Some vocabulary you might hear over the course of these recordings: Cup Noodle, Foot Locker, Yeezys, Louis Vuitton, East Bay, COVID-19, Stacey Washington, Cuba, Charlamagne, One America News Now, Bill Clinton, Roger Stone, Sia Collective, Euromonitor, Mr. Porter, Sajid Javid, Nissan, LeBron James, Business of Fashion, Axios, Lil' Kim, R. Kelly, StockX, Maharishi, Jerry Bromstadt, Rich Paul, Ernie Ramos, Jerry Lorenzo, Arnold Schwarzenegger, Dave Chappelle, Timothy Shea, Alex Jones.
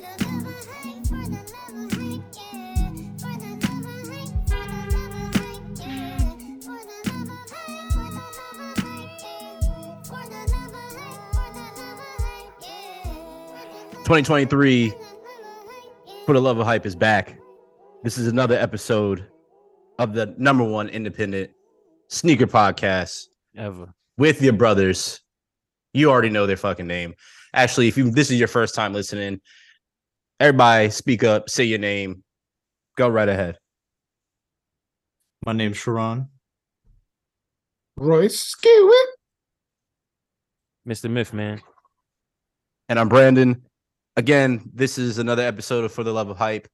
2023 For the Love of Hype is back. This is another episode of the number one independent sneaker podcast ever with your brothers. You already know their fucking name. Actually, if this is your first time listening, everybody speak up, say your name, go right ahead. My name's Sharon Royce. Mr. Myth, man. And I'm Brandon. Again, this is another episode of For the Love of Hype.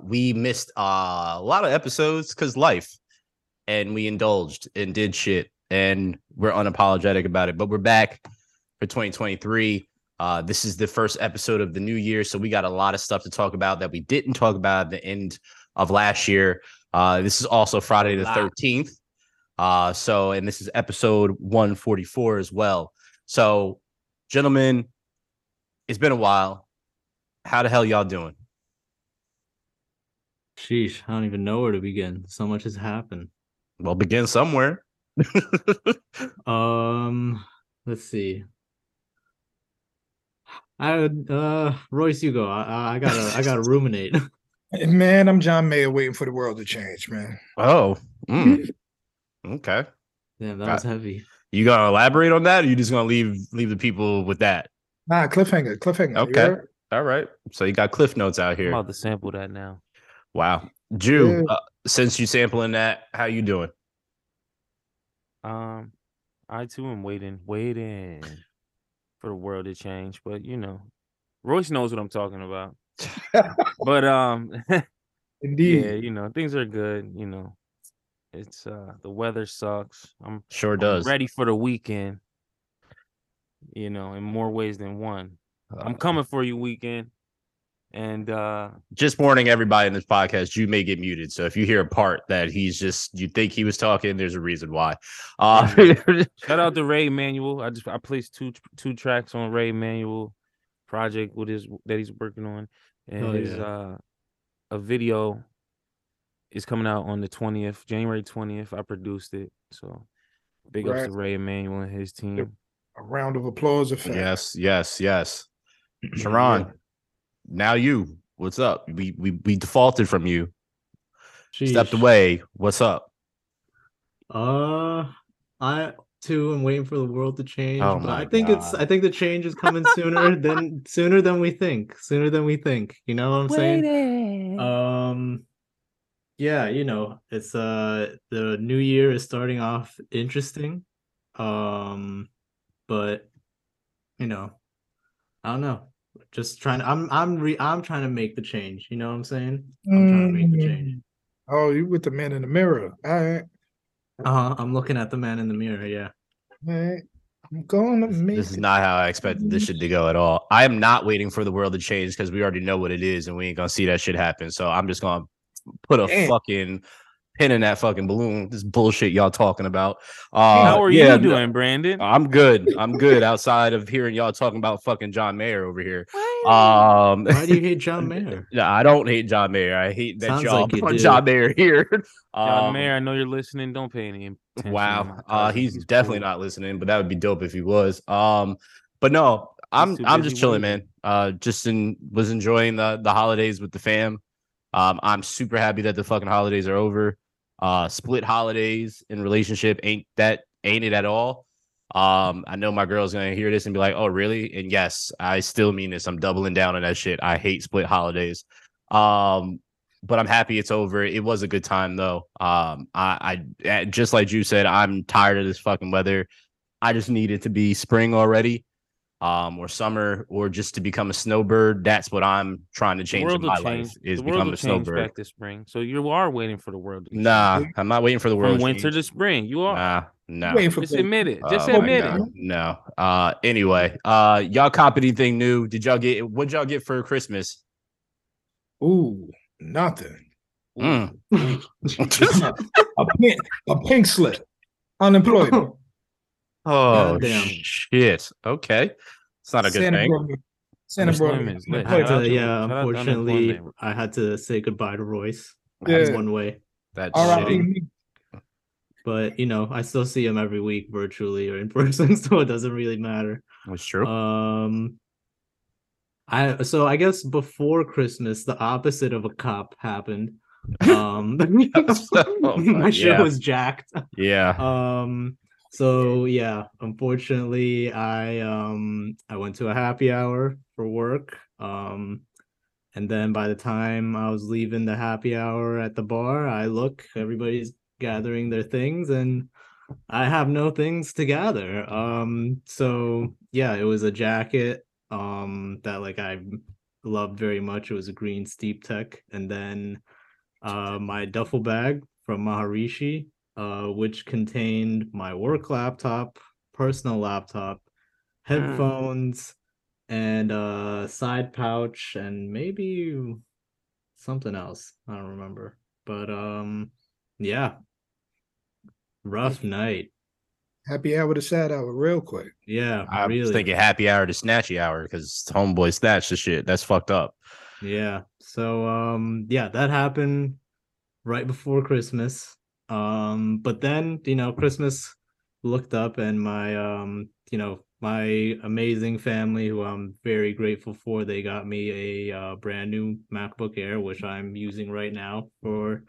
We missed a lot of episodes because life, and we indulged and did shit, and we're unapologetic about it. But we're back for 2023. This is the first episode of the new year, so we got a lot of stuff to talk about that we didn't talk about at the end of last year. This is also Friday the 13th. And this is episode 144 as well. So, gentlemen, it's been a while. How the hell y'all doing? Sheesh, I don't even know where to begin. So much has happened. Well, begin somewhere. Let's see. Royce, you go. I gotta ruminate. Man, I'm John Mayer waiting for the world to change, man. Oh. Mm. Okay. Damn, that was heavy. You gonna elaborate on that, or you just gonna leave the people with that? Nah, cliffhanger. Okay. All right. So you got cliff notes out here. I'm about to sample that now. Wow. Jew, yeah. Since you sampling that, how you doing? I too am waiting for the world to change, but you know, Royce knows what I'm talking about. But indeed. Yeah, you know, things are good, you know. It's the weather sucks. I'm ready for the weekend. You know, in more ways than one. I'm coming for you, weekend. And just warning everybody in this podcast, you may get muted. So if you hear a part that you think he was talking, there's a reason why. Shout out to Ray Emanuel. I placed two tracks on Ray Emanuel project that he's working on, and a video is coming out on the 20th, January 20th. I produced it, so big ups to Ray Emanuel and his team. Yep. A round of applause. Yes. Sharon, Now you. What's up? We defaulted from you. Sheesh. Stepped away. What's up? I too am waiting for the world to change. Oh, but I think the change is coming sooner than we think. You know what I'm saying? Yeah, you know, it's the new year is starting off interesting. But you know, I don't know. Just trying to, I'm trying to make the change. You know what I'm saying? I'm trying to make the change. Oh, you with the man in the mirror? All right. I'm looking at the man in the mirror. Yeah. All right. I'm going to make. This is not how I expected this shit to go at all. I am not waiting for the world to change because we already know what it is, and we ain't gonna see that shit happen. So I'm just gonna put a fucking pin in that fucking balloon. This bullshit y'all talking about. How are you doing, Brandon? I'm good outside of hearing y'all talking about fucking John Mayer over here. Why do you hate John Mayer? No, I don't hate John Mayer. I hate that. Sounds y'all put like John Mayer here. John Mayer, I know you're listening. Don't pay any attention. Wow. He's definitely cool. Not listening, but that would be dope if he was. But no, I'm just chilling, man. Was enjoying the holidays with the fam. I'm super happy that the fucking holidays are over. Split holidays in relationship ain't it at all. I know my girl's gonna hear this and be like, oh really? And yes, I still mean this. I'm doubling down on that shit. I hate split holidays. But I'm happy it's over. It was a good time though. I just like you said, I'm tired of this fucking weather. I just need it to be spring already, or summer, or just to become a snowbird. That's what I'm trying to change in my life, is become a snowbird. Back this spring, so you are waiting for the world to change. Nah, I'm not waiting for the world. From winter to spring, you are. Nah, no. Just admit it. No. Anyway, y'all cop anything new? What'd y'all get for Christmas? Ooh, nothing. A pink slip. Unemployed. Oh shit! Okay, it's not a good thing. Santa Barbara. Unfortunately, I had to say goodbye to Royce. Yeah. One way. That's shitty. But, you know, I still see him every week virtually or in person, so it doesn't really matter. That's true. I guess before Christmas, the opposite of a cop happened. Shit was jacked. Yeah. So yeah, unfortunately, I went to a happy hour for work. And then by the time I was leaving the happy hour at the bar, I look, everybody's gathering their things, and I have no things to gather. So yeah, it was a jacket that like I loved very much. It was a green Steep Tech, and then my duffel bag from Maharishi, which contained my work laptop, personal laptop, headphones, and a side pouch, and maybe something else. I don't remember, but yeah, rough night. Happy hour to sad hour, real quick. Yeah, I was thinking happy hour to snatchy hour because homeboy snatched the shit. That's fucked up. Yeah. So yeah, that happened right before Christmas. But then, you know, Christmas looked up, and my you know, my amazing family, who I'm very grateful for, they got me a brand new MacBook Air, which I'm using right now for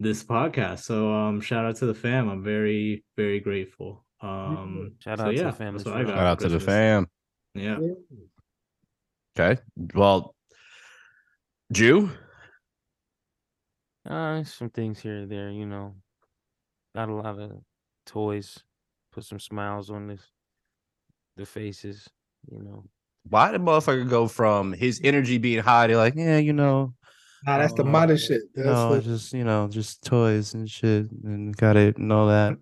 this podcast. So shout out to the fam. I'm very, very grateful. Shout out to the fam. Shout out to the fam. Yeah. Okay. Well, Jew? Some things here and there, you know. Got a lot of toys. Put some smiles on the faces, you know. Why did motherfucker go from his energy being high to like, yeah, you know. Nah, that's the modern shit. That's just, you know, just toys and shit and got it and all that.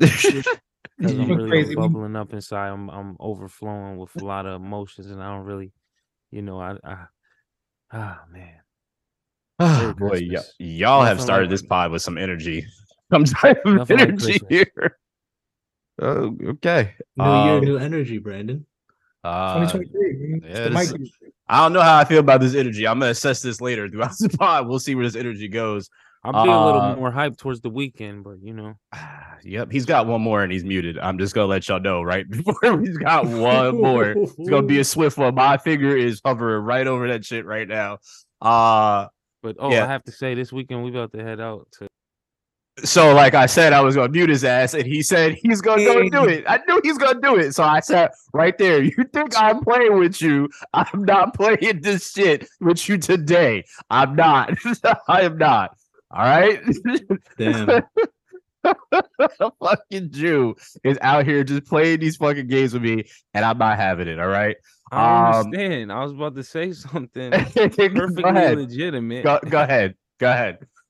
I'm really bubbling up inside. I'm overflowing with a lot of emotions, and I don't really, you know, boy, y'all have started this pod with some energy. I'm tired of energy here. Okay. New year, new energy, Brandon. 2023. I don't know how I feel about this energy. I'm gonna assess this later throughout the pod. We'll see where this energy goes. I'm feeling a little more hype towards the weekend, but you know. Yep, he's got one more and he's muted. I'm just gonna let y'all know right before he's got one more. It's gonna be a swift one. My finger is hovering right over that shit right now. I have to say, this weekend we about to head out to. So, like I said, I was gonna mute his ass, and he said he's gonna go do it. I knew he's gonna do it, so I sat right there. You think I'm playing with you? I'm not playing this shit with you today. I'm not. I am not. All right. Damn. A fucking Jew is out here just playing these fucking games with me, and I'm not having it. All right. I understand. I was about to say something perfectly legitimate. Go ahead.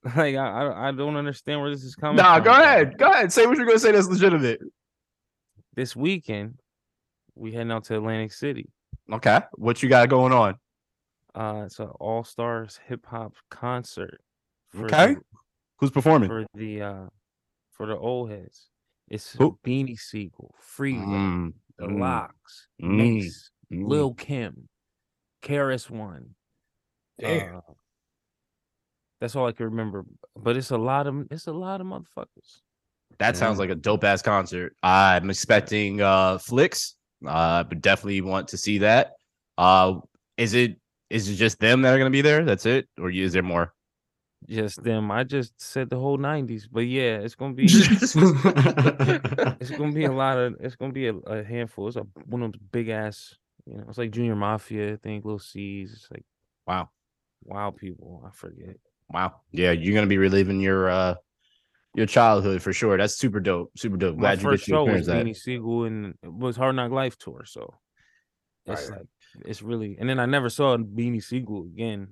Like I don't understand where this is coming from. Go ahead. Say what you're gonna say that's legitimate. This weekend, we heading out to Atlantic City. Okay. What you got going on? It's an all-stars hip-hop concert. Who's performing? For the old heads. It's Beanie Sigel, Freeway, The Locks, Mace, Lil' Kim, Karis One. Damn. That's all I can remember, but it's a lot of motherfuckers. That sounds like a dope ass concert. I'm expecting flicks. But definitely want to see that. Is it just them that are gonna be there? That's it, or is there more? Just them. I just said the whole 90s, but yeah, it's gonna be a handful. It's one of those big ass. You know, it's like Junior Mafia. I think Lil C's. It's like wow people. I forget. Wow. Yeah, you're gonna be reliving your childhood for sure. That's super dope. Super dope. My first show was Beanie Sigel, and it was Hard Knock Life tour. So it's like it's really, and then I never saw Beanie Sigel again.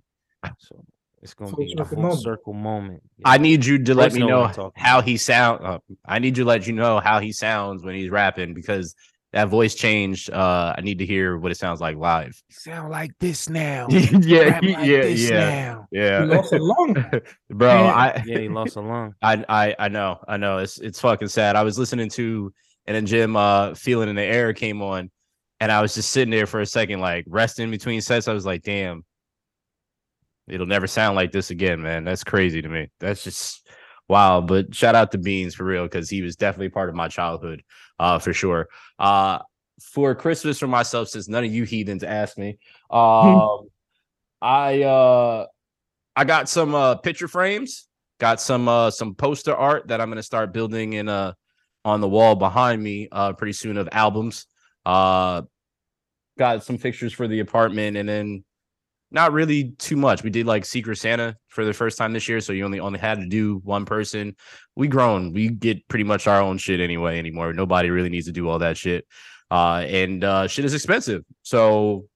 So it's gonna be a full circle moment. Yeah. I need you to let me know how he sounds. I need you to let you know how he sounds when he's rapping, because that voice changed. I need to hear what it sounds like live. Sound like this now. Yeah. He lost a lung, bro. He lost a lung. I know. It's fucking sad. I was listening to, and then Jim, Feeling in the Air came on, And I was just sitting there for a second, like resting between sets. I was like, damn, it'll never sound like this again, man. That's crazy to me. That's just wild. But shout out to Beans for real, because he was definitely part of my childhood, for sure. For Christmas for myself, since none of you heathens asked me, I got some picture frames, got some poster art that I'm going to start building in on the wall behind me pretty soon of albums. Got some pictures for the apartment, and then not really too much. We did like Secret Santa for the first time this year, so you only had to do one person. We grown. We get pretty much our own shit anymore. Nobody really needs to do all that shit. And shit is expensive, so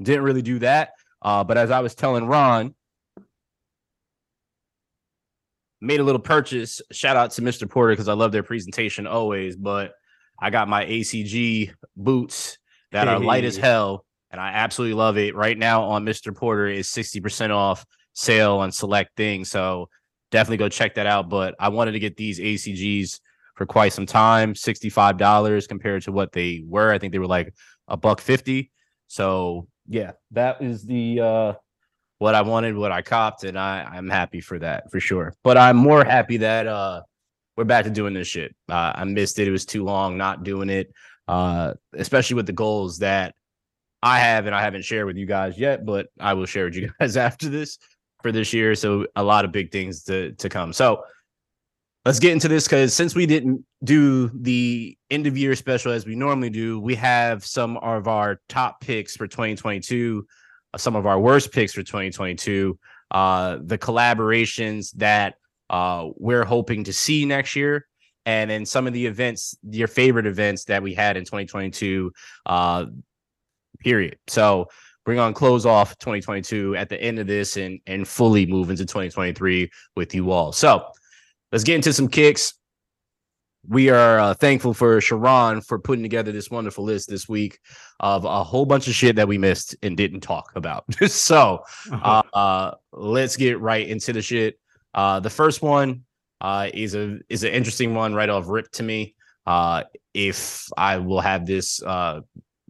didn't really do that. But as I was telling Ron, made a little purchase. Shout out to Mr. Porter because I love their presentation always. But I got my ACG boots that are light as hell, and I absolutely love it. Right now on Mr. Porter is 60% off sale on select things, so definitely go check that out. But I wanted to get these ACGs for quite some time, $65 compared to what they were. I think they were like $150. So yeah, that is the what I wanted, what I copped, and I'm happy for that for sure. But I'm more happy that we're back to doing this shit. I missed it. It was too long not doing it, especially with the goals that I have, and I haven't shared with you guys yet, but I will share with you guys after this for this year. So a lot of big things to come. So let's get into this, because since we didn't do the end of year special as we normally do, we have some of our top picks for 2022, some of our worst picks for 2022, the collaborations that we're hoping to see next year, and then some of the events, your favorite events that we had in 2022, period. So we're going to close off 2022 at the end of this and fully move into 2023 with you all. So let's get into some kicks. We are thankful for Sharon for putting together this wonderful list this week of a whole bunch of shit that we missed and didn't talk about. So let's get right into the shit. The first one is an interesting one right off rip to me. If I will have this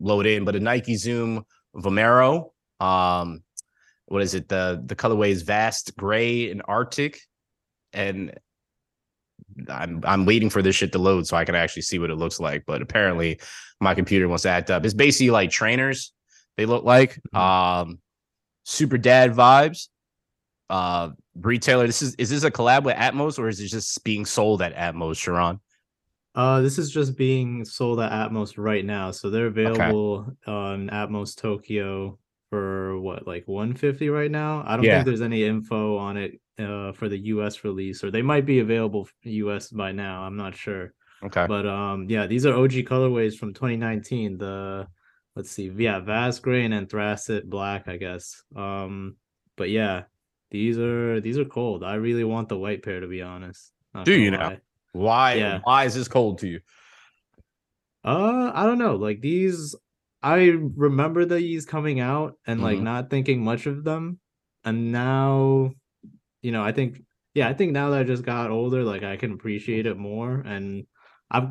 load in, but a Nike Zoom Vomero. What is it? The colorway is Vast Gray and Arctic, and I'm waiting for this shit to load so I can actually see what it looks like. But apparently, my computer wants to act up. It's basically like trainers. They look like super dad vibes. Retailer, is this a collab with Atmos, or is it just being sold at Atmos, Sharon? This is just being sold at Atmos right now, so they're available on Atmos Tokyo for what, like $150 right now. I don't think there's any info on it for the US release, or they might be available for the US by now. I'm not sure. Okay, but yeah, these are OG colorways from 2019. Vast Gray and Anthracite Black, I guess. But yeah. These are cold. I really want the white pair, to be honest. Do you know why? Yeah. Why is this cold to you? I don't know. Like these, I remember these coming out and like not thinking much of them, and now, you know, I think now that I just got older, like I can appreciate it more. And I've.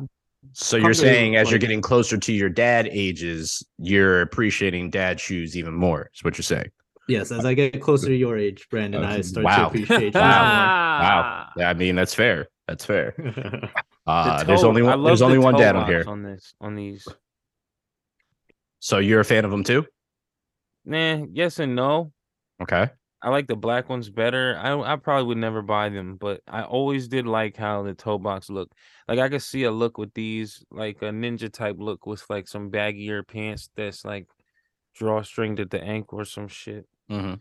So you're saying as you're getting closer to your dad ages, you're appreciating dad shoes even more. Is what you're saying. Yes, as I get closer to your age, Brandon, I start to appreciate you. Wow. I mean, that's fair. That's fair. There's only one dad on here. On these. So you're a fan of them too? Nah, yes and no. Okay. I like the black ones better. I probably would never buy them, but I always did like how the toe box looked. Like I could see a look with these, like a ninja type look with like some baggier pants that's like drawstringed at the ankle or some shit. I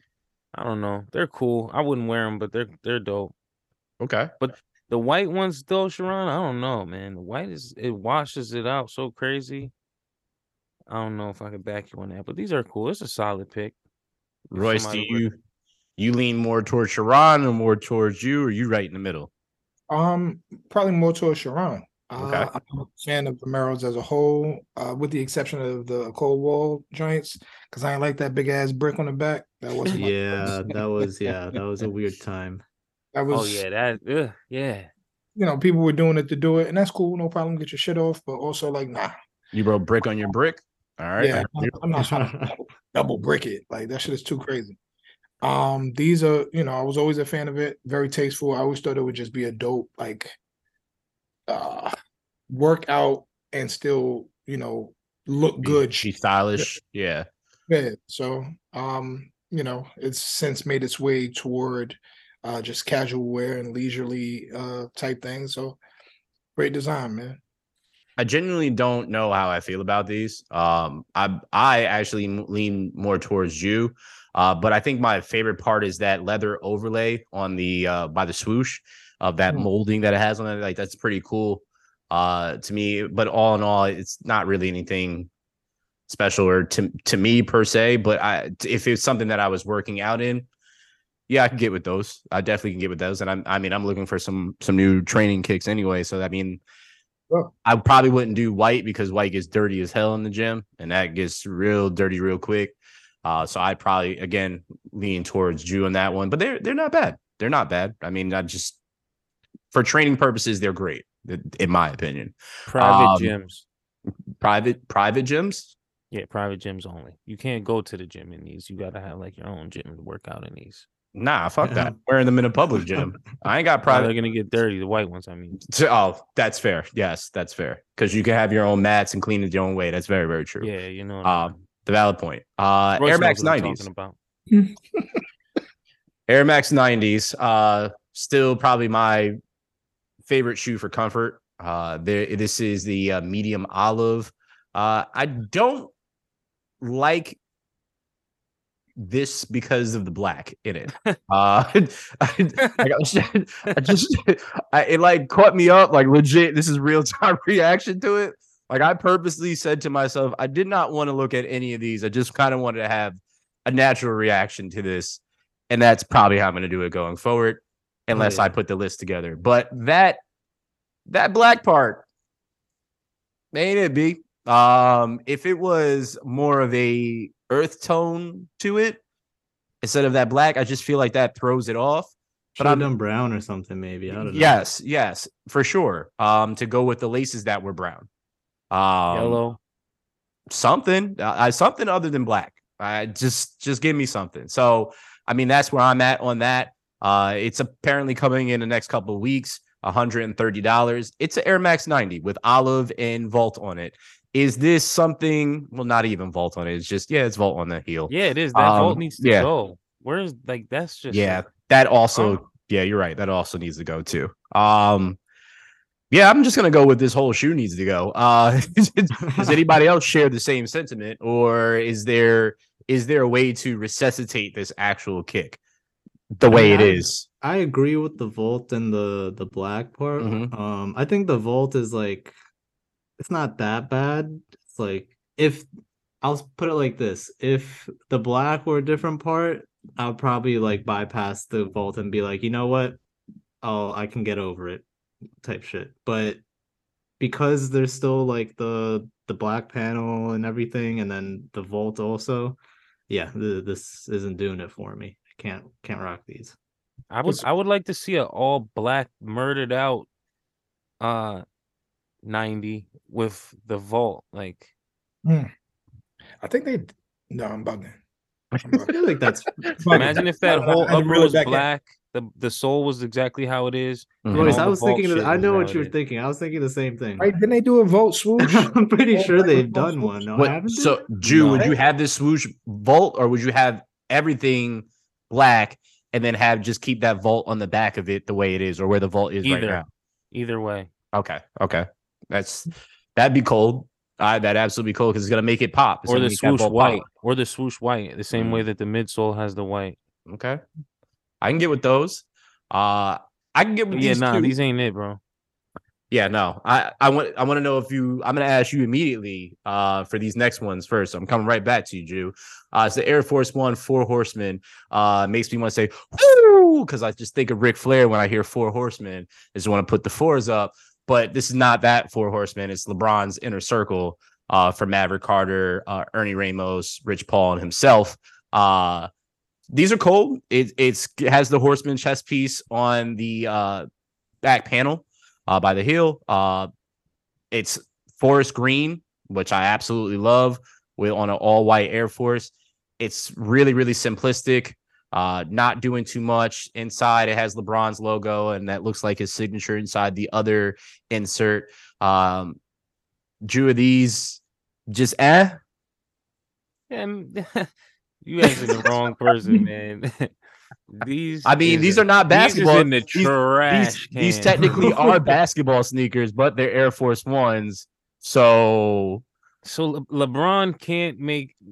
don't know. They're cool. I wouldn't wear them, but they're dope. Okay. But the white ones, though, Sharon, I don't know, man. The white it washes it out so crazy. I don't know if I could back you on that, but these are cool. It's a solid pick. Royce, do you lean more towards Sharon or more towards you, or are you right in the middle? Probably more towards Sharon. Okay. I'm a fan of Vomeros as a whole, with the exception of the cold wall joints, because I ain't like that big ass brick on the back. That wasn't. That was a weird time. That was. Oh yeah, yeah. You know, people were doing it to do it, and that's cool. No problem. Get your shit off, but also like, nah. You brought brick on your brick. All right. Yeah, I'm not trying to double brick it. Like, that shit is too crazy. These are, you know, I was always a fan of it. Very tasteful. I always thought it would just be a dope, like, workout and still, you know, look good. She's stylish. Yeah. Yeah. So, you know, it's since made its way toward just casual wear and leisurely type things. So great design, man. I genuinely don't know how I feel about these. I actually lean more towards you. But I think my favorite part is that leather overlay on the by the swoosh of that molding that it has on it. Like, that's pretty cool to me. But all in all, it's not really anything special or to me per se. But if it's something that I was working out in, yeah, I can get with those. I definitely can get with those. And I'm looking for some new training kicks anyway. So I mean, sure. I probably wouldn't do white because white gets dirty as hell in the gym, and that gets real dirty real quick. So I'd probably, again, lean towards Jew on that one, but they're not bad. They're not bad. I mean, I just, for training purposes, they're great, in my opinion. Private gyms. Yeah. Private gyms only. You can't go to the gym in these. You got to have like your own gym to work out in these. Nah, fuck that. Wearing them in a public gym. I ain't got private. They're going to get dirty. The white ones, I mean. Oh, that's fair. Yes, that's fair. Because you can have your own mats and clean it your own way. That's very, very true. Yeah, you know what I mean. The valid point. Air Max 90s. Air Max 90s. Still probably my favorite shoe for comfort. This is the medium olive. I don't like this because of the black in it. It like caught me up, like legit. This is real time reaction to it. Like, I purposely said to myself, I did not want to look at any of these. I just kind of wanted to have a natural reaction to this. And that's probably how I'm going to do it going forward, unless I put the list together. But that black part, ain't it, B? If it was more of a earth tone to it, instead of that black, I just feel like that throws it off. But I'm done brown or something, maybe. I don't know. Yes, for sure. To go with the laces that were brown. Yellow, something other than black. Just give me something. So I mean, that's where I'm at on that. It's apparently coming in the next couple of weeks. $130. It's an Air Max 90 with olive and vault on it. Is this something? Well, not even vault on it. It's just it's vault on the heel. Yeah, it is. That vault needs to go. Where is that's just that also. Yeah, you're right. That also needs to go too. Yeah, I'm just going to go with this whole shoe needs to go. Does anybody else share the same sentiment, or is there a way to resuscitate this actual kick the way it is? I agree with the vault and the black part. Mm-hmm. I think the vault is like, it's not that bad. It's like, if I'll put it like this, if the black were a different part, I'll probably like bypass the vault and be like, you know what? Oh, I can get over it. Type shit. But because there's still like the black panel and everything, and then the vault also, this isn't doing it for me. I can't rock these. I would like to see an all black murdered out 90 with the vault. Like, I think they I'm bugging. I feel like that's imagine if that whole upper was black. The soul was exactly how it is. Royce, I was thinking. I know what you were thinking. I was thinking the same thing. Right? Didn't they do a vault swoosh? I'm pretty sure they've done one. No, so, Jew, would you have this swoosh vault, or would you have everything black and then have just keep that vault on the back of it the way it is, or where the vault is right now? Either way. Okay. That'd be cold. That'd absolutely be cold because it's gonna make it pop. Or the swoosh white. Or the swoosh white, the same way that the midsole has the white. Okay. I can get with those. I can get with these. Yeah, these ain't it, bro. Yeah, no. I want to know if you. I'm gonna ask you immediately for these next ones first. I'm coming right back to you, Jew. It's the Air Force 1 Four Horsemen. Makes me want to say woo because I just think of Ric Flair when I hear Four Horsemen. I just want to put the fours up, but this is not that Four Horsemen. It's LeBron's inner circle for Maverick Carter, Ernie Ramos, Rich Paul, and himself. These are cold. It has the Horseman chest piece on the back panel by the heel. It's forest green, which I absolutely love, with on an all-white Air Force. It's really, really simplistic, not doing too much. Inside, it has LeBron's logo, and that looks like his signature inside the other insert. Drew of these, just eh? And you asking the wrong person, man. These are not basketball. These, in the trash these technically are basketball sneakers, but they're Air Force Ones. So LeBron can't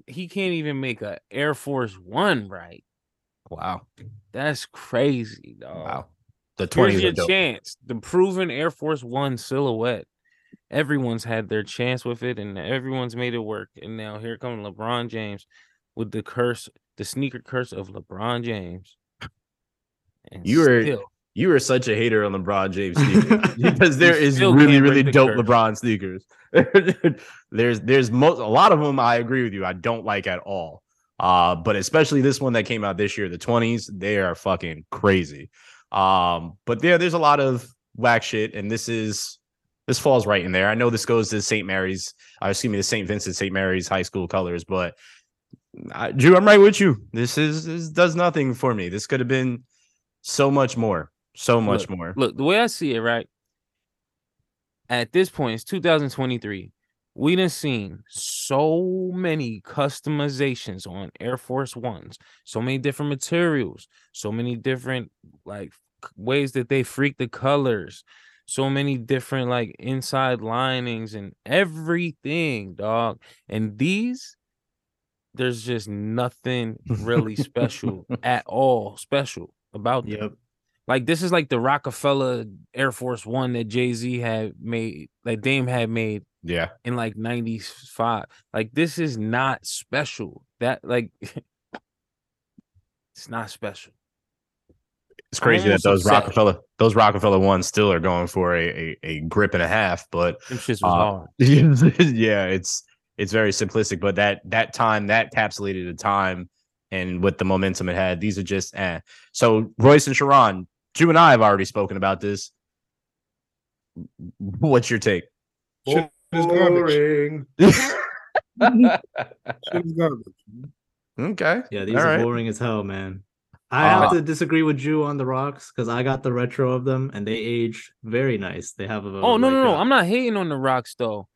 even make an Air Force One right. Wow, that's crazy, dog. Wow, the 20s. Here's your chance. The proven Air Force One silhouette. Everyone's had their chance with it, and everyone's made it work. And now here comes LeBron James with the curse, the sneaker curse of LeBron James. And you are such a hater on LeBron James sneakers because there is really, really dope curse. LeBron sneakers. there's a lot of them. I agree with you. I don't like at all. But especially this one that came out this year, the 20s, they are fucking crazy. But there's a lot of whack shit, and this falls right in there. I know this goes to the St. Vincent St. Mary's high school colors, but Drew, I'm right with you. This does nothing for me. This could have been so much more, so much more. Look, the way I see it, right? At this point, it's 2023. We done seen so many customizations on Air Force Ones, so many different materials, so many different like ways that they freak the colors, so many different like inside linings and everything, dog. And these, there's just nothing really special at all special about them. Yep. Like, this is like the Rockefeller Air Force One that Jay-Z had made, that Dame had made, yeah, in like 95. Like, this is not special. That, like, it's not special. It's crazy that those Rockefeller ones still are going for a grip and a half, but shit was hard. Yeah, it's very simplistic, but that time, that encapsulated a time, and with the momentum it had, these are just eh. So Royce and Sharon, Drew and I have already spoken about this. What's your take? Shit is boring. Shit is garbage. Okay. Yeah, these are boring as hell, man. I have to disagree with Drew on the Rocks because I got the retro of them and they age very nice. They have no. I'm not hating on the Rocks though,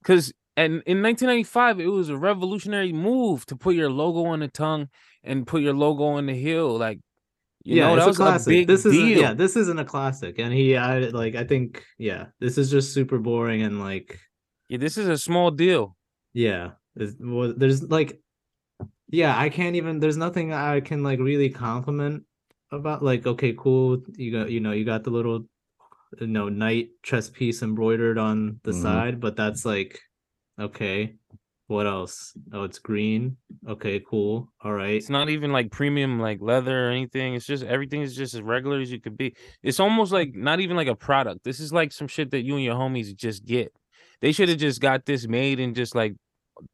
because. And in 1995, it was a revolutionary move to put your logo on the tongue and put your logo on the heel. Like, you know, that was a big deal. Yeah, this isn't a classic. And this is just super boring and like. Yeah, this is a small deal. Yeah, there's nothing I can like really compliment about. Like, okay, cool. You got the little, knight chess piece embroidered on the side, but that's like. Okay, what else? Oh, it's green. Okay, cool. All right. It's not even like premium, like leather or anything. It's just everything is just as regular as you could be. It's almost like not even like a product. This is like some shit that you and your homies just get. They should have just got this made and just like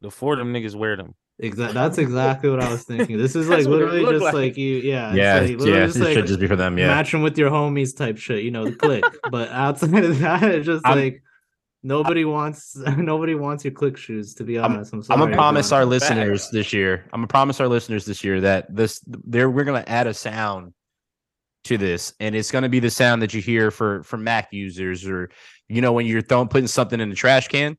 the four of them niggas wear them. Exactly. That's exactly what I was thinking. This is like literally just like you. Yeah. Yeah. It's like, yeah. Just like, it should just be for them. Yeah. Matching with your homies type shit. You know, the click. But outside of that, it's just like. Nobody wants your click shoes, to be honest. I'm sorry. I'm gonna promise our listeners this year that we're gonna add a sound to this, and it's gonna be the sound that you hear for Mac users, or you know, when you're putting something in the trash can.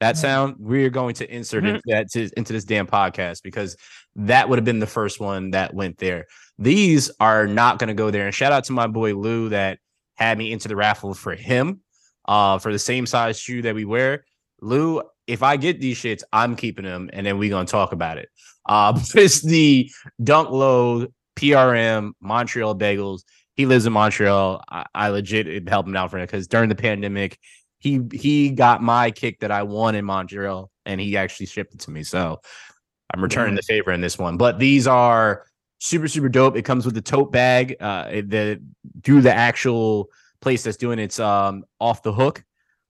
That sound we're going to insert into this damn podcast, because that would have been the first one that went there. These are not gonna go there. And shout out to my boy Lou that had me into the raffle for him. For the same size shoe that we wear, Lou, if I get these shits, I'm keeping them, and then we're gonna talk about it. It's the Dunk Low PRM Montreal Bagels. He lives in Montreal. I legit helped him out for it because during the pandemic, he got my kick that I won in Montreal, and he actually shipped it to me. So I'm returning the favor in this one. But these are super, super dope. It comes with the tote bag. The actual place that's doing it's Off the Hook.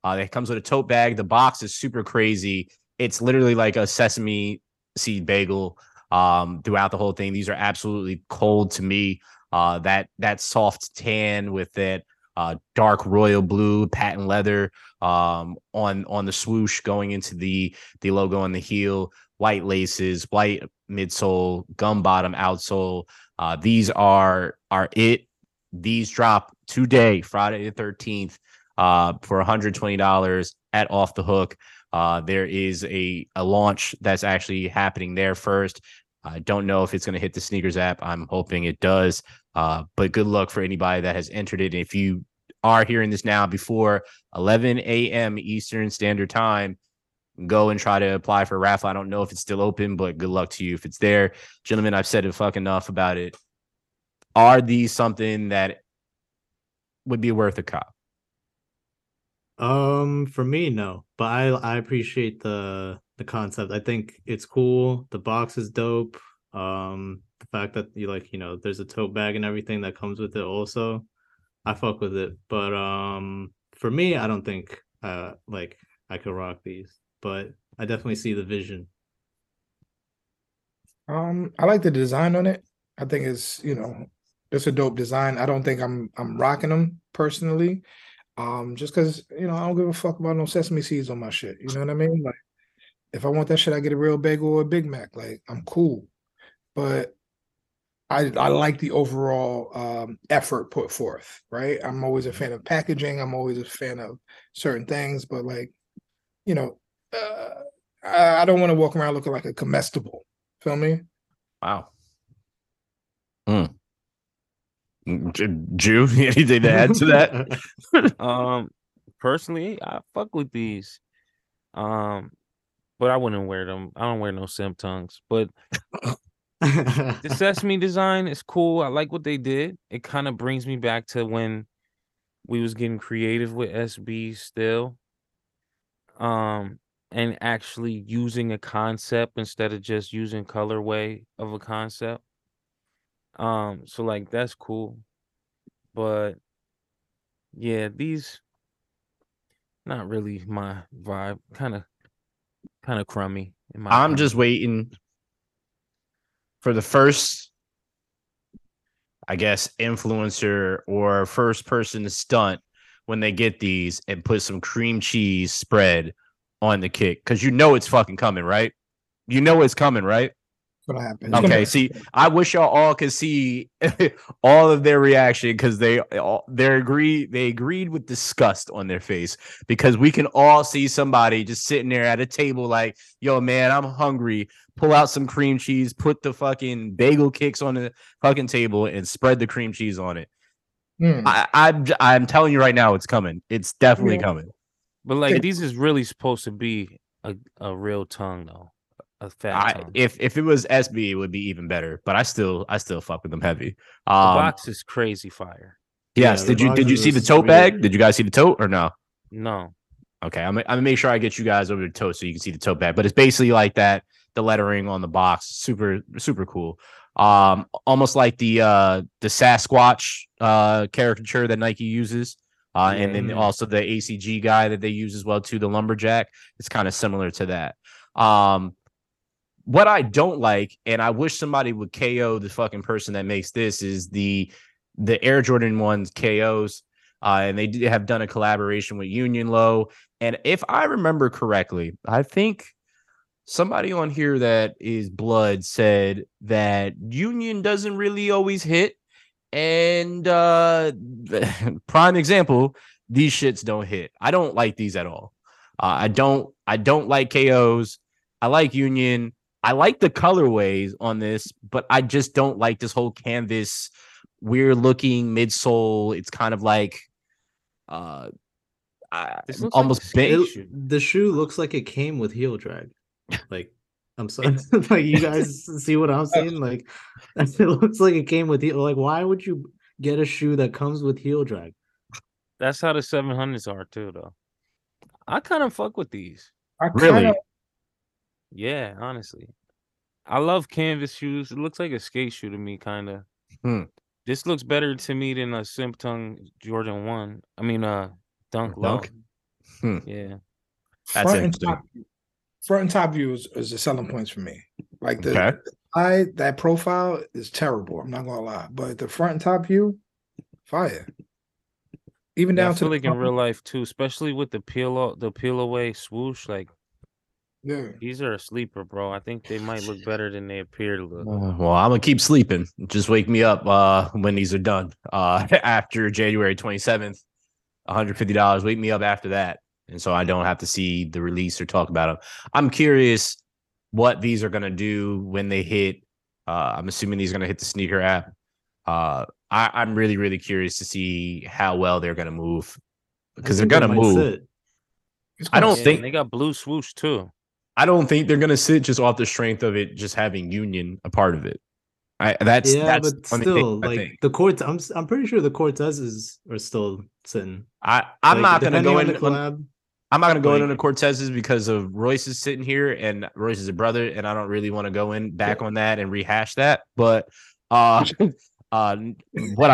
It comes with a tote bag. The box is super crazy. It's literally like a sesame seed bagel throughout the whole thing. These are absolutely cold to me. That soft tan with that dark royal blue patent leather on the swoosh going into the logo on the heel. white laces, white midsole, gum bottom outsole. These are it. These drop today, Friday the 13th, for $120 at Off the Hook. There is a launch that's actually happening there first. I don't know if it's going to hit the sneakers app. I'm hoping it does. But good luck for anybody that has entered it. And if you are hearing this now before 11 a.m. Eastern Standard Time, go and try to apply for a raffle. I don't know if it's still open, but good luck to you if it's there. Gentlemen, I've said enough about it. Are these something that would be worth a cop? For me, no. But I appreciate the concept. I think it's cool. The box is dope. The fact that you there's a tote bag and everything that comes with it also. I fuck with it. But for me, I don't think I could rock these. But I definitely see the vision. I like the design on it. I think it's, it's a dope design. I don't think I'm rocking them personally. Just because, I don't give a fuck about no sesame seeds on my shit. You know what I mean? Like, if I want that shit, I get a real bagel or a Big Mac. Like, I'm cool. But I like the overall effort put forth, right? I'm always a fan of packaging. I'm always a fan of certain things. But, I don't want to walk around looking like a comestible. Feel me? Wow. Jew, anything to add to that? Personally, I fuck with these. But I wouldn't wear them. I don't wear no sim tongues. But the sesame design is cool. I like what they did. It kind of brings me back to when we was getting creative with SB still. And actually using a concept instead of just using colorway of a concept. So that's cool. But yeah, these not really my vibe. Kind of crummy in my opinion. Just waiting for the first, I guess, influencer or first person to stunt when they get these and put some cream cheese spread on the kick. Because it's fucking coming, right? You know it's coming, right? Okay, see, I wish y'all all could see all of their reaction because they agreed with disgust on their face because we can all see somebody just sitting there at a table like, yo, man, I'm hungry. Pull out some cream cheese, put the fucking bagel kicks on the fucking table and spread the cream cheese on it. I'm telling you right now, it's coming. It's definitely coming. But these is really supposed to be a real tongue though. If it was SB, it would be even better. But I still fuck with them heavy. The box is crazy fire. Yes. Yeah, did you see the tote bag? Did you guys see the tote or no? No. Okay, I'm gonna make sure I get you guys over to tote so you can see the tote bag. But it's basically like that. The lettering on the box, super super cool. Almost like the Sasquatch caricature that Nike uses. And then also the ACG guy that they use as well too. The lumberjack. It's kind of similar to that. What I don't like, and I wish somebody would KO the fucking person that makes this, is the Air Jordan 1's KOs. And they have done a collaboration with Union Low. And if I remember correctly, I think somebody on here that is blood said that Union doesn't really always hit. And prime example, these shits don't hit. I don't like these at all. I don't like KOs. I like Union. I like the colorways on this, but I just don't like this whole canvas, weird-looking midsole. It's kind of like almost like the shoe looks like it came with heel drag. Like, I'm sorry, you guys see what I'm saying? Like, it looks like it came with heel. Like, why would you get a shoe that comes with heel drag? That's how the 700s are too, though. I kind of fuck with these. Really? Yeah, honestly. I love canvas shoes. It looks like a skate shoe to me, kind of. This looks better to me than a Simp Tongue Jordan 1. I mean, Dunk Low. Yeah. That's interesting. Front and top view is the selling points for me. Like, that profile is terrible. I'm not going to lie. But the front and top view, fire. Even down to... I feel like in real life, too, especially with the peel away swoosh, like, Yeah. These are a sleeper, bro. I think they might look better than they appear to look. Well, I'm going to keep sleeping. Just wake me up when these are done. After January 27th, $150. Wake me up after that. And so I don't have to see the release or talk about them. I'm curious what these are going to do when they hit. I'm assuming these are going to hit the sneaker app. I'm really, really curious to see how well they're going to move, because they're going to move. I don't think they got blue swoosh too. I don't think they're going to sit just off the strength of it, just having Union a part of it. That's but still, like the courts, I'm pretty sure the Cortezes are still sitting. I'm not going to go in. I'm not going to go into the Cortezes because of Royce is sitting here and Royce is a brother, and I don't really want to go in back on that and rehash that. But what I'm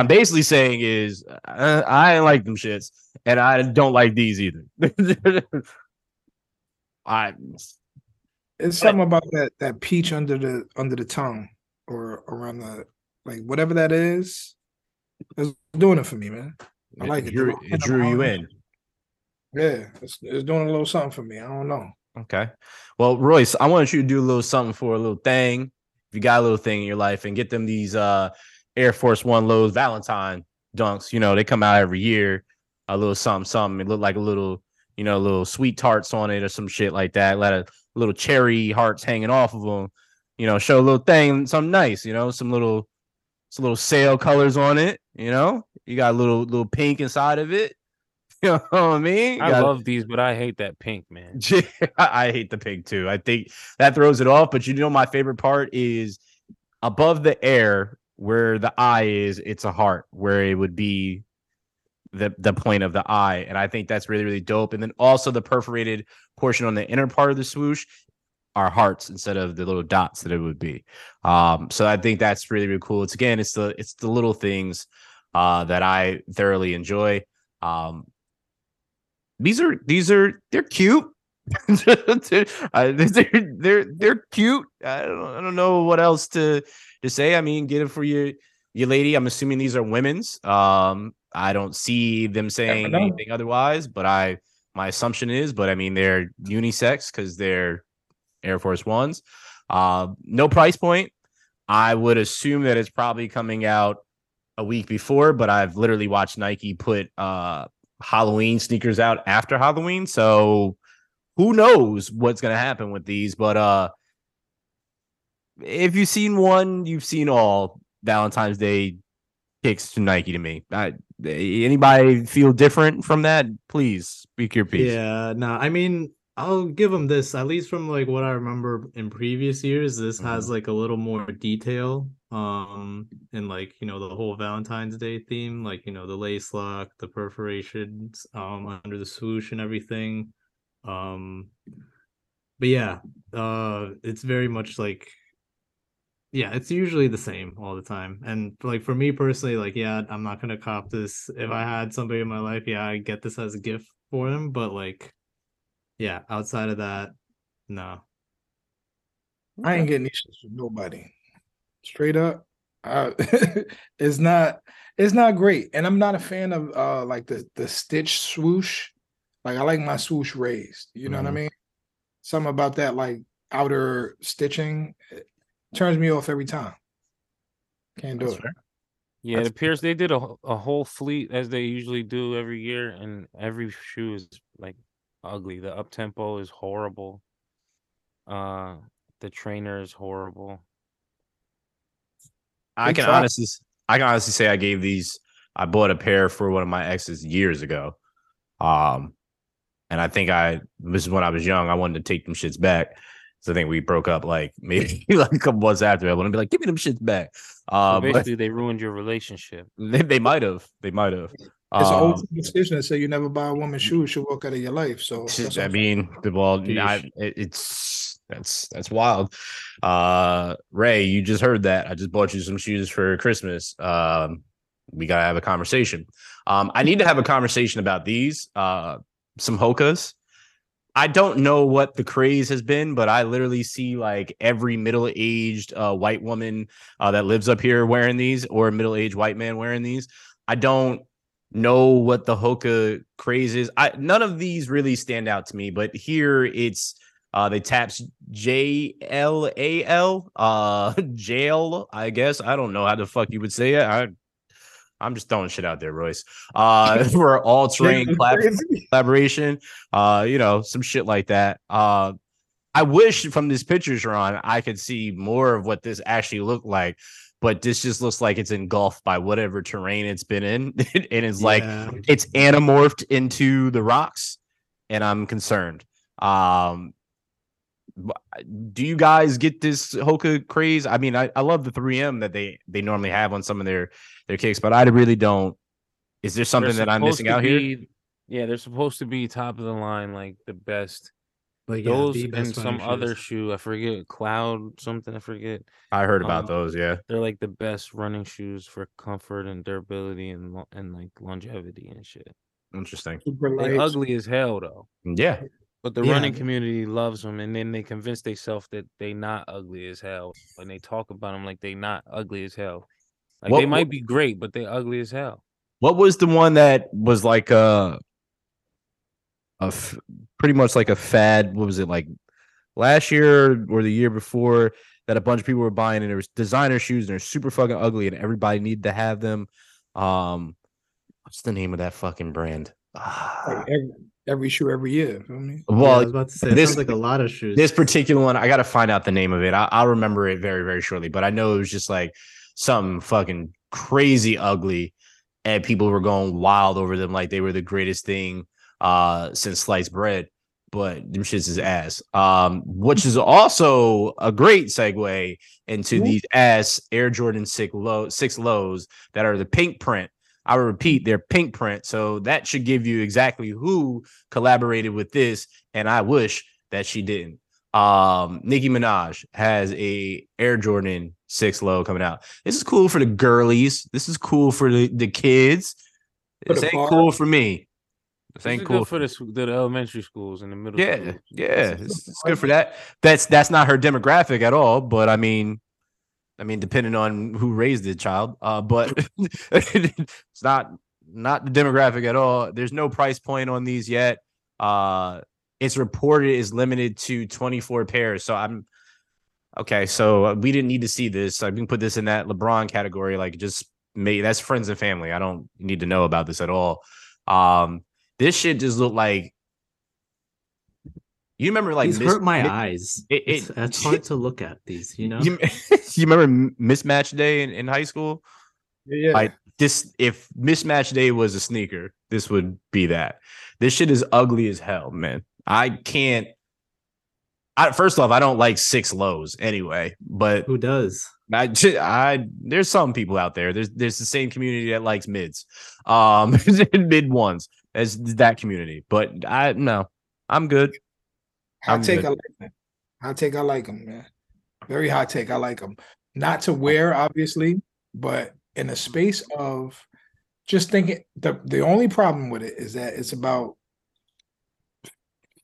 basically saying is I ain't like them shits, and I don't like these either. It's something about that peach under the tongue or around the, like, whatever that is. It's doing it for me, man. I like it. It drew you in. Yeah, it's doing a little something for me. I don't know. Okay. Well, Royce, I want you to do a little something for a little thing. If you got a little thing in your life, and get them these Air Force One Lows Valentine dunks. You know, they come out every year. A little something, something. It looked like a little, you know, little sweet tarts on it or some shit like that. Let a little cherry hearts hanging off of them. You know, show a little thing, something nice. You know, some little sail colors on it. You know, you got a little pink inside of it. You know what I mean? I love these, but I hate that pink, man. I hate the pink too. I think that throws it off. But you know, my favorite part is above the air where the eye is, it's a heart, where it would be the point of the eye. And I think that's really, really dope. And then also the perforated portion on the inner part of the swoosh are hearts instead of the little dots that it would be. So I think that's really, really cool. It's, again, it's the little things that I thoroughly enjoy. They're cute. They're cute. I don't know what else to say. I mean, get it for your lady. I'm assuming these are women's. I don't see them saying anything otherwise, but my assumption is. But I mean, they're unisex because they're Air Force Ones. No price point. I would assume that it's probably coming out a week before, but I've literally watched Nike put Halloween sneakers out after Halloween, so who knows what's gonna happen with these. But if you've seen one, you've seen all. Valentine's Day kicks to Nike to me. Anybody feel different from that? Please speak your piece. Yeah, no, I mean, I'll give them this, at least from like what I remember in previous years, this has like a little more detail, and like, you know, the whole Valentine's Day theme, like, you know, the lace lock, the perforations under the swoosh and everything. But yeah, it's very much like, yeah, it's usually the same all the time. And like for me personally, like, yeah, I'm not gonna cop this. If I had somebody in my life, yeah, I get this as a gift for them, but like, yeah, outside of that, no. I ain't getting these shits from nobody. Straight up, it's not great, and I'm not a fan of like the stitch swoosh. Like, I like my swoosh raised. You know what I mean? Something about that, like outer stitching, it turns me off every time. Can't do it. Fair. Yeah, it appears they did a whole fleet as they usually do every year, and every shoe is like ugly. The up tempo is horrible. The trainer is horrible. I can honestly say I bought a pair for one of my exes years ago. And I think this is when I was young. I wanted to take them shits back. So I think we broke up like maybe like a couple months after. I wanted to be like, give me them shits back. So basically they ruined your relationship. They might have. They might have. It's an old superstition that says you never buy a woman's shoes, she'll walk out of your life. So I mean, well, that's wild. Ray, you just heard that. I just bought you some shoes for Christmas. We gotta have a conversation. I need to have a conversation about these. Some Hokas. I don't know what the craze has been, but I literally see like every middle-aged white woman that lives up here wearing these, or middle-aged white man wearing these. I don't know what the Hoka craze is. None of these really stand out to me, but here it's They taps JLAL, jail, I guess. I don't know how the fuck you would say it. I'm just throwing shit out there, Royce. For all-terrain collaboration, you know, some shit like that. I wish from these pictures, Ron, I could see more of what this actually looked like, but this just looks like it's engulfed by whatever terrain it's been in, and it's like it's anamorphed into the rocks, and I'm concerned. Do you guys get this Hoka craze? I mean, I love the 3M that they normally have on some of their kicks, but I really don't. Is there something that I'm missing out here? Yeah, they're supposed to be top of the line, like the best. But those and some other shoe, I forget, Cloud something, I forget. I heard about those, yeah. They're like the best running shoes for comfort and durability and like longevity and shit. Interesting. They're ugly as hell though. Yeah. But the running community loves them, and then they convince themselves that they not ugly as hell when they talk about them like they not ugly as hell. Like they might be great, but they ugly as hell. What was the one that was like pretty much like a fad? What was it, like last year or the year before, that a bunch of people were buying, and there was designer shoes and they're super fucking ugly and everybody needed to have them? What's the name of that fucking brand? Like every shoe every year. I mean, well, I was about to say, this sounds like a lot of shoes. This particular one, I got to find out the name of it. I'll remember it very, very shortly, but I know it was just like something fucking crazy ugly, and people were going wild over them like they were the greatest thing since sliced bread, but them shits is ass. Which is also a great segue into these ass Air Jordan 6 lows that are the pink print. I repeat, they're pink print. So that should give you exactly who collaborated with this, and I wish that she didn't. Nicki Minaj has a Air Jordan 6 low coming out. This is cool for the girlies. This is cool for the kids. This ain't cool for me. This ain't cool for the elementary schools and the middle schools. Yeah, it's good for that. That's not her demographic at all, but I mean, depending on who raised the child, but it's not the demographic at all. There's no price point on these yet. It's reported is limited to 24 pairs. So I'm okay. So we didn't need to see this. I can put this in that LeBron category. Like, just me, that's friends and family. I don't need to know about this at all. This shit just looked like, you remember, like, hurt my eyes. It's hard to look at these, you know. You remember Mismatch Day in high school? Yeah. Like this, if Mismatch Day was a sneaker, this would be that. This shit is ugly as hell, man. I can't. First off, I don't like 6 lows anyway. But who does? There's some people out there. There's the same community that likes mids, mid ones as that community. But I'm good. Hot take, I like them. Hot take, I like them, man. Very hot take, I like them. Not to wear, obviously, but in a space of just thinking. The only problem with it is that it's about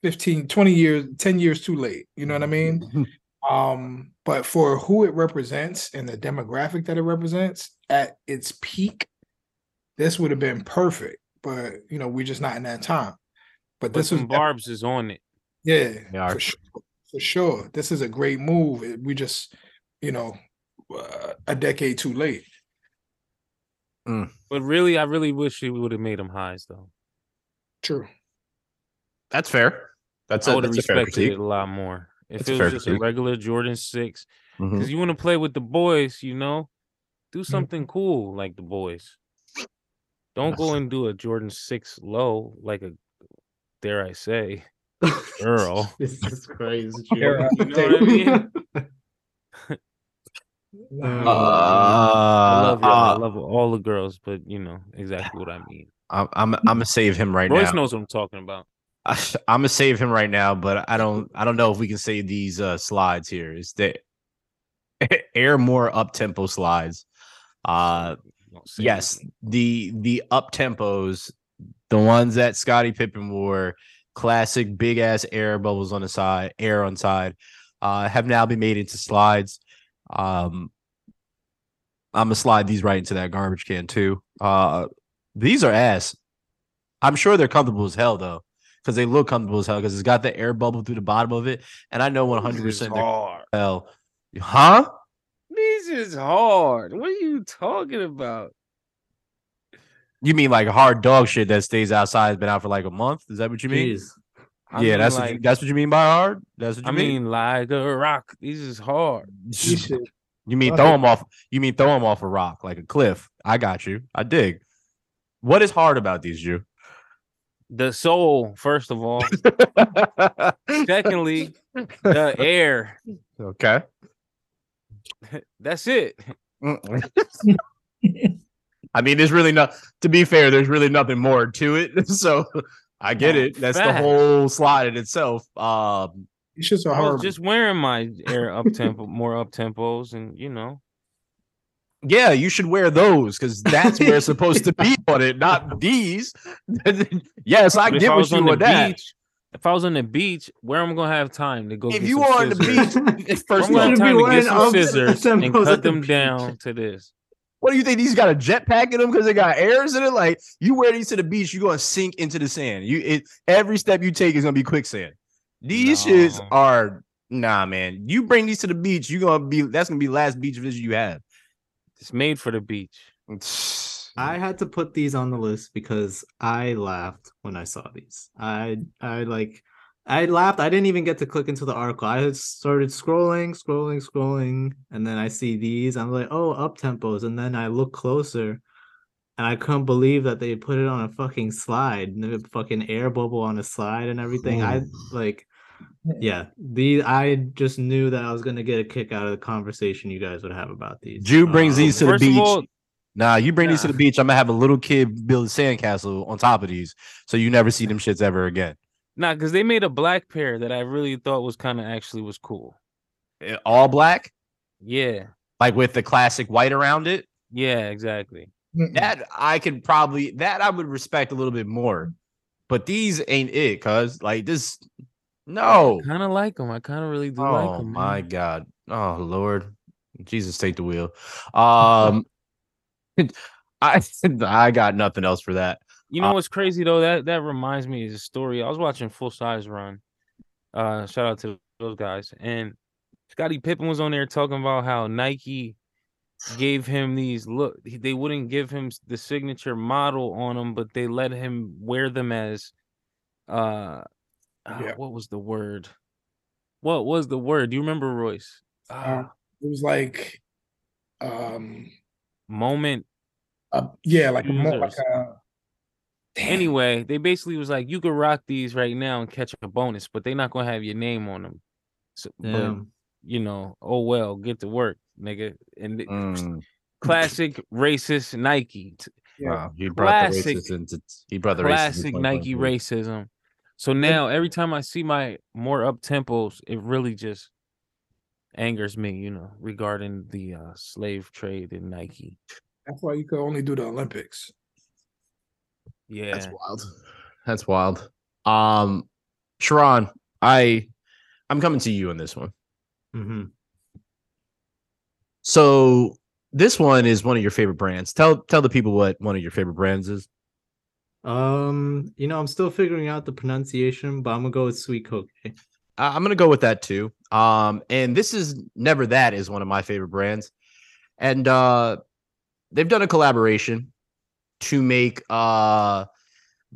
15, 20 years, 10 years too late. You know what I mean? But for who it represents and the demographic that it represents at its peak, this would have been perfect. But, you know, we're just not in that time. But this was Barb's is on it. Yeah, for sure. This is a great move. We just, you know, a decade too late. But really, I really wish we would have made them highs, though. True. That's fair. I would have respected it a lot more. If it was just a regular Jordan 6, because you want to play with the boys, you know, do something cool like the boys. Don't go and do a Jordan 6 low like a, dare I say, girl. This is crazy. You know what I mean? I love you. I love all the girls, but you know exactly what I mean. I'm gonna save him right now. Royce knows what I'm talking about. I'm gonna save him right now, but I don't know if we can save these slides here. It's the air more up tempo slides. Yes, the up tempos, the ones that Scottie Pippen wore. Classic big ass air bubbles on the side, have now been made into slides. I'm gonna slide these right into that garbage can too. These are ass. I'm sure they're comfortable as hell though, because they look comfortable as hell because it's got the air bubble through the bottom of it. And I know 100% they're hell. Huh? These is hard. What are you talking about? You mean like hard dog shit that stays outside, has been out for like a month? Is that what you mean? Yeah, that's like, that's what you mean by hard. That's what you mean. I mean like a rock. These is hard. You mean throw them off? You mean throw them off a rock like a cliff? I got you. I dig. What is hard about these, Jew? The soul, first of all. Secondly, the air. Okay. That's it. I mean, there's really not. To be fair, there's really nothing more to it. So I get it. That's the whole slide in itself. I was just wearing my air up tempo, more up tempos, and you know. Yeah, you should wear those because that's where it's supposed to be on it, not these. Yes, I get what you with that. Beach, if I was on the beach, where am I gonna have time to go? If you are on the beach, first I'm time to get some scissors and cut them down to this. What do you think? These got a jetpack in them because they got airs in it. Like you wear these to the beach, you're gonna sink into the sand. Every step you take is gonna be quicksand. These shits are man. You bring these to the beach, that's gonna be last beach visit you have. It's made for the beach. I had to put these on the list because I laughed when I saw these. I laughed. I didn't even get to click into the article. I started scrolling, and then I see these. I'm like, oh, up tempos. And then I look closer, and I couldn't believe that they put it on a fucking slide, the fucking air bubble on a slide and everything. Ooh. I just knew that I was gonna get a kick out of the conversation you guys would have about these. Jew brings these to the beach. These to the beach. I'm gonna have a little kid build a sandcastle on top of these, so you never see them shits ever again. Nah, because they made a black pair that I really thought was kind of actually was cool. All black? Yeah. Like with the classic white around it? Yeah, exactly. That I would respect a little bit more. But these ain't it, cuz like this. No. I kind of like them. I kind of really do like them. Oh, my God. Oh, Lord. Jesus, take the wheel. I got nothing else for that. You know what's crazy, though? That reminds me of a story. I was watching Full Size Run. Shout out to those guys. And Scottie Pippen was on there talking about how Nike gave him these. Look, they wouldn't give him the signature model on them, but they let him wear them as... What was the word? Do you remember, Royce? It was like moment. Like users. Anyway, they basically was like, you could rock these right now and catch a bonus, but they're not gonna have your name on them. So, get to work, nigga. And classic racist Nike. Yeah. Wow, he brought the classic Nike racism. So now every time I see my more up tempos, it really just angers me, you know, regarding the slave trade in Nike. That's why you could only do the Olympics. Yeah, that's wild. Sharon, I'm coming to you on this one. Mm-hmm. So this one is one of your favorite brands. Tell the people what one of your favorite brands is. I'm still figuring out the pronunciation, but I'm gonna go with Sweet Coke. I'm gonna go with that too. And this is Never That is one of my favorite brands, and they've done a collaboration to make the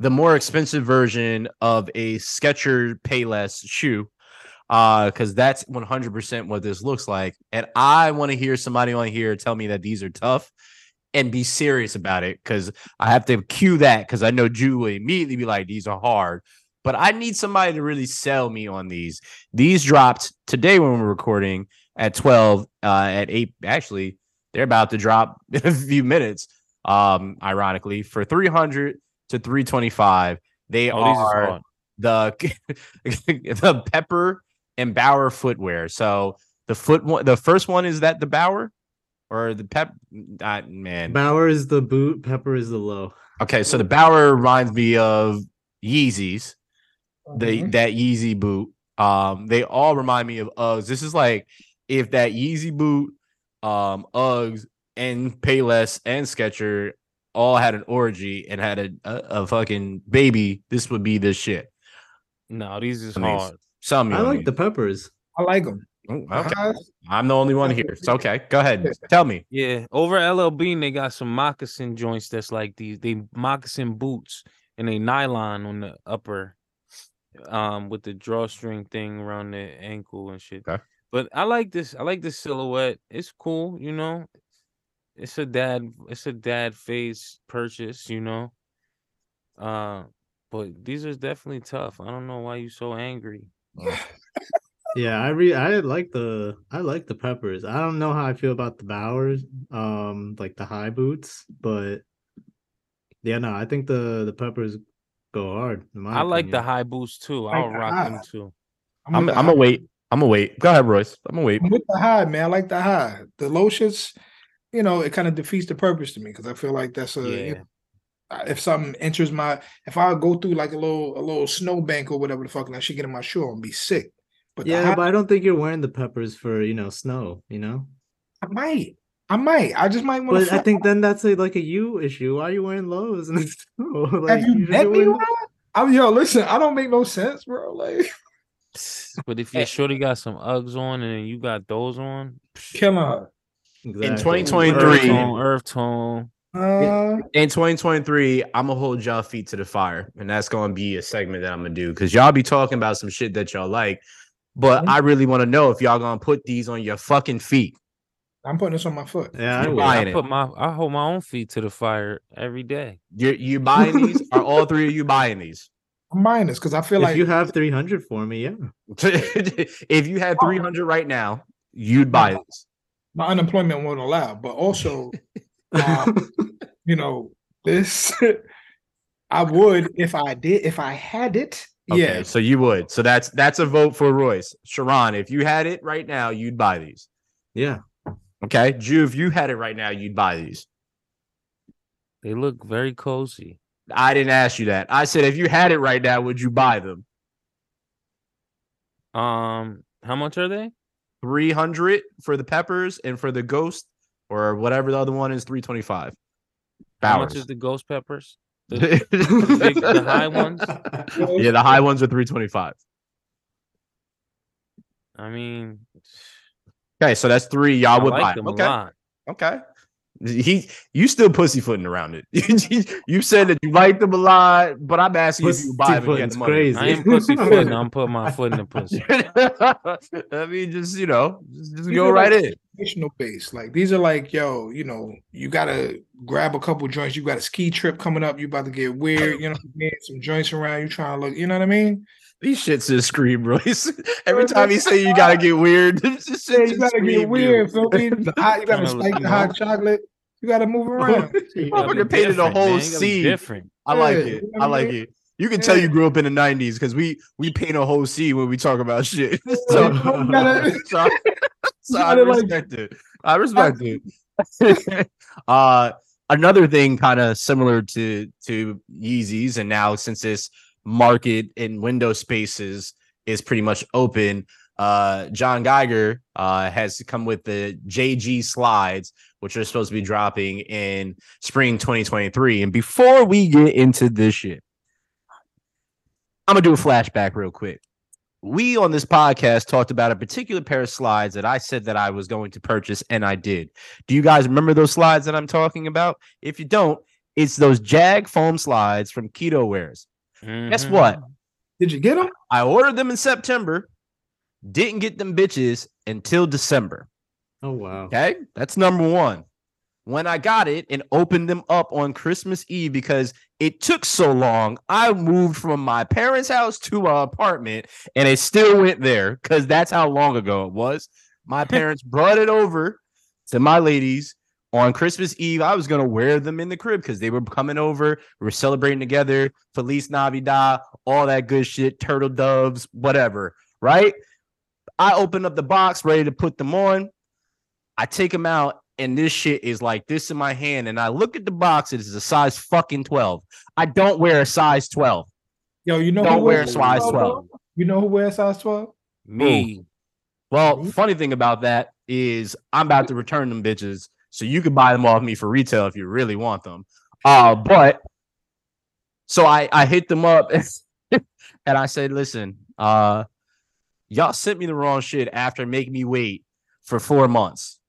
more expensive version of a Skechers Payless shoe, because that's 100% what this looks like. And I want to hear somebody on here tell me that these are tough. And be serious about it, because I have to cue that, because I know Jew will immediately be like, these are hard. But I need somebody to really sell me on these. These dropped today when we're recording at 12, at 8. Actually, they're about to drop in a few minutes, ironically, for $300 to $325. They are the Pepper and Bauer footwear. So the first one is that the Bauer? Or the Pep, Bauer is the boot, Pepper is the low. Okay, so the Bauer reminds me of Yeezys, that Yeezy boot. They all remind me of Uggs. This is like if that Yeezy boot, Uggs, and Payless and Skechers all had an orgy and had a fucking baby. This would be this shit. No, these is hard. Some I like the peppers. I like them. Ooh, okay. I'm the only one here. It's okay. Go ahead. Tell me. Yeah. Over at LL Bean, they got some moccasin joints that's like these. They moccasin boots and they nylon on the upper with the drawstring thing around the ankle and shit. Okay. But I like this. I like this silhouette. It's cool, you know. It's a dad phase purchase, you know. But these are definitely tough. I don't know why you're so angry. Yeah, I like the peppers. I don't know how I feel about the Bowers, like the high boots, but yeah, no, I think the peppers go hard. I like the high boots too. I'll rock them too. I'm gonna wait. Go ahead, Royce. I'm gonna wait. I'm with the high, man. I like the high. The low shits, you know, it kind of defeats the purpose to me because I feel like that's a. Yeah. You know, if something enters my, if I go through like a little snowbank or whatever the fuck, and I should get in my shoe and be sick. But yeah, but I don't think you're wearing the peppers for, you know, snow, you know? I might. I just might want to. But I think then that's like a you issue. Why are you wearing lows in the snow? Like, have you met me, yo, listen, I don't make no sense, bro. Like, but if your shorty got some Uggs on and you got those on, come on. Exactly. In 2023, Earth tone. In 2023, I'm gonna hold y'all feet to the fire, and that's gonna be a segment that I'm gonna do because y'all be talking about some shit that y'all like, but I really want to know if y'all gonna put these on your fucking feet. I'm putting this on my foot. Yeah, I hold my own feet to the fire every day. You buying these? Are all three of you buying these? I'm buying this because I feel like if you have 300 for me, yeah. If you had 300 right now, you'd buy this. My unemployment won't allow, but also. You know, this I would if I had it. Okay, yeah. So you would. So that's a vote for Royce. Sharon, if you had it right now, you'd buy these. Yeah. Okay. Drew, if you had it right now, you'd buy these. They look very cozy. I didn't ask you that. I said if you had it right now, would you buy them? How much are they? 300 for the peppers and for the ghost. Or whatever the other one is, 325. How much is the ghost peppers? The high ones? Yeah, the high ones are 325. I mean... Okay, so that's three. Y'all would like buy them. Okay. You still pussyfooting around it. You said that you like them a lot, but I'm asking if you buy them and get the money. Crazy. I ain't pussyfooting. I'm putting my foot in the pussy. I mean, just, you know, just go right in. Base. Like these are like, yo, you know, you gotta grab a couple joints. You got a ski trip coming up. You about to get weird. You know, some joints around. You trying to look. You know what I mean? These shits just scream, Royce. Every time you say you gotta get weird, this shit you gotta get weird. Feel me? You gotta spike the hot chocolate. You gotta move around. Motherfucker painted a whole scene. Different. I like it. I like it. You can tell you grew up in the 90s because we paint a whole scene when we talk about shit. So I respect it. I respect it. Another thing kind of similar to Yeezys, and now since this market in window spaces is pretty much open, John Geiger has come with the JG slides, which are supposed to be dropping in spring 2023. And before we get into this shit, I'm going to do a flashback real quick. We on this podcast talked about a particular pair of slides that I said that I was going to purchase, and I did. Do you guys remember those slides that I'm talking about? If you don't, it's those Jag foam slides from Keto Wears. Mm-hmm. Guess what? Did you get them? I ordered them in September, didn't get them bitches until December. Oh, wow. Okay, that's number one. When I got it and opened them up on Christmas Eve because it took so long, I moved from my parents' house to an apartment and it still went there because that's how long ago it was. My parents brought it over to my ladies on Christmas Eve. I was going to wear them in the crib because they were coming over. We were celebrating together. Feliz Navidad, all that good shit, turtle doves, whatever, right? I opened up the box ready to put them on. I take them out. And this shit is like this in my hand. And I look at the box. It is a size fucking 12. I don't wear a size 12. Yo, you know don't wear a size 12. You know who wears size 12? Me. Ooh. Well, funny thing about that is I'm about to return them bitches. So you can buy them off me for retail if you really want them. But so I hit them up. and I said, listen, y'all sent me the wrong shit after making me wait for 4 months.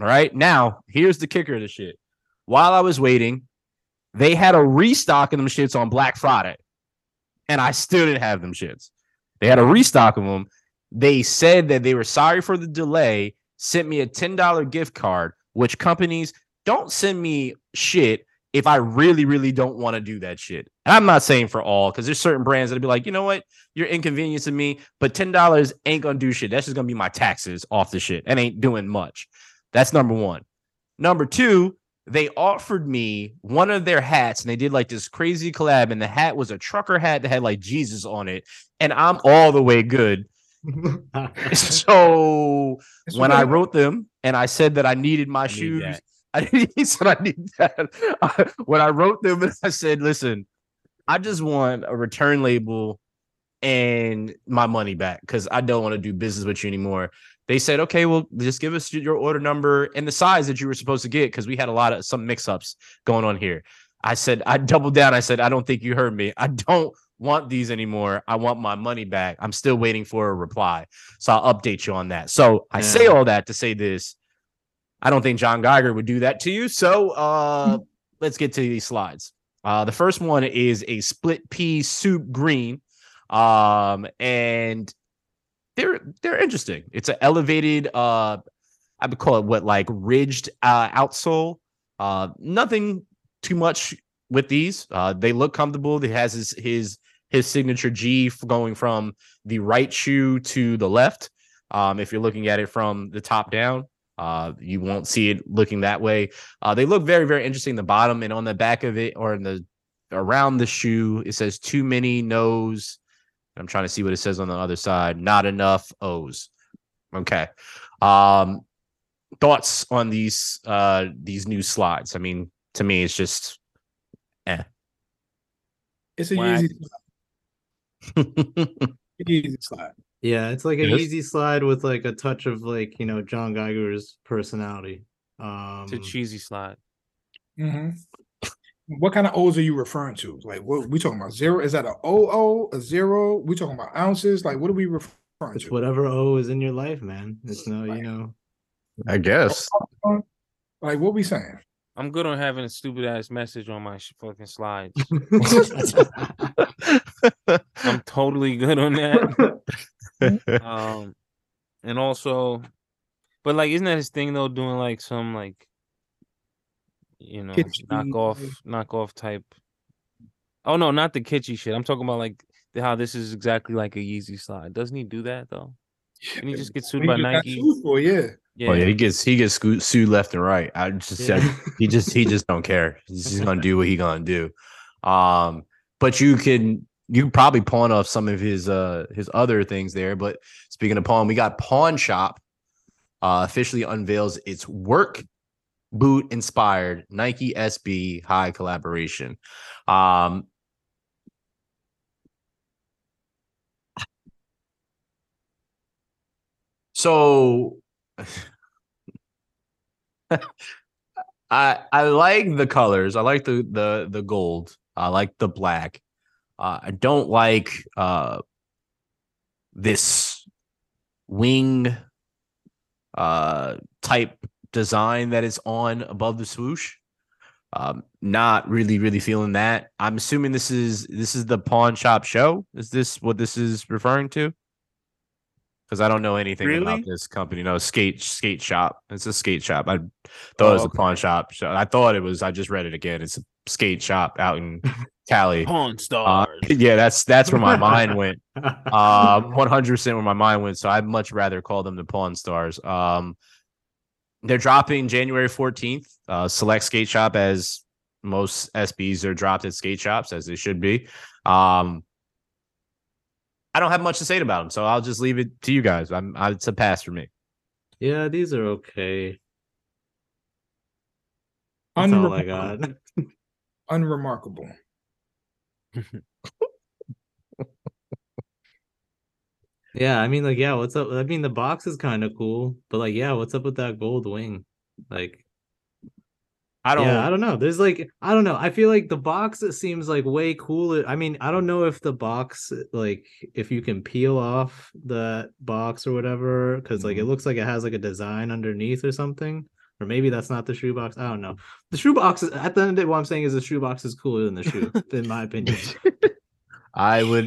All right. Now, here's the kicker of the shit. While I was waiting, they had a restock of them shits on Black Friday, and I still didn't have them shits. They had a restock of them. They said that they were sorry for the delay, sent me a $10 gift card, which companies don't send me shit if I really, really don't want to do that shit. And I'm not saying for all, because there's certain brands that'll be like, you know what? You're inconveniencing me, but $10 ain't going to do shit. That's just going to be my taxes off the shit. That ain't doing much. That's number one. Number two, they offered me one of their hats, and they did like this crazy collab, and the hat was a trucker hat that had like Jesus on it, and I'm all the way good. So when I wrote them and I said that I needed my shoes, he said I need that. When I wrote them and I said, listen, I just want a return label and my money back because I don't want to do business with you anymore. They said, okay, well, just give us your order number and the size that you were supposed to get because we had a lot of some mix-ups going on here. I said, I doubled down. I said, I don't think you heard me. I don't want these anymore. I want my money back. I'm still waiting for a reply. So I'll update you on that. So I say all that to say this. I don't think John Geiger would do that to you. So let's get to these slides. The first one is a split pea soup green. And they're interesting. It's an elevated, I would call it what, like ridged outsole. Nothing too much with these. They look comfortable. It has his signature G going from the right shoe to the left. If you're looking at it from the top down. You won't see it looking that way. They look very, very interesting. The bottom and on the back of it, or in the around the shoe, it says too many no's. I'm trying to see what it says on the other side. Not enough O's. Okay. Thoughts on these new slides? I mean, to me, it's just, It's a Yeezy slide. Yeah, it's like a Yeezy slide with like a touch of like, you know, John Geiger's personality. It's a cheesy slide. Mm-hmm. What kind of O's are you referring to? Like, what are we talking about? Zero? Is that an O-O? A zero? We talking about ounces? Like, what are we referring to? It's whatever O is in your life, man. It's no, like, you know. I guess. Like, what we saying? I'm good on having a stupid ass message on my fucking slides. I'm totally good on that. And also, but like, isn't that his thing though? Doing like some like, you know, kitschy. knockoff type. Oh no, not the kitschy shit. I'm talking about like how this is exactly like a Yeezy slide. Doesn't he do that though? Can he just get sued by Nike? Yeah. Oh yeah, he gets sued left and right. I just said he just don't care. He's just gonna do what he gonna do. But you can probably pawn off some of his other things there. But speaking of pawn, we got Pawn Shop officially unveils its work boot inspired Nike SB high collaboration. So I like the colors. I like the gold. I like the black. I don't like this wing type design that is on above the swoosh. Not really, really feeling that. I'm assuming this is the Pawn Shop show. Is this what this is referring to? Because I don't know anything about this company. No, skate shop. It's a skate shop. I thought it was a pawn shop. I thought it was. I just read it again. It's a skate shop out in Cali. Pawn Stars. Yeah, that's where my mind went. 100% where my mind went. So I'd much rather call them the Pawn Stars. They're dropping January 14th. Select skate shop, as most SBs are dropped at skate shops, as they should be. I don't have much to say about them, so I'll just leave it to you guys. It's a pass for me. Yeah, these are okay. That's all I got. Unremarkable. Yeah, I mean, like, yeah, what's up? I mean, the box is kind of cool, but like, yeah, what's up with that gold wing? Like, I don't know. There's like, I don't know. I feel like the box, it seems like way cooler. I mean, I don't know if the box, like if you can peel off the box or whatever, because like it looks like it has like a design underneath or something. Or maybe that's not the shoe box. I don't know. The shoe box is, at the end of the day, what I'm saying is the shoe box is cooler than the shoe, in my opinion. I would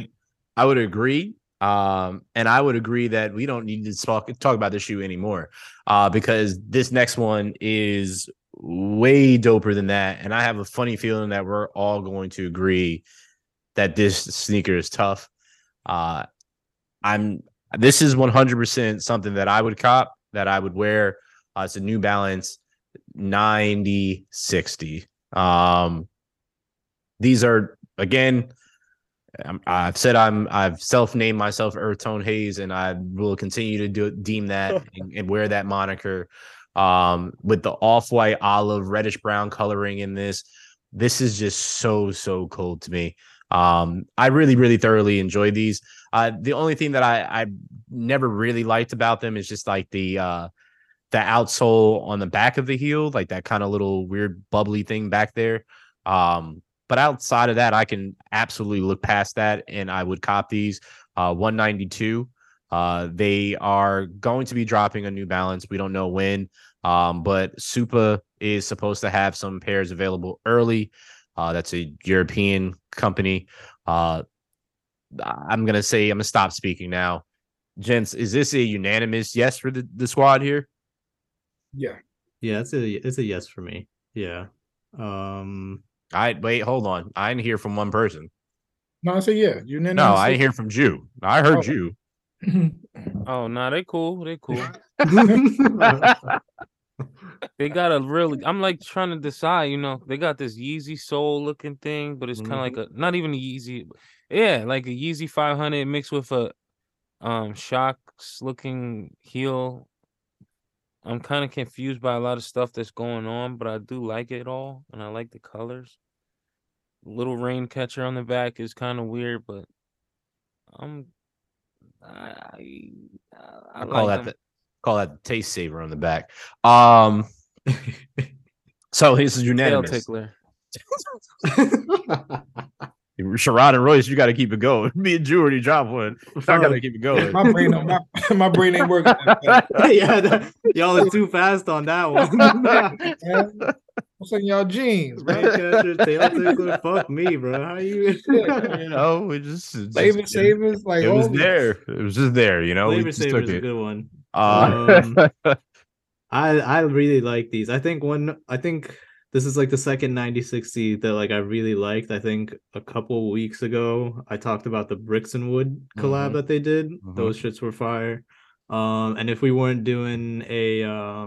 agree. And I would agree that we don't need to talk about the shoe anymore, because this next one is way doper than that. And I have a funny feeling that we're all going to agree that this sneaker is tough. This is 100% something that I would cop, that I would wear. It's a New Balance 9060. These are, again, I've self-named myself Earth Tone Hayes, and I will continue to deem that and wear that moniker. With the off-white, olive, reddish-brown coloring in this, this is just so cold to me. I really thoroughly enjoy these. The only thing that I never really liked about them is just like the outsole on the back of the heel, like that kind of little weird bubbly thing back there. But outside of that, I can absolutely look past that, and I would cop these. 192. They are going to be dropping a New Balance. We don't know when, but Supa is supposed to have some pairs available early. That's a European company. I'm going to stop speaking now. Gents, is this a unanimous yes for the squad here? Yeah. Yeah, it's a yes for me. Yeah. Wait, hold on. I didn't hear from one person. No, I said yeah. Unanimous. No, I didn't hear from Jew. I heard you. Oh no, they cool. They cool. They got a really. I'm like trying to decide. You know, they got this Yeezy Soul looking thing, but it's kind of like a not even a Yeezy. Yeah, like a Yeezy 500 mixed with a Shox looking heel. I'm kind of confused by a lot of stuff that's going on, but I do like it all, and I like the colors. Little rain catcher on the back is kind of weird, but I call like that the taste saver on the back. So this is unanimous. Tickler. Sharon and Royce, you got to keep it going. Me and Drew already dropped one. I got to keep it going. My brain ain't working. Yeah, y'all are too fast on that one. I'm saying y'all jeans, right? Fuck me, bro. How you? You know, we just labor savers. Like it was there. It was just there. You know, labor savers is a good one. I really like these. I think this is like the second 9060 that like I really liked. I think a couple weeks ago I talked about the Bricks and Wood collab that they did. Those shits were fire. And if we weren't doing a a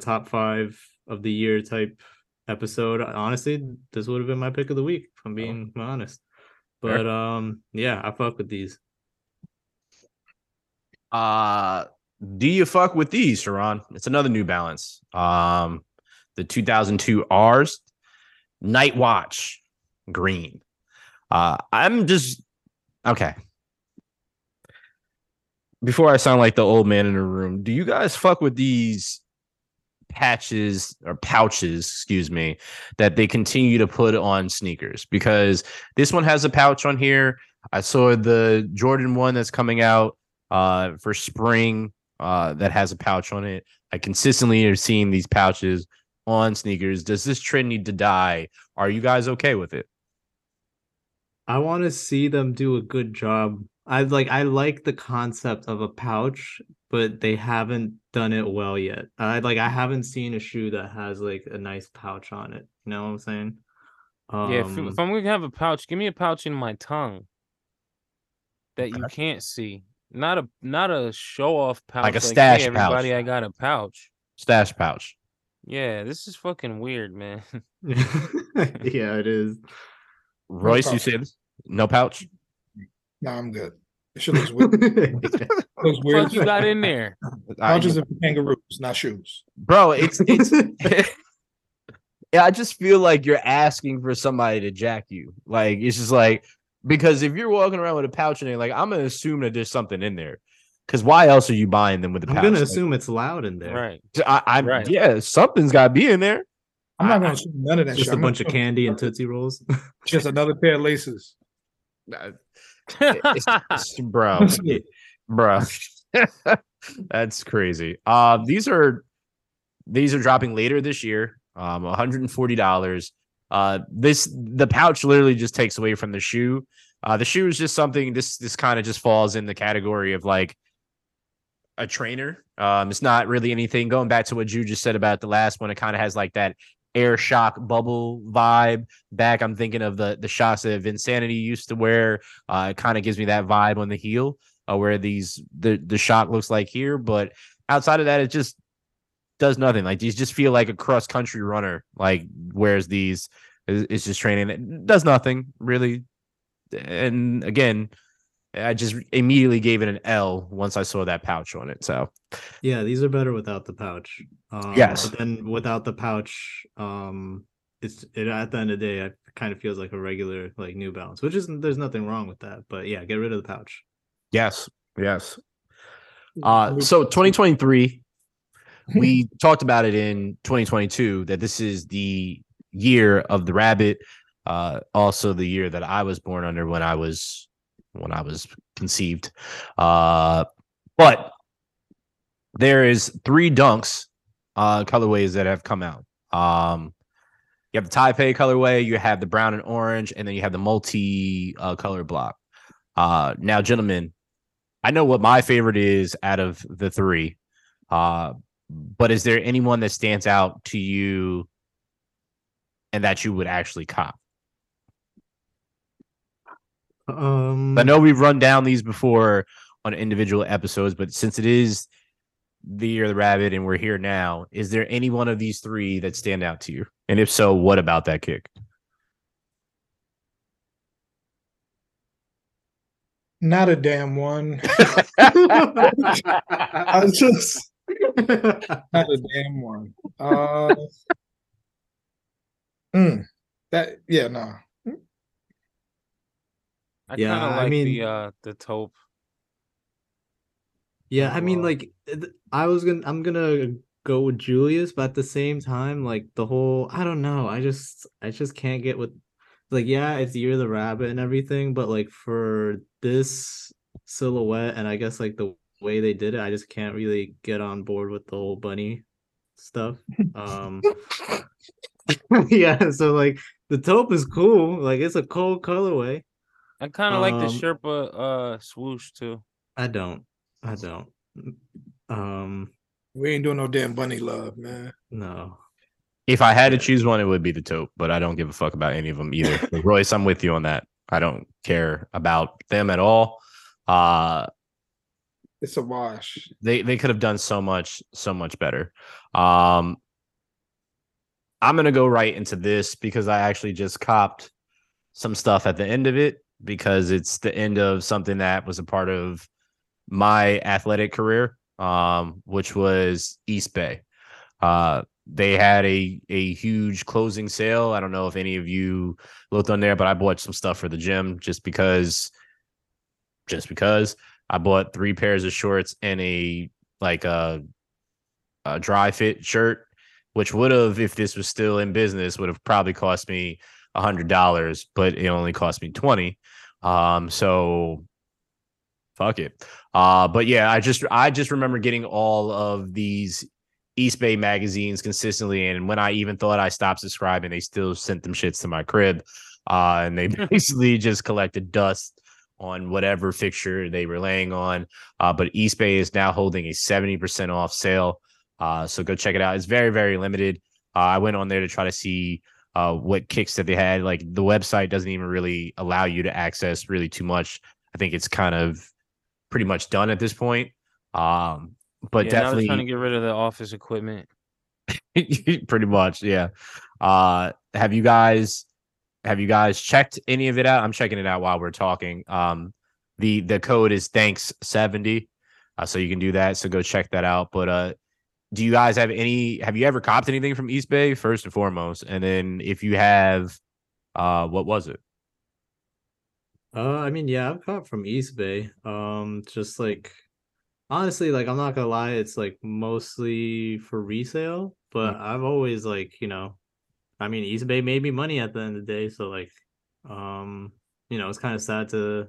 top five of the year type episode, honestly, this would have been my pick of the week, if I'm being honest. But fair. Yeah, I fuck with these. Do you fuck with these, Sharon? It's another New Balance. The 2002 R's, Night Watch green. I'm just okay. Before I sound like the old man in the room, do you guys fuck with these pouches that they continue to put on sneakers? Because this one has a pouch on here. I saw the Jordan one that's coming out for spring that has a pouch on it. I consistently are seeing these pouches on sneakers. Does this trend need to die? Are you guys okay with it? I want to see them do a good job. I like the concept of a pouch, but they haven't done it well yet. I haven't seen a shoe that has like a nice pouch on it. You know what I'm saying? Yeah, if I'm gonna have a pouch, give me a pouch in my tongue that you can't see. Not a show off pouch. Like a stash pouch. Everybody, I got a pouch. Stash pouch. Yeah, this is fucking weird, man. Yeah, it is. Royce, you said no pouch? No, I'm good. It should look weird. What the fuck you got in there? Pouches of kangaroos, not shoes. Bro, it's yeah, I just feel like you're asking for somebody to jack you. Like, it's just like, because if you're walking around with a pouch and you're like, I'm going to assume that there's something in there. Because why else are you buying them with a pouch? I'm going to assume it's loud in there. Right. Yeah, something's got to be in there. I'm not going to show none of that. Just a bunch of candy and Tootsie Rolls. Just another pair of laces. Bro. That's crazy. These are dropping later this year. $140. The pouch literally just takes away from the shoe. The shoe is just something. This kind of just falls in the category of like a trainer. It's not really anything. Going back to what you just said about the last one, it kind of has like that air shock bubble vibe back. I'm thinking of the shots that Insanity used to wear. It kind of gives me that vibe on the heel, where the shock looks like here. But outside of that, it just does nothing. Like, these just feel like a cross country runner. Like, wears these, it's just training. It does nothing really. And again, I just immediately gave it an L once I saw that pouch on it. So yeah, these are better without the pouch. Yes. But then without the pouch, it's at the end of the day, it kind of feels like a regular like New Balance, which isn't, there's nothing wrong with that. But yeah, get rid of the pouch. Yes. Yes. So 2023, we talked about it in 2022 that this is the year of the rabbit. Also the year that I was born under when I was conceived. But there is 3 dunks colorways that have come out. You have the Taipei colorway, you have the brown and orange, and then you have the multi color block. Now, gentlemen, I know what my favorite is out of the 3. But is there anyone that stands out to you and that you would actually cop? I know we've run down these before on individual episodes, but since it is the year of the rabbit and we're here now, is there any one of these 3 that stand out to you? And if so, what about that kick? Not a damn one. I just not a damn one. I mean the taupe. Yeah, I mean, like, I'm gonna go with Julius, but at the same time, like, the whole, I don't know, I just can't get with, like, yeah, it's the year of the rabbit and everything, but like for this silhouette and I guess like the way they did it, I just can't really get on board with the whole bunny stuff. Yeah, so like the taupe is cool, like it's a cool colorway. I kind of like the Sherpa swoosh too. I don't. We ain't doing no damn bunny love, man. No. If I had to choose one, it would be the taupe, but I don't give a fuck about any of them either. Royce, I'm with you on that. I don't care about them at all. It's a wash. They could have done so much better. I'm going to go right into this because I actually just copped some stuff at the end of it because it's the end of something that was a part of my athletic career, which was East Bay. They had a huge closing sale. I don't know if any of you looked on there, but I bought some stuff for the gym just because I bought 3 pairs of shorts and a dry fit shirt, which would have, if this was still in business, would have probably cost me $100, but it only cost me $20. So fuck it. But yeah, I just remember getting all of these East Bay magazines consistently. And when I even thought I stopped subscribing, they still sent them shits to my crib. And they basically just collected dust on whatever fixture they were laying on. But East Bay is now holding a 70% off sale. So go check it out. It's very, very limited. I went on there to try to see what kicks that they had. Like, the website doesn't even really allow you to access really too much. I think it's kind of pretty much done at this point. But yeah, definitely trying to get rid of the office equipment. Pretty much, yeah. Have you guys checked any of it out? I'm checking it out while we're talking. The code is thanks70, so you can do that. So go check that out. But do you guys have you ever copped anything from East Bay, first and foremost? And then if you have, what was it? I mean, yeah, I've copped from East Bay. Just like, honestly, like, I'm not gonna lie, it's like mostly for resale, but I've always, like, you know, I mean, East Bay made me money at the end of the day. So, like, you know, it's kind of sad to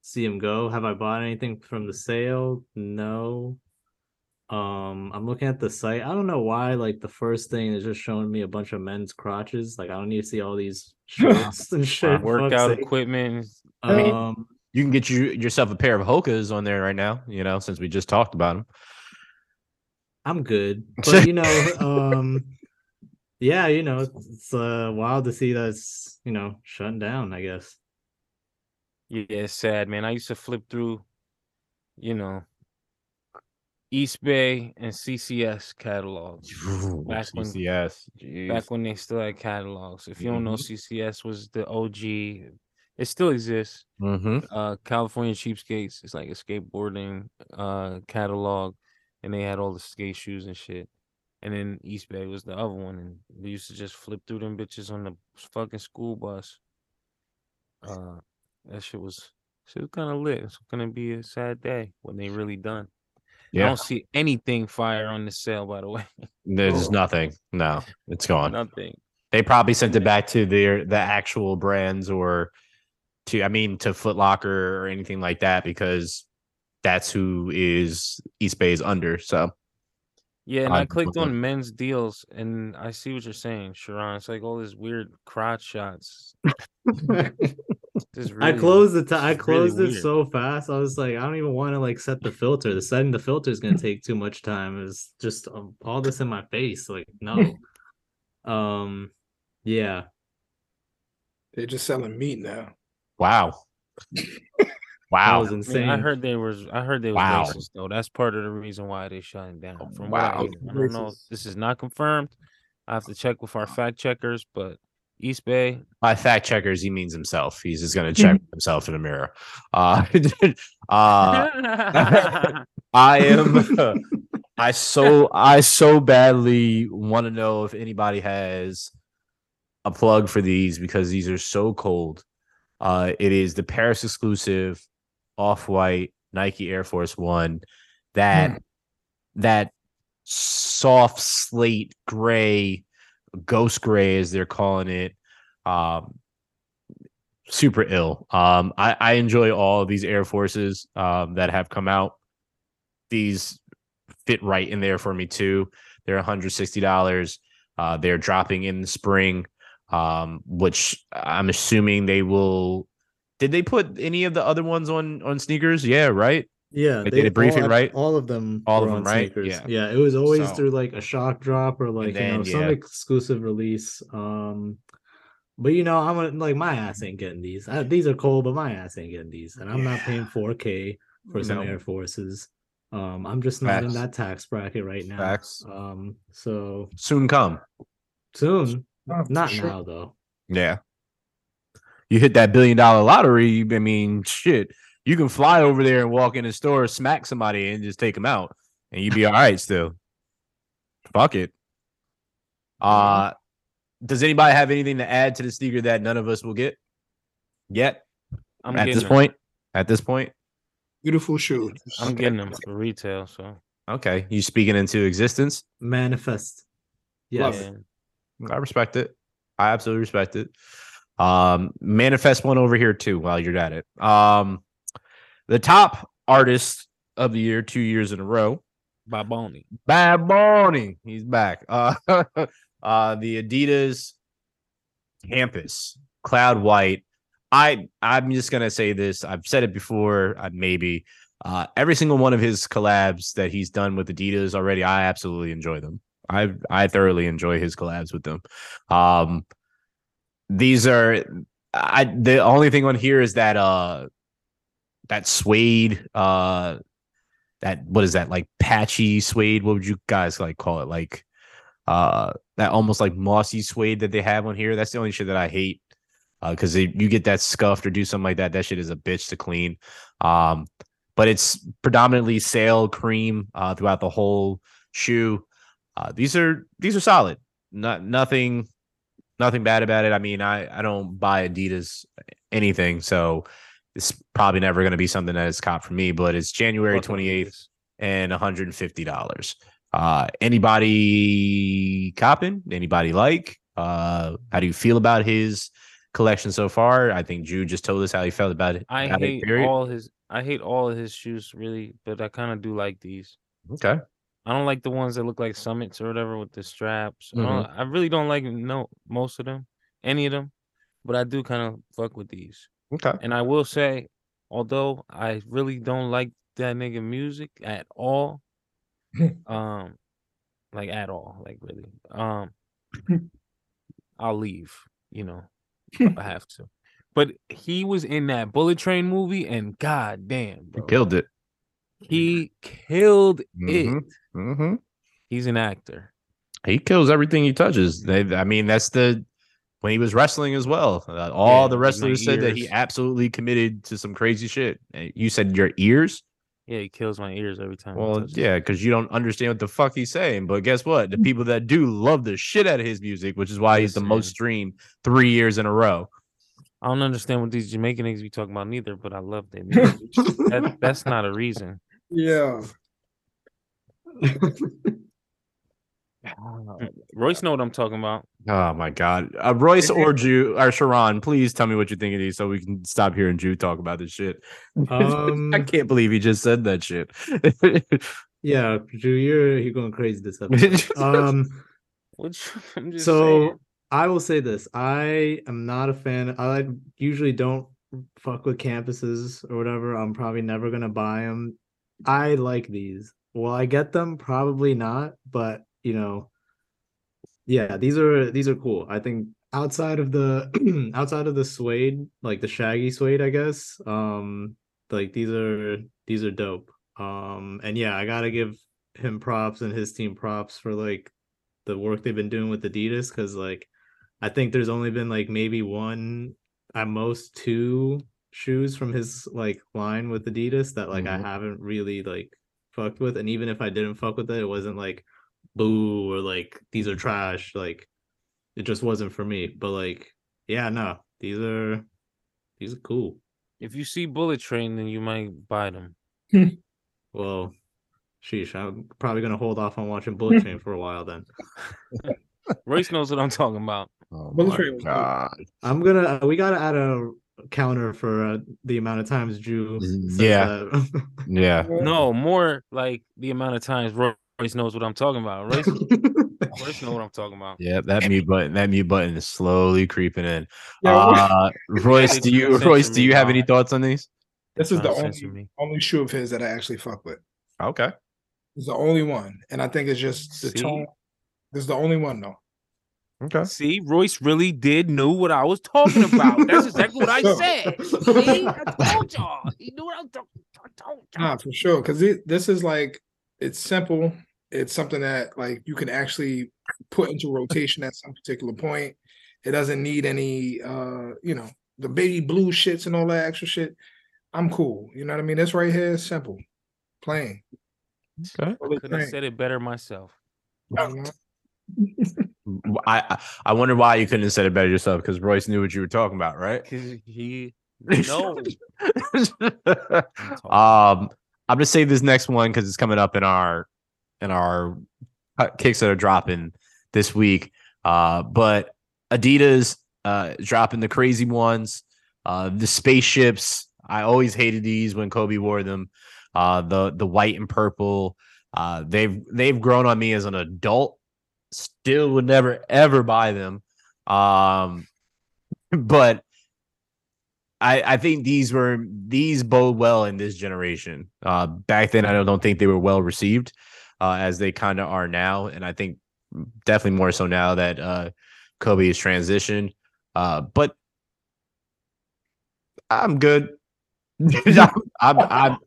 see him go. Have I bought anything from the sale? No. I'm looking at the site. I don't know why, like, the first thing is just showing me a bunch of men's crotches. Like, I don't need to see all these shirts and shit. Workout equipment. I mean, you can get yourself a pair of Hokas on there right now, you know, since we just talked about them. I'm good. But, you know, yeah, you know, it's wild to see that's, you know, shutting down, I guess. Yeah, it's sad, man. I used to flip through, you know, East Bay and CCS catalogs. Ooh, back when they still had catalogs. If you don't know, CCS was the OG. It still exists. Mm-hmm. California Cheapskates. It's like a skateboarding catalog, and they had all the skate shoes and shit. And then East Bay was the other one, and we used to just flip through them bitches on the fucking school bus. That shit was kind of lit. It's gonna be a sad day when they really done. Yeah. I don't see anything fire on the sale, by the way. There's nothing. No, it's gone. Nothing. They probably sent it back to the actual brands or to Foot Locker or anything like that, because that's who is East Bay's under. So yeah, and I clicked on men's deals, and I see what you're saying, Sharon. It's like all this weird crotch shots. Really, I closed it so fast. I was like, I don't even want to like set the filter. The setting the filter is going to take too much time. It's just all this in my face. Like, no. Yeah. They're just selling meat now. Wow. That was insane. I heard they were. I heard they were racist though. That's part of the reason why they shutting down. From I don't know. This is not confirmed. I have to check with our fact checkers, but. East Bay. By fact checkers, he means himself. He's just going to check himself in a mirror. I so badly want to know if anybody has a plug for these, because these are so cold. It is the Paris exclusive off-white Nike Air Force One, that soft slate gray, ghost gray as they're calling it, super ill. I enjoy all of these Air Forces that have come out. These fit right in there for me too. They're $160. They're dropping in the spring, which I'm assuming they will. Did they put any of the other ones on sneakers? Yeah, right. Yeah, they did a briefing, right? All of them, right? Sneakers. Yeah. It was always through like a shock drop or like some exclusive release. But you know, I'm like, my ass ain't getting these. These are cold, but my ass ain't getting these, and I'm not paying $4,000 for some Air Forces. I'm just not in that tax bracket right now. Facts. So soon, not sure. Now though. Yeah, you hit that $1 billion lottery. I mean, shit. You can fly over there and walk in the store, smack somebody, and just take them out, and you'd be all right still. Fuck it. Does anybody have anything to add to the sneaker that none of us will get yet? At this point, beautiful shoes. I'm getting them for retail. So okay, you speaking into existence? Manifest. Yes, I respect it. I absolutely respect it. Manifest one over here too while you're at it. The top artist of the year, 2 years in a row. Bad Bunny. He's back. The Adidas Campus Cloud White. I'm just going to say this. I've said it before. Every single one of his collabs that he's done with Adidas already, I absolutely enjoy them. I thoroughly enjoy his collabs with them. The only thing on here is that... that suede, what is that, like patchy suede? What would you guys like call it? Like that almost like mossy suede that they have on here. That's the only shit that I hate, because you get that scuffed or do something like that. That shit is a bitch to clean. But it's predominantly sail cream throughout the whole shoe. These are solid. Nothing bad about it. I mean, I don't buy Adidas anything, so. It's probably never going to be something that is cop for me, but it's January 28th and $150. Anybody copping? Anybody like? How do you feel about his collection so far? I think Jude just told us how he felt about it. I hate all of his shoes, really, but I kind of do like these. Okay. I don't like the ones that look like Summits or whatever with the straps. Mm-hmm. I really don't like most of them, any of them, but I do kind of fuck with these. Okay. And I will say, although I really don't like that nigga music at all, really, I'll leave, if I have to. But he was in that Bullet Train movie, and goddamn, bro, he killed it. He killed it. Mm-hmm. He's an actor. He kills everything he touches. That's when he was wrestling as well. All the wrestlers said that he absolutely committed to some crazy shit. You said your ears? Yeah, he kills my ears every time. Well, yeah, because you don't understand what the fuck he's saying. But guess what? The people that do love the shit out of his music, which is why he's the most streamed 3 years in a row. I don't understand what these Jamaican niggas be talking about neither, but I love their music. That's not a reason. Yeah. Royce know what I'm talking about. Oh my God. Royce or Jew or Sharon, please tell me what you think of these so we can stop hearing Jew talk about this shit. I can't believe he just said that shit. Yeah, Jew, you're going crazy this episode. I'm just saying. I will say this. I am not a fan. I usually don't fuck with campuses or whatever. I'm probably never going to buy them. I like these. Will I get them? Probably not. But, yeah, these are cool. I think outside of the suede, like the shaggy suede, I guess, these are dope. And yeah, I got to give him props and his team props for like the work they've been doing with Adidas, because like, I think there's only been like maybe one, at most two shoes from his like line with Adidas that like I haven't really like fucked with. And even if I didn't fuck with it, it wasn't like boo or like these are trash. Like it just wasn't for me. But like, yeah, no, these are cool. If you see Bullet Train, then you might buy them. Well, sheesh, I'm probably gonna hold off on watching Bullet Train for a while then. Royce knows what I'm talking about. Oh my God. We gotta add a counter for the amount of times Jew says that. Yeah. No, more like the amount of times Royce knows what I'm talking about. Royce knows what I'm talking about. Yeah, that mute button is slowly creeping in. Royce, do you have any thoughts on these? This is the only shoe of his that I actually fuck with. Okay. It's the only one. And I think it's just the tone. This is the only one, though. Okay. See, Royce really knew what I was talking about. That's exactly what I said. See, I told y'all. He knew what I was talking about. Nah, for sure. Because this is like, it's simple. It's something that like you can actually put into rotation at some particular point. It doesn't need any, the baby blue shits and all that extra shit. I'm cool. You know what I mean? This right here is simple. Plain. Okay. I could have said it better myself. I wonder why you couldn't have said it better yourself, because Royce knew what you were talking about, right? Because he knows. I'm gonna save this next one because it's coming up in our kicks that are dropping this week. But Adidas dropping the crazy ones, the spaceships. I always hated these when Kobe wore them. The white and purple. They've grown on me as an adult. Still would never ever buy them, but I think these bode well in this generation. Back then, I don't think they were well received as they kind of are now, and I think definitely more so now that Kobe has transitioned. But I'm good. I'm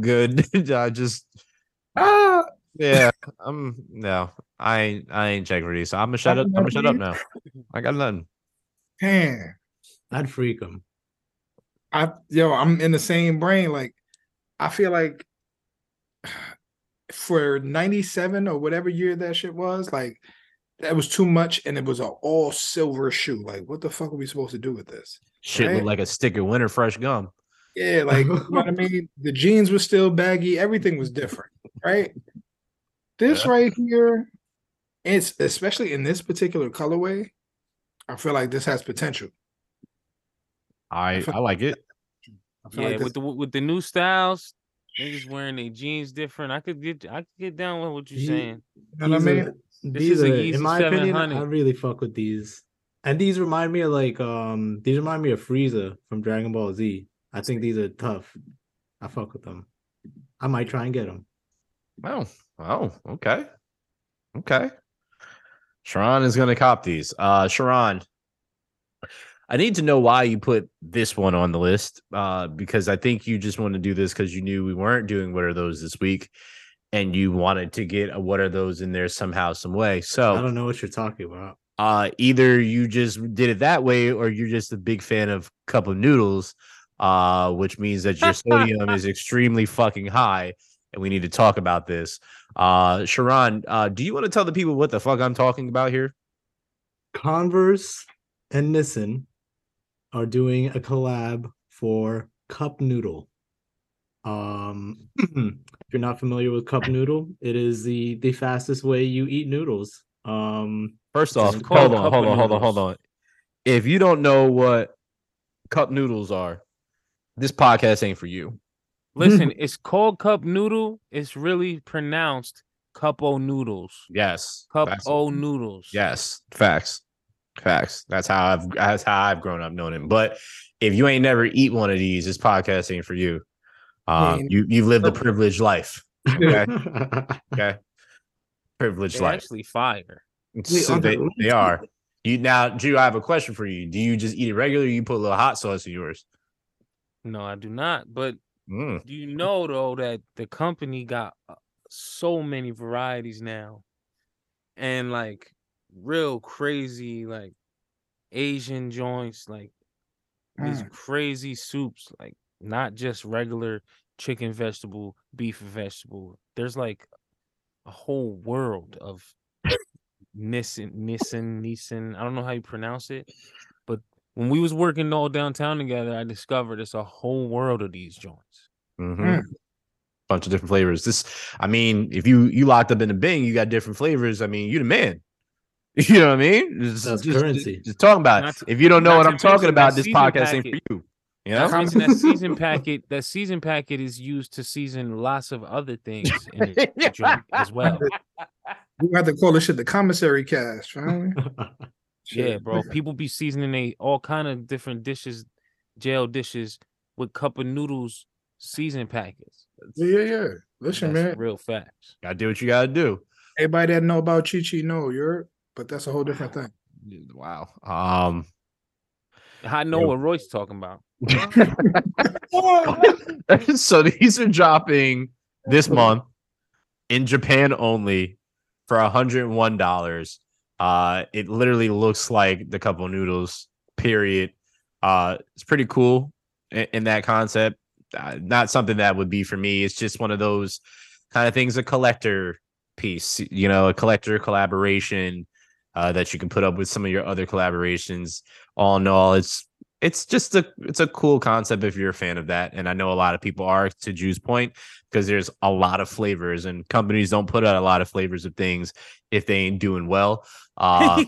good. I just. Yeah, I ain't checking for these. So I'm gonna shut up now. I got nothing. Man, I'd freak them. I'm in the same brain. Like, I feel like for 97 or whatever year that shit was, like that was too much, and it was an all silver shoe. Like, what the fuck are we supposed to do with this? Shit looked like a stick of winter fresh gum. Yeah, like you know what I mean. The jeans were still baggy. Everything was different, right? This right here It's especially in this particular colorway. I feel like this has potential. I like it. Like with the new styles, they're just wearing their jeans different. I could get down with what you're saying. You know what I mean? In my opinion, I really fuck with these. And these remind me of of Frieza from Dragon Ball Z. I think these are tough. I fuck with them. I might try and get them. Oh, okay. Sharon is gonna cop these. Sharon, I need to know why you put this one on the list. Because I think you just want to do this because you knew we weren't doing what are those this week, and you wanted to get a what are those in there somehow, some way. So I don't know what you're talking about. Either you just did it that way, or you're just a big fan of Cup of Noodles, which means that your sodium is extremely fucking high, and we need to talk about this. Sharon, do you want to tell the people what the fuck I'm talking about here? Converse and Nissan are doing a collab for Cup Noodle. If you're not familiar with Cup Noodle, it is the fastest way you eat noodles. First off, hold on. If you don't know what cup noodles are, this podcast ain't for you. Listen, it's called Cup Noodle. It's really pronounced Cup-o Noodles. Yes. Cup-o Noodles. Yes. Facts. That's how I've grown up knowing it. But if you ain't never eat one of these, this podcast ain't for you. You've lived a privileged life. Okay. Privileged life. Actually fire. So they are. You now, Drew, I have a question for you. Do you just eat it regularly? Or you put a little hot sauce in yours? No, I do not. But do you know though that the company got so many varieties now, and like real crazy like Asian joints, like these crazy soups, like not just regular chicken, vegetable, beef, vegetable. There's like a whole world of Nissan. I don't know how you pronounce it, but when we was working all downtown together, I discovered it's a whole world of these joints. Mm-hmm. Bunch of different flavors. This, I mean, if you locked up in a Bing, you got different flavors. I mean, you the man. You know what I mean? That's currency. Just talking about it. If you don't know what I'm talking about, this podcast ain't for you. Yeah, you know? That season packet is used to season lots of other things in the drink as well. You have to call this shit the commissary cast, right? Yeah, bro. People be seasoning all kind of different dishes, jail dishes, with Cup of Noodles season packets. Yeah. Listen, that's man. Real facts. Gotta do what you gotta do. Everybody that know about Chi know you're, but that's a whole different thing. Wow. I know what Royce talking about. So these are dropping this month in Japan only for $101. It literally looks like the Cup of Noodles, period. It's pretty cool in that concept. Not something that would be for me. It's just one of those kind of things, a collector piece, you know, a collector collaboration that you can put up with some of your other collaborations. All in all, it's a cool concept if you're a fan of that. And I know a lot of people are, to Drew's point, because there's a lot of flavors and companies don't put out a lot of flavors of things if they ain't doing well. That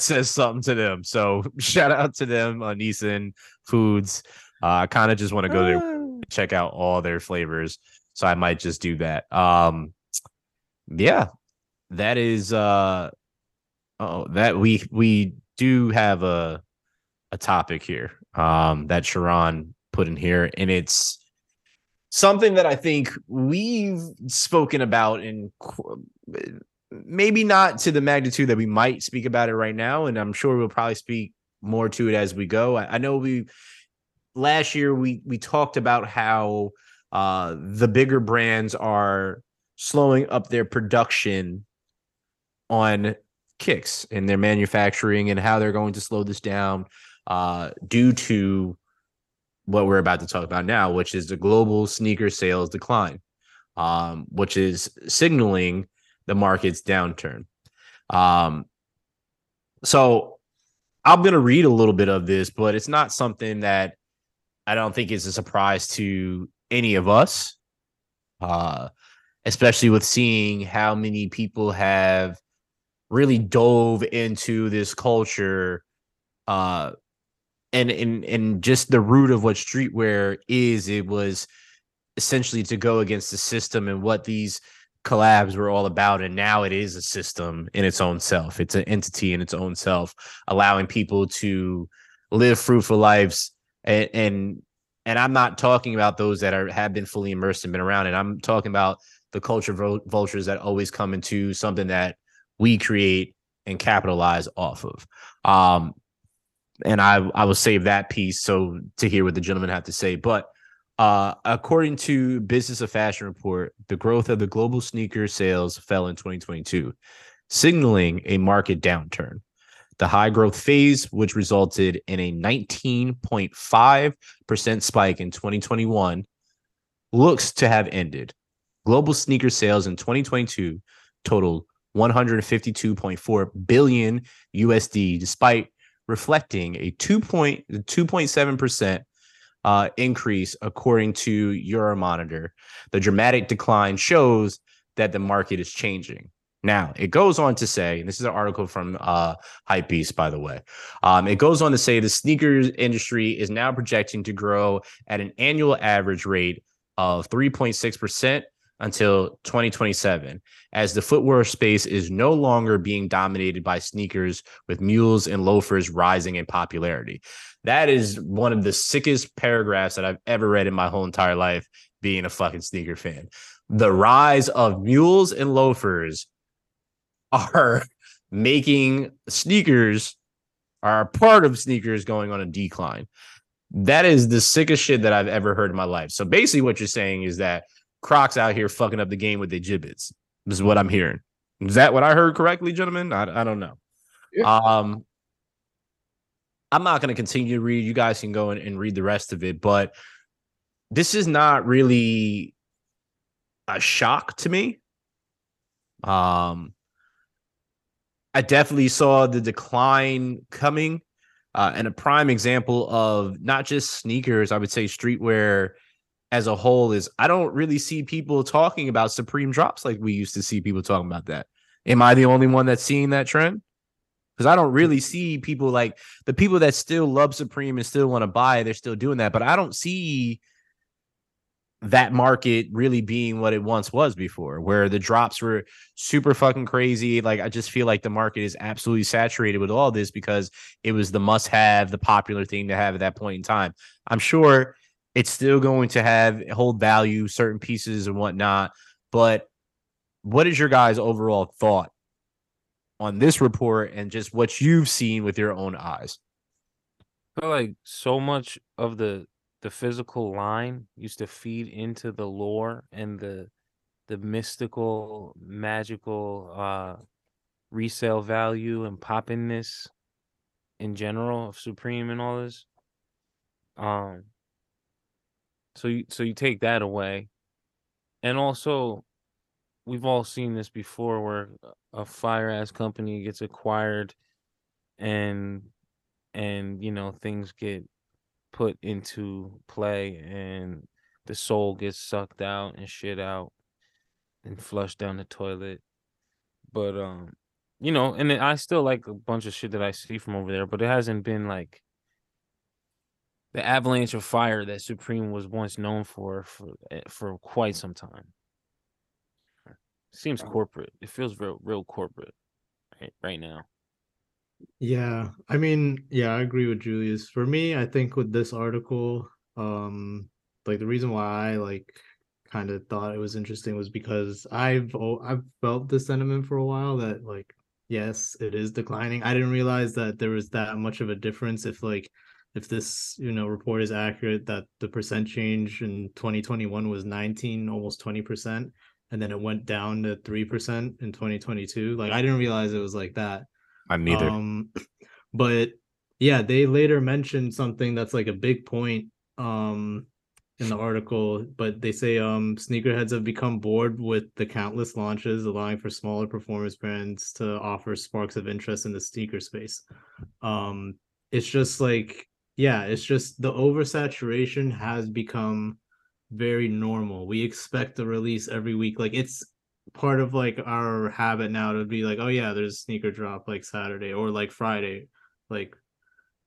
says something to them. So shout out to them on Nissan Foods. I kind of just want to go there and check out all their flavors. So I might just do that. Yeah, that is that we do have a topic here that Sharon put in here, and it's something that I think we've spoken about in maybe not to the magnitude that we might speak about it right now, and I'm sure we'll probably speak more to it as we go. I know last year we talked about how the bigger brands are slowing up their production on kicks in their manufacturing and how they're going to slow this down due to what we're about to talk about now, which is the global sneaker sales decline, which is signaling the market's downturn. So I'm going to read a little bit of this, but it's not something that I don't think is a surprise to any of us. especially with seeing how many people have really dove into this culture, and just the root of what streetwear is. It was essentially to go against the system and what these collabs were all about. And now it is a system in its own self. It's an entity in its own self, allowing people to live fruitful lives. And I'm not talking about those that have been fully immersed and been around it. I'm talking about the culture vultures that always come into something that we create and capitalize off of. And I will save that piece so to hear what the gentlemen have to say. But according to Business of Fashion Report, the growth of the global sneaker sales fell in 2022, signaling a market downturn. The high growth phase, which resulted in a 19.5% spike in 2021, looks to have ended. Global sneaker sales in 2022 totaled $152.4 billion USD, despite reflecting a 2.7% increase, according to Euromonitor. The dramatic decline shows that the market is changing. Now, it goes on to say, and this is an article from Hypebeast, by the way. It goes on to say the sneakers industry is now projecting to grow at an annual average rate of 3.6% until 2027, as the footwear space is no longer being dominated by sneakers, with mules and loafers rising in popularity. That is one of the sickest paragraphs that I've ever read in my whole entire life, being a fucking sneaker fan. The rise of mules and loafers are making sneakers, are part of sneakers going on a decline. That is the sickest shit that I've ever heard in my life. So basically what you're saying is that Crocs out here fucking up the game with their gibbets. This is what I'm hearing. Is that what I heard correctly, gentlemen? I don't know. Yeah. I'm not going to continue to read. You guys can go and read the rest of it, but this is not really a shock to me. I definitely saw the decline coming, and a prime example of not just sneakers, I would say streetwear as a whole, is I don't really see people talking about Supreme drops like we used to see people talking about that. Am I the only one that's seeing that trend? Because I don't really see people, like the people that still love Supreme and still want to buy, they're still doing that. But I don't see that market really being what it once was before, where the drops were super fucking crazy. Like, I just feel like the market is absolutely saturated with all this because it was the must have, the popular thing to have at that point in time. I'm sure it's still going to hold value, certain pieces and whatnot. But what is your guys' overall thought on this report and just what you've seen with your own eyes? I feel like so much of the physical line used to feed into the lore and the mystical, magical resale value and poppiness in general of Supreme and all this. So you take that away. And also, we've all seen this before where a fire-ass company gets acquired and you know, things get put into play and the soul gets sucked out and shit out and flushed down the toilet. But, you know, and I still like a bunch of shit that I see from over there, but it hasn't been like the avalanche of fire that Supreme was once known for quite some time. Seems corporate. It feels real corporate right now. Yeah, I mean, yeah, I agree with Julius. For me, I think with this article, like the reason why I like kind of thought it was interesting was because I've felt the sentiment for a while that like, yes, it is declining. I didn't realize that there was that much of a difference. If this, you know, report is accurate, that the percent change in 2021 was 19, almost 20%, and then it went down to 3% in 2022. Like, I didn't realize it was like that. I'm neither. But yeah, they later mentioned something that's like a big point in the article, but they say sneakerheads have become bored with the countless launches, allowing for smaller performance brands to offer sparks of interest in the sneaker space. It's just like, yeah, it's just the oversaturation has become very normal. We expect the release every week. Like, it's part of like our habit now to be like, oh yeah, there's a sneaker drop like Saturday or like Friday. Like,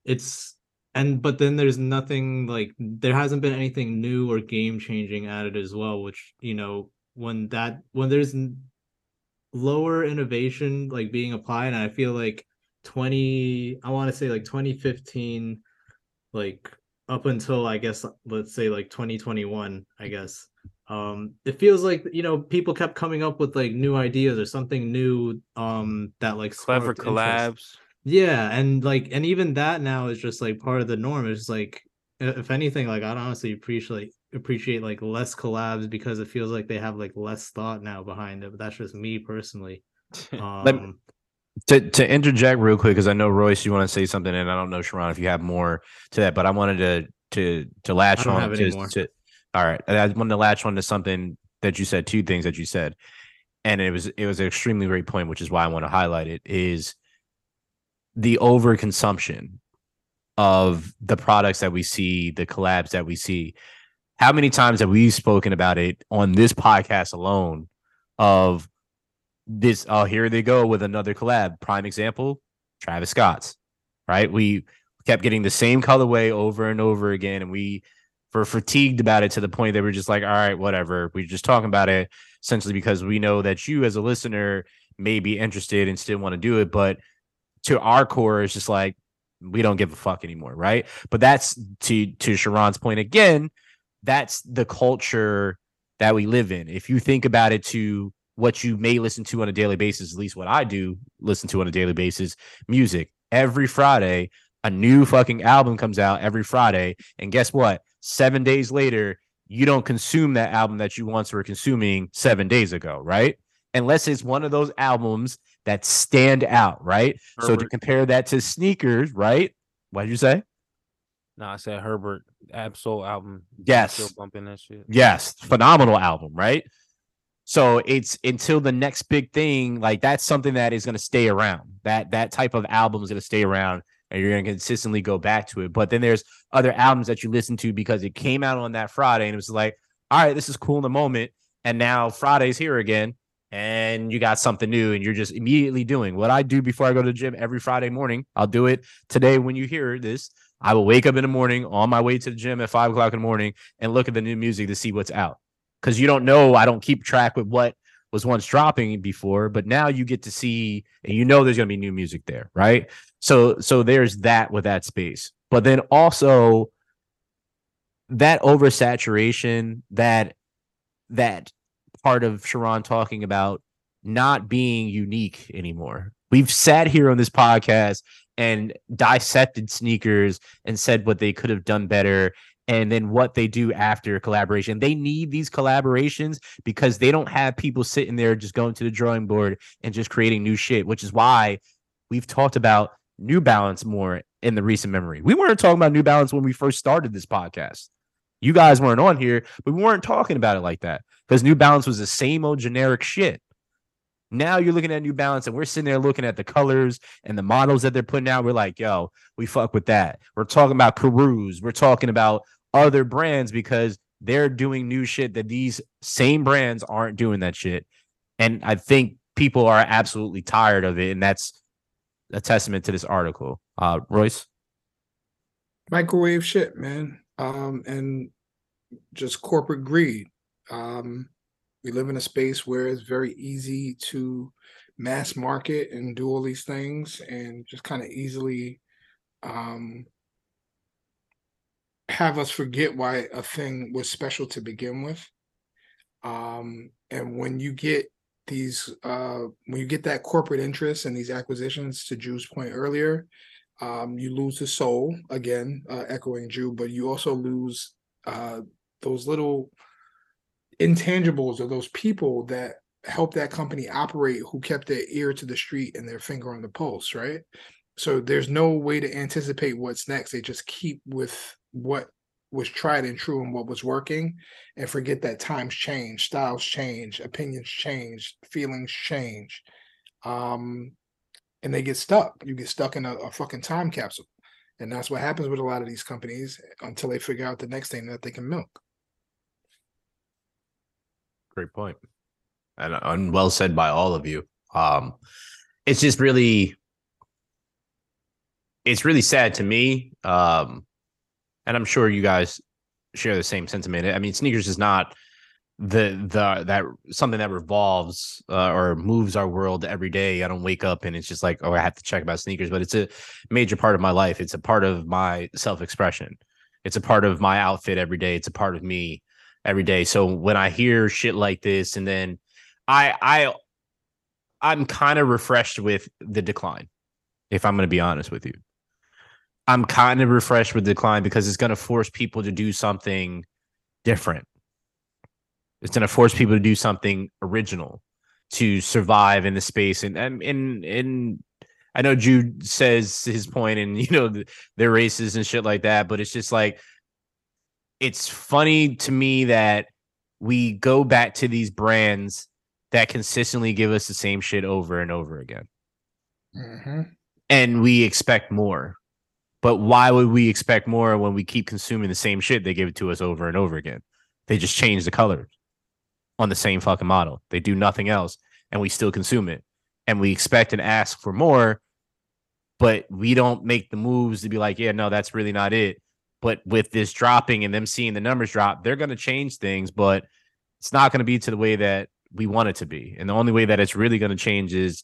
it's, and but then there's nothing, like there hasn't been anything new or game changing added as well, which, you know, when there's lower innovation like being applied, and I feel like 2015, like up until I guess let's say like 2021, I guess, it feels like, you know, people kept coming up with like new ideas or something new, that like clever collabs interest. Yeah, and like, and even that now is just like part of the norm. It's like, if anything, like I'd honestly appreciate like less collabs, because it feels like they have like less thought now behind it. But that's just me personally. To interject real quick, because I know Royce, you want to say something, and I don't know, Sharon, if you have more to that, but I wanted to latch on to all right. I wanted to latch on to something that you said, two things that you said, and it was an extremely great point, which is why I want to highlight it, is the overconsumption of the products that we see, the collabs that we see. How many times have we spoken about it on this podcast alone of this? Oh, here they go with another collab. Prime example, Travis Scott's, right? We kept getting the same colorway over and over again, and we were fatigued about it to the point that we're just like, all right, whatever. We're just talking about it essentially because we know that you as a listener may be interested and still want to do it. But to our core, it's just like, we don't give a fuck anymore, right? But that's, to Sharon's point again, that's the culture that we live in. If you think about it, to what you may listen to on a daily basis, at least what I do listen to on a daily basis, music. Every Friday, a new fucking album comes out every Friday. And guess what? 7 days later, you don't consume that album that you once were consuming 7 days ago, right? Unless it's one of those albums that stand out, right? Herbert. So to compare that to sneakers, right? What did you say? No, I said Herbert Absol album. Yes. Still bumping that shit. Yes. Phenomenal album, right? So it's until the next big thing, like that's something that is going to stay around. That type of album is going to stay around, and you're going to consistently go back to it. But then there's other albums that you listen to because it came out on that Friday, and it was like, all right, this is cool in the moment. And now Friday's here again, and you got something new, and you're just immediately doing what I do before I go to the gym every Friday morning. I'll do it today when you hear this. I will wake up in the morning on my way to the gym at 5 o'clock in the morning and look at the new music to see what's out. Because you don't know, I don't keep track with what was once dropping before, but now you get to see, and you know there's going to be new music there, right? So there's that with that space. But then also that oversaturation, that part of Sharon talking about not being unique anymore. We've sat here on this podcast and dissected sneakers and said what they could have done better, and then what they do after collaboration. They need these collaborations because they don't have people sitting there just going to the drawing board and just creating new shit, which is why we've talked about New Balance more in the recent memory. We weren't talking about New Balance when we first started this podcast. You guys weren't on here, but we weren't talking about it like that because New Balance was the same old generic shit. Now you're looking at New Balance, and we're sitting there looking at the colors and the models that they're putting out. We're like, yo, we fuck with that. We're talking about Peruse. We're talking about other brands because they're doing new shit that these same brands aren't doing that shit. And I think people are absolutely tired of it, and that's a testament to this article. Royce? Microwave shit, man. And just corporate greed. We live in a space where it's very easy to mass market and do all these things and just kind of easily have us forget why a thing was special to begin with. And when you get these, when you get that corporate interest and these acquisitions, to Drew's point earlier, you lose the soul, again, echoing Drew, but you also lose those little intangibles are those people that help that company operate, who kept their ear to the street and their finger on the pulse, right? So there's no way to anticipate what's next. They just keep with what was tried and true and what was working, and forget that times change, styles change, opinions change, feelings change. And they get stuck. You get stuck in a fucking time capsule. And that's what happens with a lot of these companies until they figure out the next thing that they can milk. Great point. And well said by all of you. It's just really, it's really sad to me. And I'm sure you guys share the same sentiment. I mean, sneakers is not that something that revolves or moves our world every day. I don't wake up and it's just like, oh, I have to check about sneakers, but it's a major part of my life. It's a part of my self-expression. It's a part of my outfit every day. It's a part of me every day. So when I hear shit like this, and then I'm kind of refreshed with the decline, if I'm going to be honest with you. I'm kind of refreshed with the decline because it's going to force people to do something different. It's going to force people to do something original to survive in the space. And I know Jude says his point, and, you know, they're racist and shit like that, but it's just like, it's funny to me that we go back to these brands that consistently give us the same shit over and over again. Mm-hmm. And we expect more. But why would we expect more when we keep consuming the same shit they give it to us over and over again? They just change the colors on the same fucking model. They do nothing else, and we still consume it. And we expect and ask for more, but we don't make the moves to be like, yeah, no, that's really not it. But with this dropping and them seeing the numbers drop, they're going to change things, but it's not going to be to the way that we want it to be. And the only way that it's really going to change is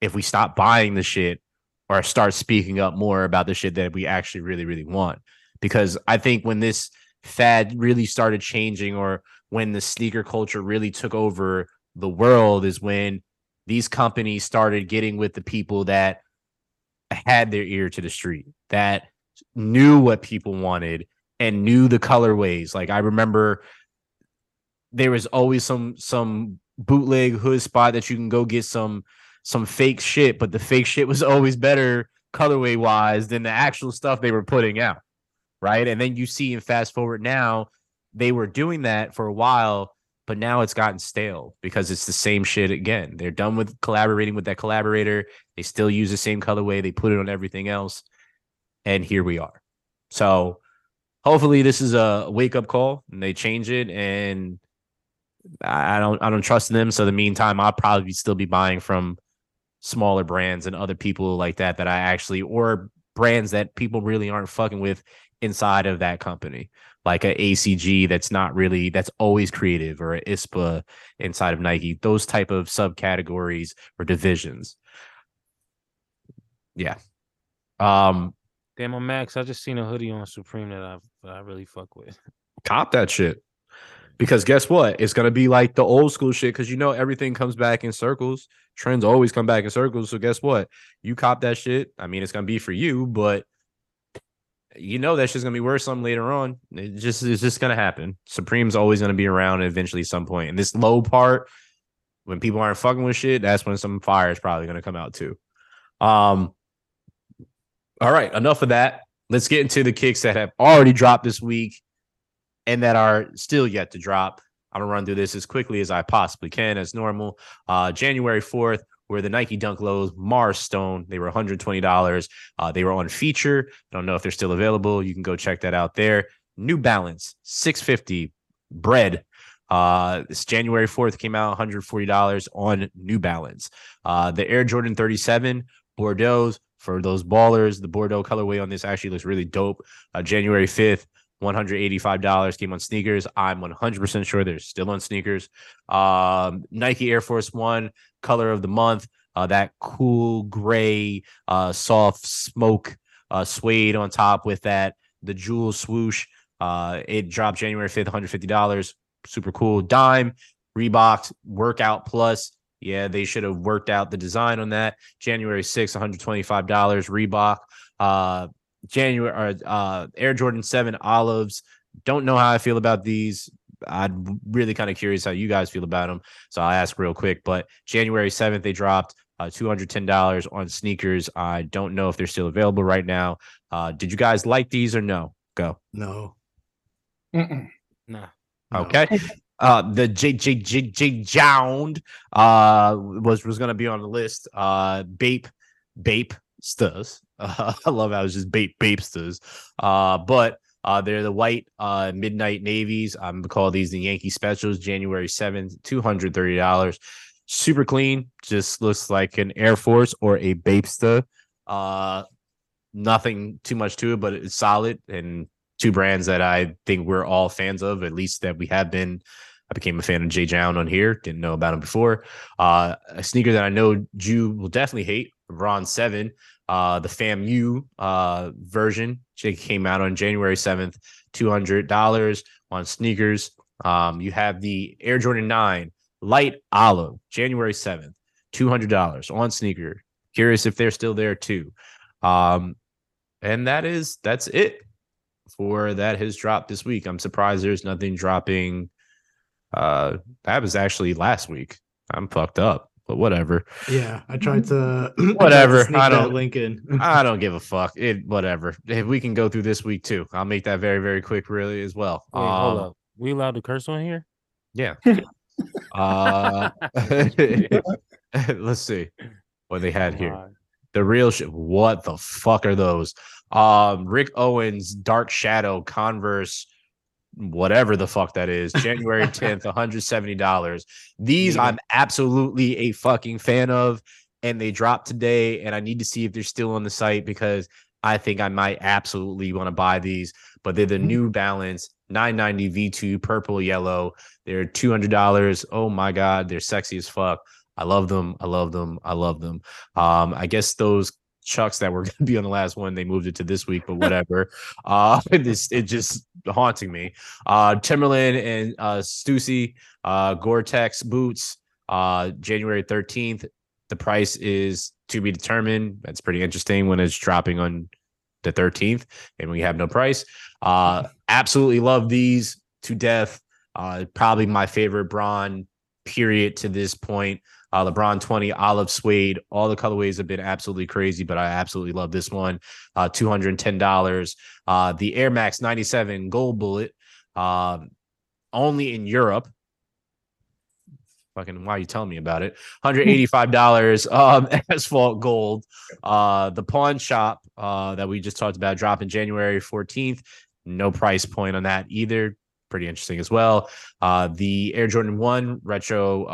if we stop buying the shit or start speaking up more about the shit that we actually really, really want. Because I think when this fad really started changing, or when the sneaker culture really took over the world, is when these companies started getting with the people that had their ear to the street, that knew what people wanted and knew the colorways. Like, I remember there was always some bootleg hood spot that you can go get some fake shit, but the fake shit was always better colorway wise than the actual stuff they were putting out, right? And then you see, and fast forward now, they were doing that for a while, but now it's gotten stale because it's the same shit again. They're done with collaborating with that collaborator. They still use the same colorway. They put it on everything else. And here we are. So hopefully this is a wake-up call and they change it. And I don't trust them. So in the meantime, I'll probably still be buying from smaller brands and other people like that I actually, or brands that people really aren't fucking with inside of that company, like a ACG that's not really, that's always creative, or an ISPA inside of Nike, those type of subcategories or divisions. Yeah. Damn, I'm Max. I just seen a hoodie on Supreme that I really fuck with. Cop that shit. Because guess what? It's going to be like the old school shit, because, you know, everything comes back in circles. Trends always come back in circles. So guess what? You cop that shit. I mean, it's going to be for you, but you know that shit's going to be worth something later on. It's just going to happen. Supreme's always going to be around eventually at some point. And this low part, when people aren't fucking with shit, that's when some fire is probably going to come out too. All right, enough of that. Let's get into the kicks that have already dropped this week and that are still yet to drop. I'm going to run through this as quickly as I possibly can, as normal. January 4th, were the Nike Dunk Lows Mars Stone. They were $120. They were on feature. I don't know if they're still available. You can go check that out there. New Balance, $650. Bread. This January 4th came out, $140 on New Balance. The Air Jordan 37, Bordeaux. For those ballers, the Bordeaux colorway on this actually looks really dope. January 5th. $185 came on sneakers. I'm 100% sure they're still on sneakers. Nike Air Force One, color of the month. That cool gray, soft smoke suede on top with that, the jewel swoosh. It dropped January 5th, $150. Super cool. Dime, Reebok, Workout Plus. Yeah, they should have worked out the design on that. January 6th, $125. Reebok. January Air Jordan 7 olives. Don't know how I feel about these. I'm really kind of curious how you guys feel about them, so I'll ask real quick. But January 7th, they dropped $210 on sneakers. I don't know if they're still available right now. Did you guys like these or no? Go. No. No. Okay. The Jound was going to be on the list. Bape Stubbs. I love how it's just Bapesters. But They're the white midnight navies. I'm going to call these the Yankee Specials, January 7th, $230. Super clean. Just looks like an Air Force or a Bapesta. Nothing too much to it, but it's solid. And two brands that I think we're all fans of, at least that we have been. I became a fan of Jay Jown on here. Didn't know about him before. A sneaker that I know Jew will definitely hate, LeBron 7, the FAMU version. It came out on January 7th, $200 on sneakers. You have the Air Jordan 9 Light Olive, January 7th, $200 on sneaker. Curious if they're still there too. And that's it for that has dropped this week. I'm surprised there's nothing dropping. That was actually last week. I'm fucked up, but whatever. Yeah, I tried to whatever. I don't link in. I don't give a fuck. It whatever. If we can go through this week too, I'll make that very very quick really as well. Wait, hold up. We allowed to curse on here? Yeah. Let's see what they had here. The real shit. What the fuck are those? Rick Owens Dark Shadow Converse. Whatever the fuck that is, January 10th, $170. These I'm absolutely a fucking fan of, and they dropped today, and I need to see if they're still on the site because I think I might absolutely want to buy these, but they're the New Balance 990 V2 purple yellow. They're $200. Oh my God, they're sexy as fuck. I love them. I love them. I love them. I guess those Chucks that were going to be on the last one, they moved it to this week, but whatever. It's just haunting me. Timberland and Stussy Gore-Tex boots, January 13th. The price is to be determined. That's pretty interesting when it's dropping on the 13th and we have no price. Absolutely love these to death. Probably my favorite Bron period to this point. LeBron 20, olive suede. All the colorways have been absolutely crazy, but I absolutely love this one. $210. The Air Max 97 Gold Bullet, only in Europe. Fucking, why are you telling me about it? $185. Asphalt gold. The Pawn Shop that we just talked about dropping January 14th. No price point on that either. Pretty interesting as well. The Air Jordan 1 retro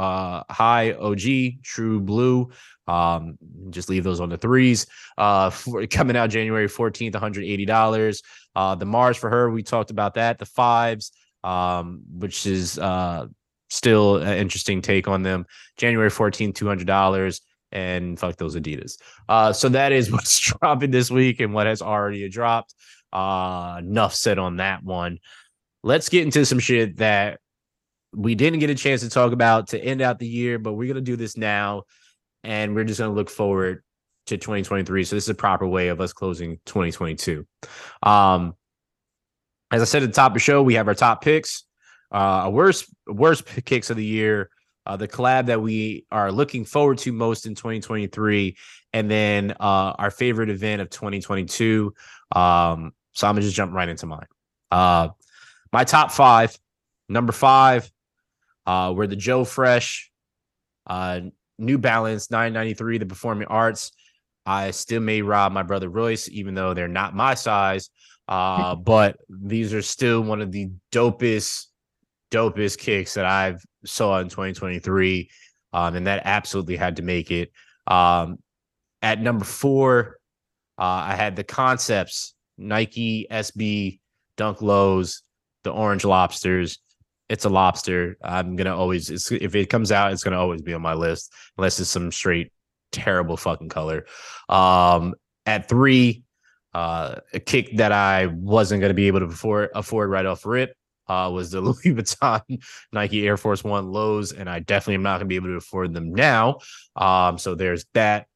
high OG true blue, just leave those on the threes, coming out January 14th, $180. The Mars for her, we talked about that. The fives, which is still an interesting take on them. January 14th, $200. And fuck those Adidas. So that is what's dropping this week and what has already dropped. Enough said on that one. Let's get into some shit that we didn't get a chance to talk about to end out the year, but we're going to do this now, and we're just going to look forward to 2023. So this is a proper way of us closing 2022. As I said at the top of the show, we have our top picks, our worst picks of the year, the collab that we are looking forward to most in 2023, and then our favorite event of 2022. So I'm going to just jump right into mine. My top five, number five, were the Joe Fresh, New Balance 993, the Performing Arts. I still may rob my brother Royce, even though they're not my size. But these are still one of the dopest kicks that I've saw in 2023. And that absolutely had to make it. At number four, I had the Concepts, Nike SB Dunk Lows. The Orange Lobsters. It's a lobster. I'm gonna always, if it comes out, it's gonna always be on my list, unless it's some straight terrible fucking color. At three, a kick that I wasn't gonna be able to afford right off rip was the Louis Vuitton Nike Air Force One Lows, and I definitely am not gonna be able to afford them now. So there's that.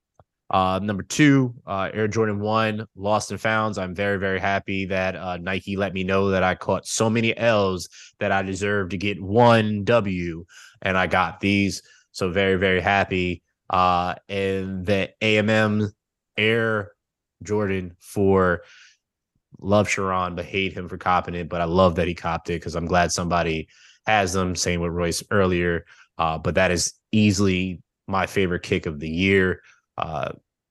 Number two, Air Jordan 1, Lost and Founds. I'm very, very happy that Nike let me know that I caught so many L's that I deserved to get one W, and I got these. So very, very happy. And the AMM Air Jordan 4, love Sharon, but hate him for copping it. But I love that he copped it because I'm glad somebody has them. Same with Royce earlier. But that is easily my favorite kick of the year.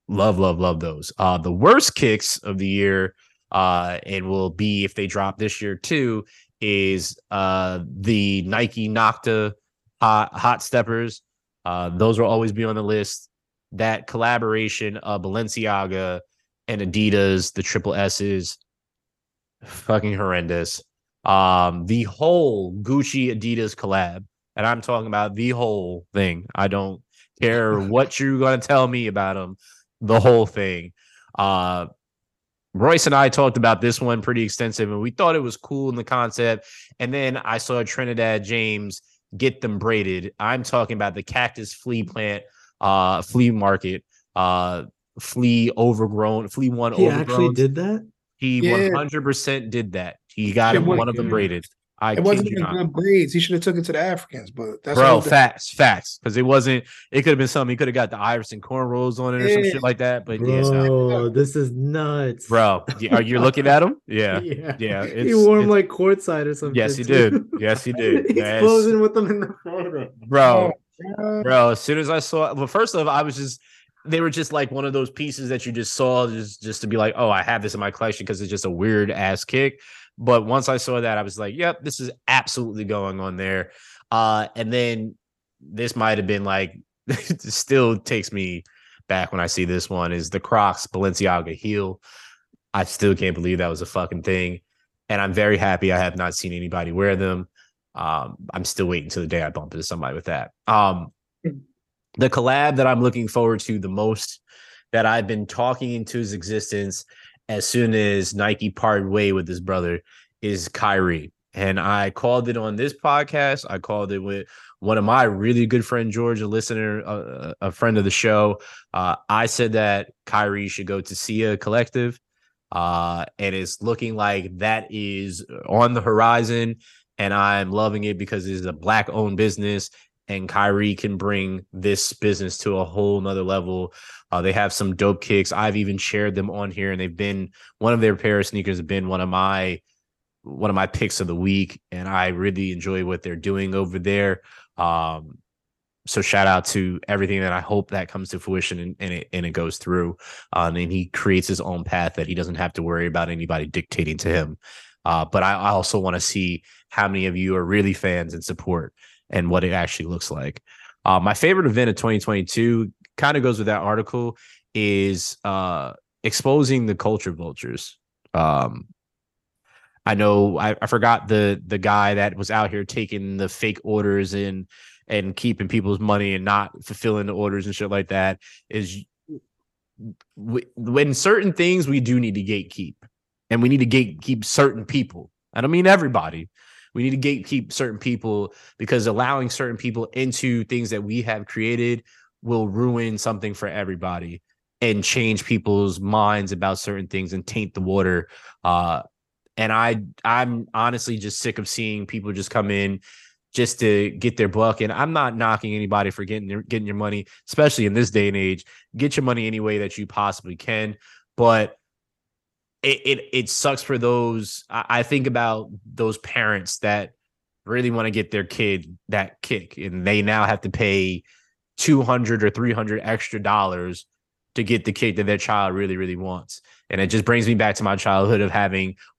Love those. The worst kicks of the year and will be if they drop this year too, is the Nike Nocta hot steppers. Those will always be on the list. That collaboration of Balenciaga and Adidas, the triple S's, fucking horrendous. The whole Gucci Adidas collab, and I'm talking about the whole thing. I don't care what you're going to tell me about them, the whole thing. Royce and I talked about this one pretty extensive, and we thought it was cool in the concept. And then I saw Trinidad James get them braided. I'm talking about the Cactus Flea Plant, flea market, flea overgrown, flea one overgrown. He actually did that? He 100% did that. He got one of them braided. It wasn't even good braids. He should have took it to the Africans, but that's facts. Because it wasn't. It could have been something. He could have got the Iverson cornrows on it or some shit like that. But this is nuts, bro. Are you looking at him? Yeah. It's, he wore him like courtside or something. Yes, he did. He's posing with them in the photo, bro. Oh, bro, as soon as I saw, well, first of all, I was just. They were just like one of those pieces that you just saw just to be like, oh, I have this in my collection because it's just a weird ass kick. But once I saw that, I was like, yep, this is absolutely going on there. And then this might have been like, it still takes me back when I see this one, is the Crocs Balenciaga heel. I still can't believe that was a fucking thing. And I'm very happy I have not seen anybody wear them. I'm still waiting till the day I bump into somebody with that. The collab that I'm looking forward to the most, that I've been talking into his existence as soon as Nike parted way with his brother, is Kyrie. And I called it on this podcast. I called it with one of my really good friend, George, a listener, a friend of the show. I said that Kyrie should go to Sia Collective. And it's looking like that is on the horizon. And I'm loving it because it is a Black-owned business. And Kyrie can bring this business to a whole nother level. They have some dope kicks. I've even shared them on here, and they've been one of their pair of sneakers have been one of my picks of the week. And I really enjoy what they're doing over there. So shout out to everything that I hope that comes to fruition and it goes through. And he creates his own path that he doesn't have to worry about anybody dictating to him. But I also want to see how many of you are really fans and support. And what it actually looks like. My favorite event of 2022 kind of goes with that article, is exposing the culture vultures. I know I forgot the guy that was out here taking the fake orders and keeping people's money and not fulfilling the orders and shit like that. Is when certain things we do need to gatekeep, and we need to gatekeep certain people. I don't mean everybody. We need to gatekeep certain people, because allowing certain people into things that we have created will ruin something for everybody and change people's minds about certain things and taint the water. And I'm honestly just sick of seeing people just come in just to get their buck. And I'm not knocking anybody for getting your money, especially in this day and age. Get your money any way that you possibly can. But it sucks for those. I think about those parents that really want to get their kid that kick, and they now have to pay $200 or $300 extra dollars to get the kick that their child really, really wants. And it just brings me back to my childhood of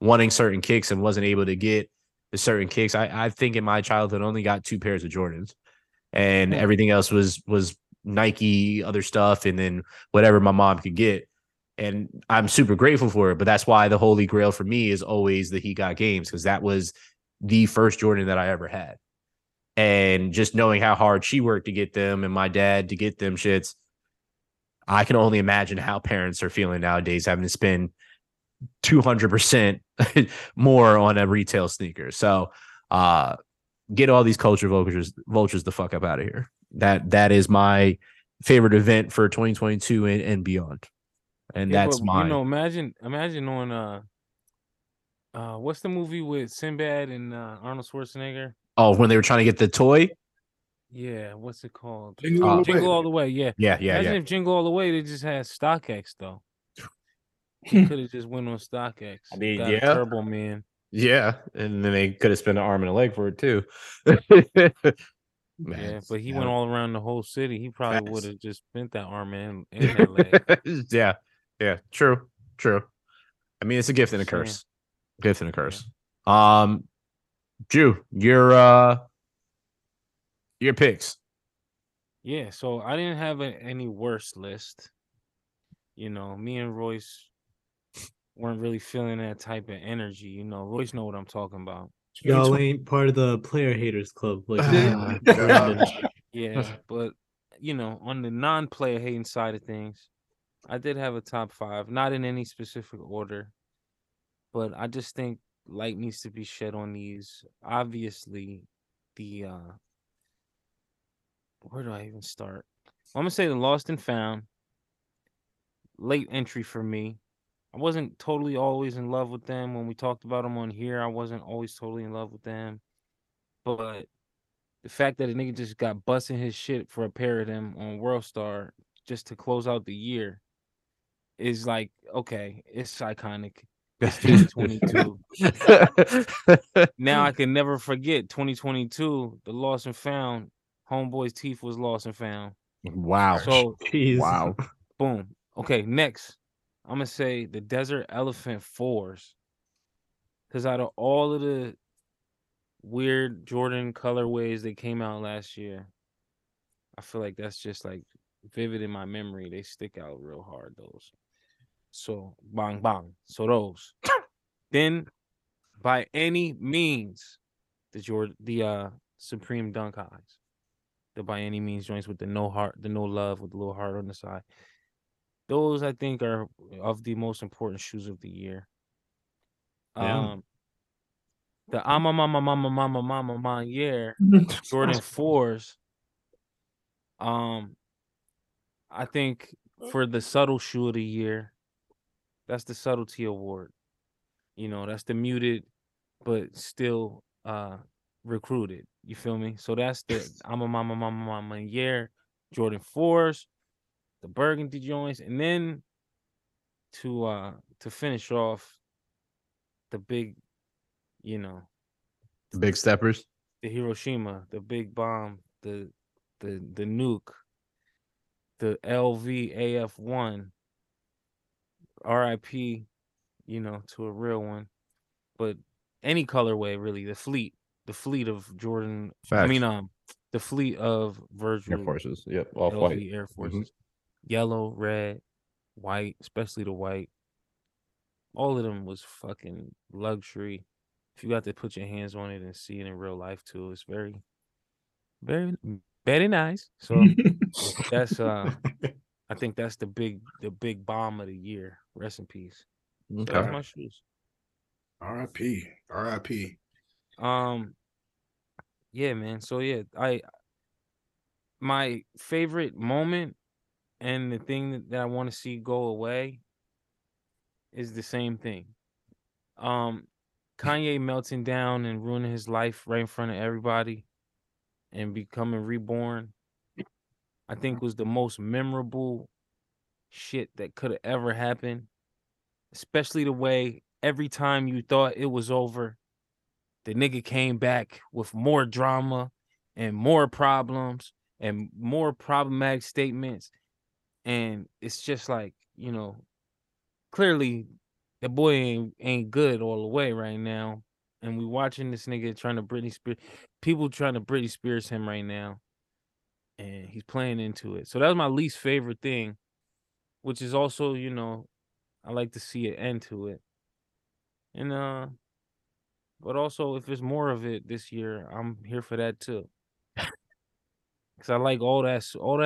wanting certain kicks and wasn't able to get the certain kicks. I think in my childhood only got two pairs of Jordans, and everything else was Nike, other stuff, and then whatever my mom could get. And I'm super grateful for it, but that's why the holy grail for me is always the He Got Games, because that was the first Jordan that I ever had. And just knowing how hard she worked to get them and my dad to get them shits, I can only imagine how parents are feeling nowadays, having to spend 200% more on a retail sneaker. So get all these culture vultures the fuck up out of here. That is my favorite event for 2022 and beyond. And that's mine. You know, imagine on what's the movie with Sinbad and Arnold Schwarzenegger? Oh, when they were trying to get the toy? Yeah, what's it called? Jingle All the Way. Yeah. Yeah. Imagine if Jingle All the Way, they just had StockX though. They could have just went on StockX. I mean, got a Turbo Man. Yeah, and then they could have spent an arm and a leg for it too. Man, yeah, but he went all around the whole city. He probably would have just spent that arm and a leg. Yeah. Yeah, true. I mean, it's a gift and a curse. Yeah. Gift and a curse. Yeah. Drew, your picks. Yeah, so I didn't have any worse list. You know, me and Royce weren't really feeling that type of energy. You know, Royce know what I'm talking about. Y'all ain't part of the player haters club. Like, yeah, but, you know, on the non-player hating side of things, I did have a top five, not in any specific order, but I just think light needs to be shed on these. Obviously, the... where do I even start? I'm going to say the lost and found. Late entry for me. I wasn't totally always in love with them. When we talked about them on here, I wasn't always totally in love with them. But the fact that a nigga just got busting his shit for a pair of them on Worldstar just to close out the year is like, okay, it's iconic. It's 2022. Now I can never forget 2022, the lost and found. Homeboy's teeth was lost and found. Wow. So, jeez. Wow. Boom. Okay, next, I'm going to say the Desert Elephant 4s. Because out of all of the weird Jordan colorways that came out last year, I feel like that's just like vivid in my memory. They stick out real hard, those. So, bang, bang. So, those. Then, by any means, the Supreme Dunk Highs. The by any means joints with the no heart, the no love with the little heart on the side. Those I think are of the most important shoes of the year. Yeah. The year Jordan 4s. I think for the subtle shoe of the year, that's the subtlety award. You know, that's the muted, but still recruited. You feel me? So that's the year Jordan 4s, the burgundy joints, and then to finish off the big, you know, the big steppers, the Hiroshima, the big bomb, the nuke, the LVAF1, RIP, you know, to a real one, but any colorway really, the fleet of Jordan. Facts. I mean, the fleet of Virgil Air Forces. Yep, all white Air Forces, mm-hmm. Yellow, red, white, especially the white. All of them was fucking luxury. If you got to put your hands on it and see it in real life too, it's very, very, very nice. So that's I think that's the big bomb of the year. Rest in peace. Okay. That's my shoes. R.I.P. R.I.P. Yeah, man. So yeah, my favorite moment and the thing that I want to see go away is the same thing. Kanye melting down and ruining his life right in front of everybody and becoming reborn, I think was the most memorable shit that could have ever happened. Especially the way every time you thought it was over, the nigga came back with more drama and more problems and more problematic statements. And it's just like, you know, clearly the boy ain't good all the way right now. And we watching this nigga trying to Britney Spears, people trying to Britney Spears him right now. And he's playing into it. So that was my least favorite thing, which is also, you know, I like to see an end to it. And, but also, if there's more of it this year, I'm here for that too. Because I like all that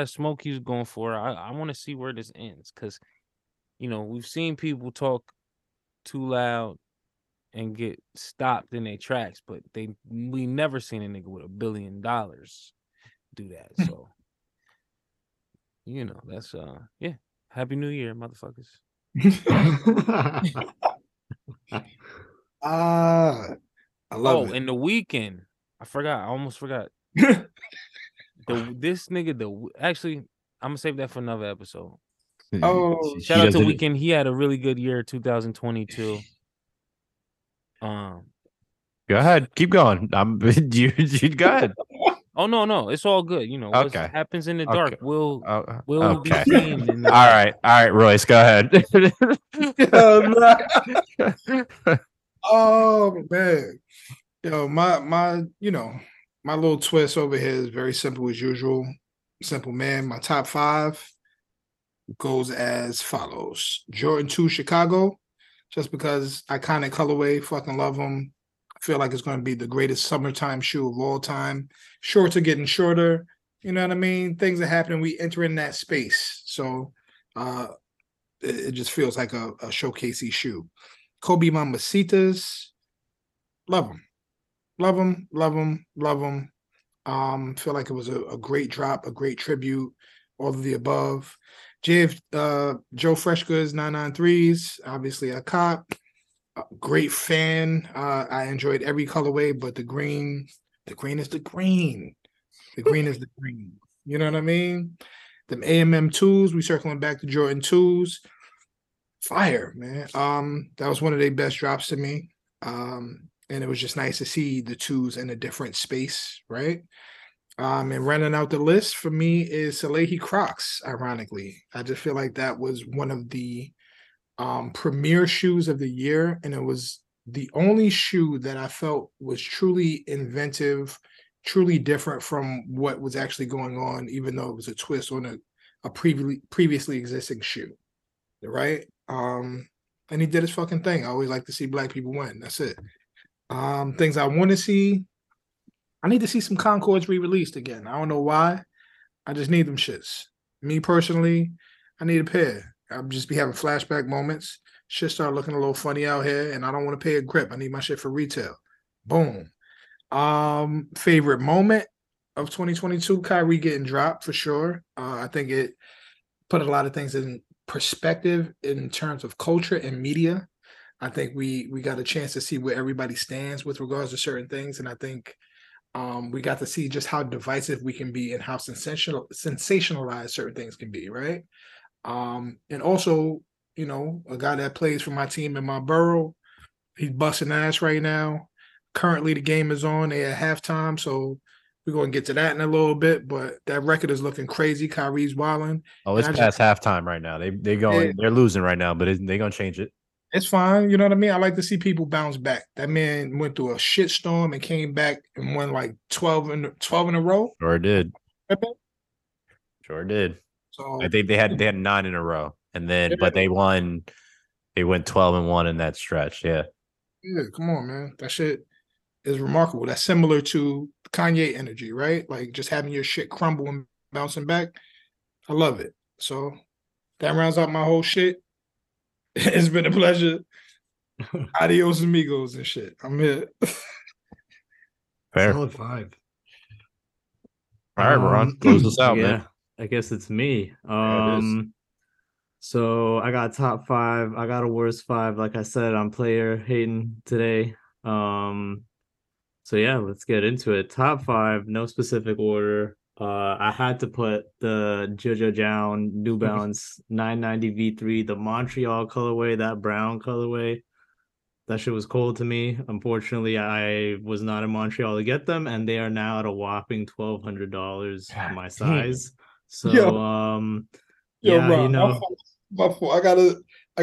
smoke he's going for. I want to see where this ends. Because, you know, we've seen people talk too loud and get stopped in their tracks. But we never seen a nigga with $1 billion do that. So, you know, that's, yeah. Happy New Year, motherfuckers. I love it. And The Weeknd. I almost forgot. Actually, I'm going to save that for another episode. Oh, shout out to Weeknd. He had a really good year, 2022. Go ahead. Keep going. You go ahead. Oh, no. It's all good. You know, what happens in the dark will be seen. All right, Royce, go ahead. Oh man, yo, my you know, my little twist over here is very simple as usual. Simple man. My top five goes as follows: Jordan 2 Chicago, just because iconic colorway, fucking love them. I feel like it's going to be the greatest summertime shoe of all time. Shorts are getting shorter. You know what I mean? Things are happening. We enter in that space. So it just feels like a showcasey shoe. Kobe Mamacitas. Love them. Love them. Love them. Love them. Feel like it was a great drop, a great tribute, all of the above. Joe Fresh Goods 993s. Obviously a cop. A great fan. I enjoyed every colorway, but the green is the green. The green is the green. You know what I mean? Them AMM 2s, we circling back to Jordan 2s. Fire, man. That was one of their best drops to me. And it was just nice to see the 2s in a different space, right? And running out the list for me is Salehi Crocs, ironically. I just feel like that was one of the premier shoes of the year, and it was the only shoe that I felt was truly inventive, truly different from what was actually going on, even though it was a twist on a previously existing shoe, right? And he did his fucking thing. I always like to see black people win. That's it. Things I want to see. I need to see some Concords re-released again. I don't know why. I just need them shits. Me personally, I need a pair. I'll just be having flashback moments. Shit start looking a little funny out here, and I don't want to pay a grip. I need my shit for retail. Boom. Favorite moment of 2022, Kyrie getting dropped for sure. I think it put a lot of things in perspective in terms of culture and media. I think we got a chance to see where everybody stands with regards to certain things, and I think we got to see just how divisive we can be and how sensationalized certain things can be, right? And also, you know, a guy that plays for my team in my borough, he's busting ass right now. Currently, the game is on. They're at halftime, so we're going to get to that in a little bit. But that record is looking crazy. Kyrie's wilding. Oh, it's past halftime right now. They going. Yeah. They're losing right now, but they're going to change it. It's fine. You know what I mean? I like to see people bounce back. That man went through a shit storm and came back and won like 12 in a row. Sure did. Sure did. So I think they had 9 in a row, and then yeah. But they won. They went 12-1 in that stretch. Yeah. Yeah. Come on, man. That shit is remarkable. That's similar to Kanye energy, right? Like just having your shit crumble and bouncing back. I love it. So that rounds out my whole shit. It's been a pleasure. Adios, amigos, and shit. I'm here. Fair. Solid 5. All right, Ron, close this out, yeah, man. I guess it's me. So I got top 5. I got a worst 5. Like I said, I'm player hating today. So yeah, let's get into it. Top 5, no specific order. I had to put the Jojo Down New Balance 990 V3, the Montreal colorway, that brown colorway. That shit was cold to me. Unfortunately, I was not in Montreal to get them, and they are now at a whopping $1,200 on my size. So, Bro, you know, my fault. I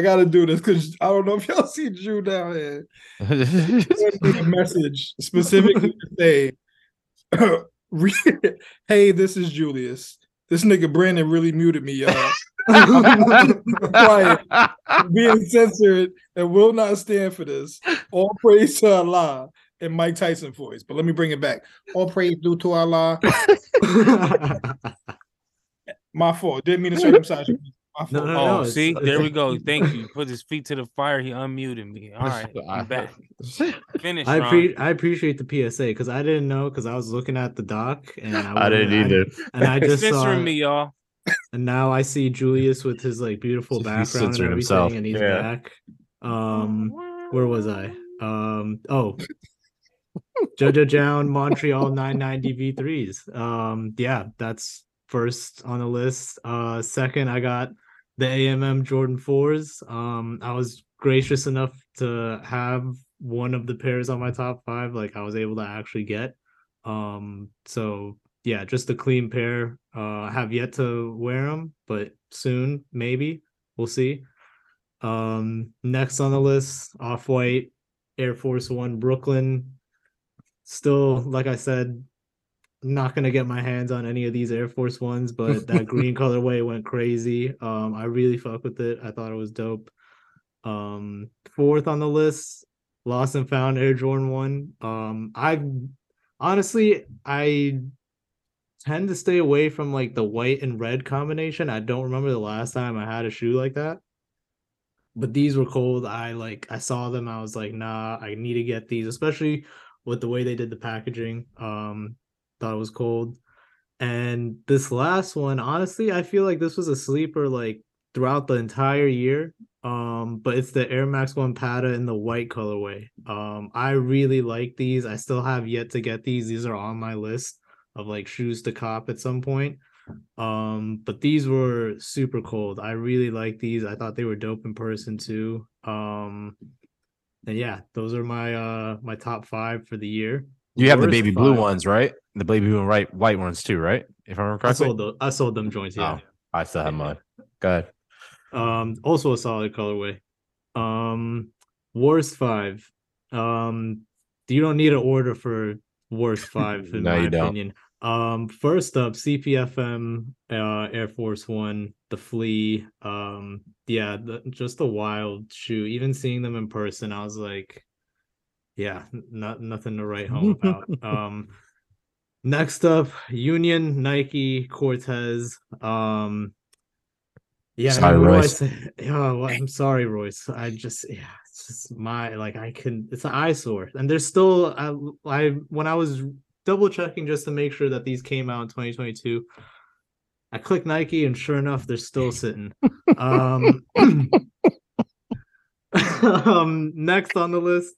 gotta do this because I don't know if y'all see Drew down here. A message specifically to say, hey, this is Julius. This nigga Brandon really muted me, y'all. I'm quiet. I'm being censored and will not stand for this. All praise to Allah in Mike Tyson voice. But let me bring it back. All praise due to Allah. My fault. Didn't mean to circumcise you. No. See, there we go. Thank you. Put his feet to the fire. He unmuted me. All right, I'm back. Finish. I appreciate the PSA because I didn't know because I was looking at the doc and I didn't either. And I just saw me, y'all. And now I see Julius with his like beautiful background and everything, himself. And he's back. Where was I? Jojo Down Montreal 990 V3s. That's first on the list. Second, I got the AMM Jordan 4s. I was gracious enough to have one of the pairs on my top 5, like I was able to actually get. So yeah, just a clean pair. I have yet to wear them, but soon, maybe. We'll see. Next on the list, Off-White, Air Force One, Brooklyn. Still, like I said, not going to get my hands on any of these Air Force Ones, but that green colorway went crazy. I really fuck with it. I thought it was dope. Fourth on the list, Lost and Found Air Jordan 1. I honestly, I tend to stay away from like the white and red combination. I don't remember the last time I had a shoe like that. But these were cold. I saw them. I was like, nah, I need to get these, especially with the way they did the packaging. Thought it was cold. And this last one, honestly, I feel like this was a sleeper like throughout the entire year. But it's the Air Max 1 Pata in the white colorway. I really like these. I still have yet to get these. These are on my list of like shoes to cop at some point. But these were super cold. I really like these. I thought they were dope in person too. And yeah, those are my my top five for the year. You have the baby blue ones, right? The baby blue and white ones too, right? If I remember correctly, I sold them joints. Yeah, oh, I still have mine. Go ahead. Also a solid colorway. Worst five. You don't need an order for worst five in my opinion. First up, CPFM, Air Force One, the Flea. Just a wild shoe. Even seeing them in person, I was like, yeah, nothing to write home about. Next up, Union, Nike, Cortez. Sorry, Royce. I'm sorry, Royce. It's an eyesore. And there's still, when I was double checking just to make sure that these came out in 2022, I clicked Nike and sure enough, they're still sitting. Next on the list,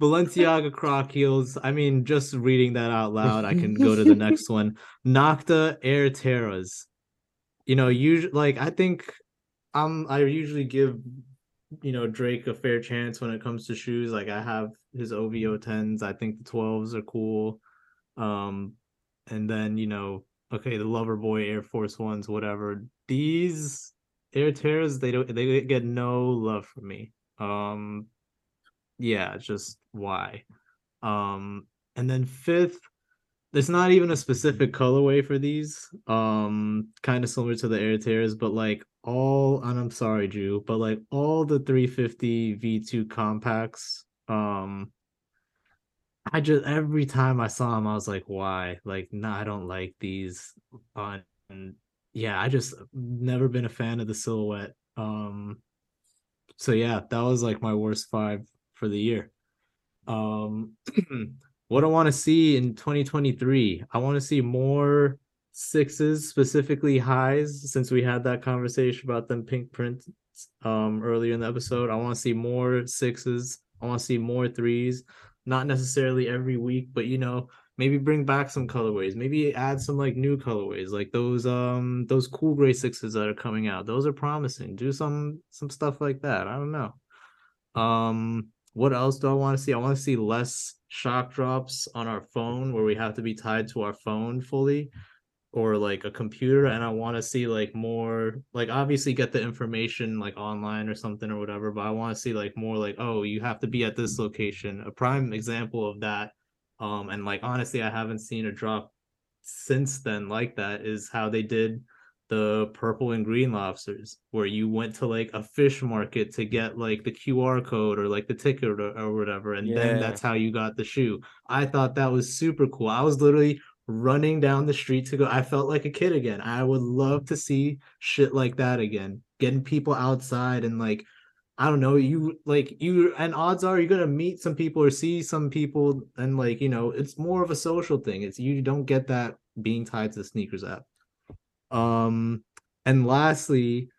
Balenciaga Croc heels. I mean, just reading that out loud, I can go to the next one. Nocta Air Terras. You know, usually, like, I think I usually give, you know, Drake a fair chance when it comes to shoes. Like, I have his OVO 10s. I think the 12s are cool. And then, you know, okay, the Loverboy Air Force Ones, whatever. These Air Terras, they get no love from me. Yeah, just why? And then fifth, there's not even a specific colorway for these. Kind of similar to the Air Terras, but like all, and I'm sorry, Drew, but like all the 350 V2 compacts. I just, every time I saw them, I was like, why? Like, nah, I don't like these. I just never been a fan of the silhouette. So yeah, that was like my worst five for the year. What I want to see in 2023, I want to see more sixes, specifically highs, since we had that conversation about them pink prints earlier in the episode. I want to see more sixes. I want to see more threes. Not necessarily every week, but, you know, maybe bring back some colorways. Maybe add some, like, new colorways, like those cool gray sixes that are coming out. Those are promising. Do some stuff like that. I don't know. What else do I want to see? I want to see less shock drops on our phone where we have to be tied to our phone fully or like a computer. And I want to see like more, like obviously get the information like online or something or whatever, but I want to see like more like, oh, you have to be at this location. A prime example of that. And like, honestly, I haven't seen a drop since then like that is how they did the purple and green lobsters, where you went to like a fish market to get like the QR code or like the ticket or whatever, and then that's how you got the shoe. I thought that was super cool. I was literally running down the street to go. I felt like a kid again. I would love to see shit like that again. Getting people outside and like, I don't know, you and odds are you're gonna meet some people or see some people, and like, you know, it's more of a social thing. It's, you don't get that being tied to the sneakers app. And lastly,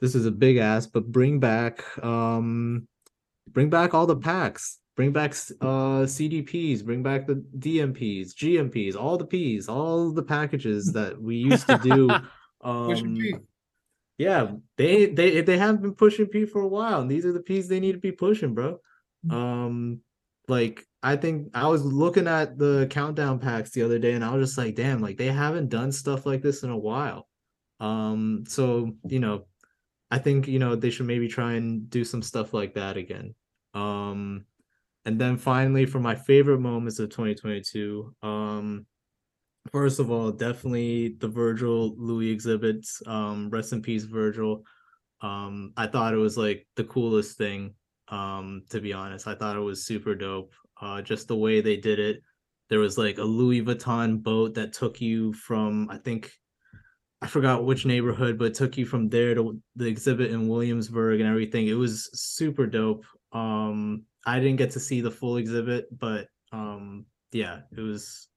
this is a big ass, but bring back all the packs, bring back CDPs, bring back the DMPs, GMPs, all the Ps, all the packages that we used to do. They haven't been pushing P for a while, and these are the Ps they need to be pushing, bro. Like, I think I was looking at the countdown packs the other day and I was just like, damn, like they haven't done stuff like this in a while. So, you know, I think, you know, they should maybe try and do some stuff like that again. And then finally, for my favorite moments of 2022, first of all, definitely the Virgil Louis exhibits. Rest in peace, Virgil. I thought it was like the coolest thing, to be honest. I thought it was super dope. Just the way they did it. There was like a Louis Vuitton boat that took you from, I think, I forgot which neighborhood, but it took you from there to the exhibit in Williamsburg and everything. It was super dope. I didn't get to see the full exhibit, but yeah, it was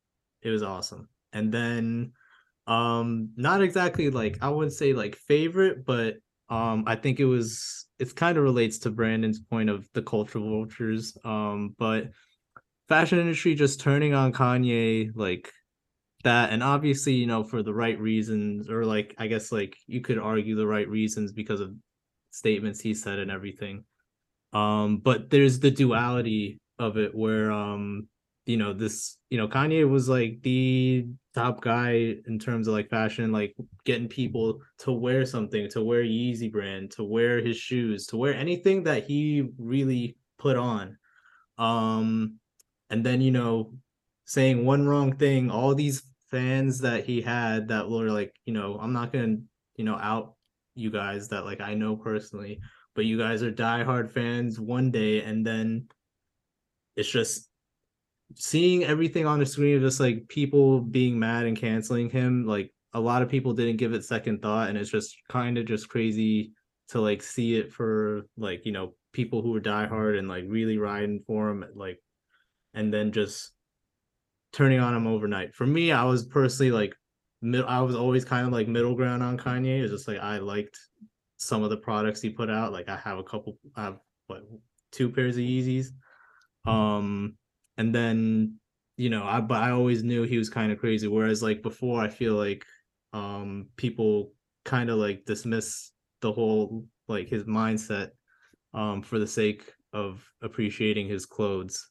awesome. And then not exactly like, I wouldn't say like favorite, but I think it kind of relates to Brandon's point of the cultural vultures. But fashion industry just turning on Kanye like that, and obviously, you know, for the right reasons, or like, I guess like you could argue the right reasons because of statements he said and everything. But there's the duality of it where, you know, this, you know, Kanye was like the top guy in terms of like fashion, like getting people to wear something, to wear Yeezy brand, to wear his shoes, to wear anything that he really put on. And then, you know, saying one wrong thing, all these fans that he had that were like, you know, I'm not gonna, you know, out you guys that like I know personally, but you guys are diehard fans one day, and then it's just seeing everything on the screen of just like people being mad and canceling him. Like a lot of people didn't give it second thought, and it's just kind of just crazy to like see it for like, you know, people who were diehard and like really riding for him, like, and then just turning on him overnight. For me, I was personally like, I was always kind of like middle ground on Kanye. It was just like, I liked some of the products he put out. Like I have what, 2 pairs of Yeezys. And then, you know, I always knew he was kind of crazy. Whereas like before, I feel like people kind of like dismiss the whole, like his mindset for the sake of appreciating his clothes.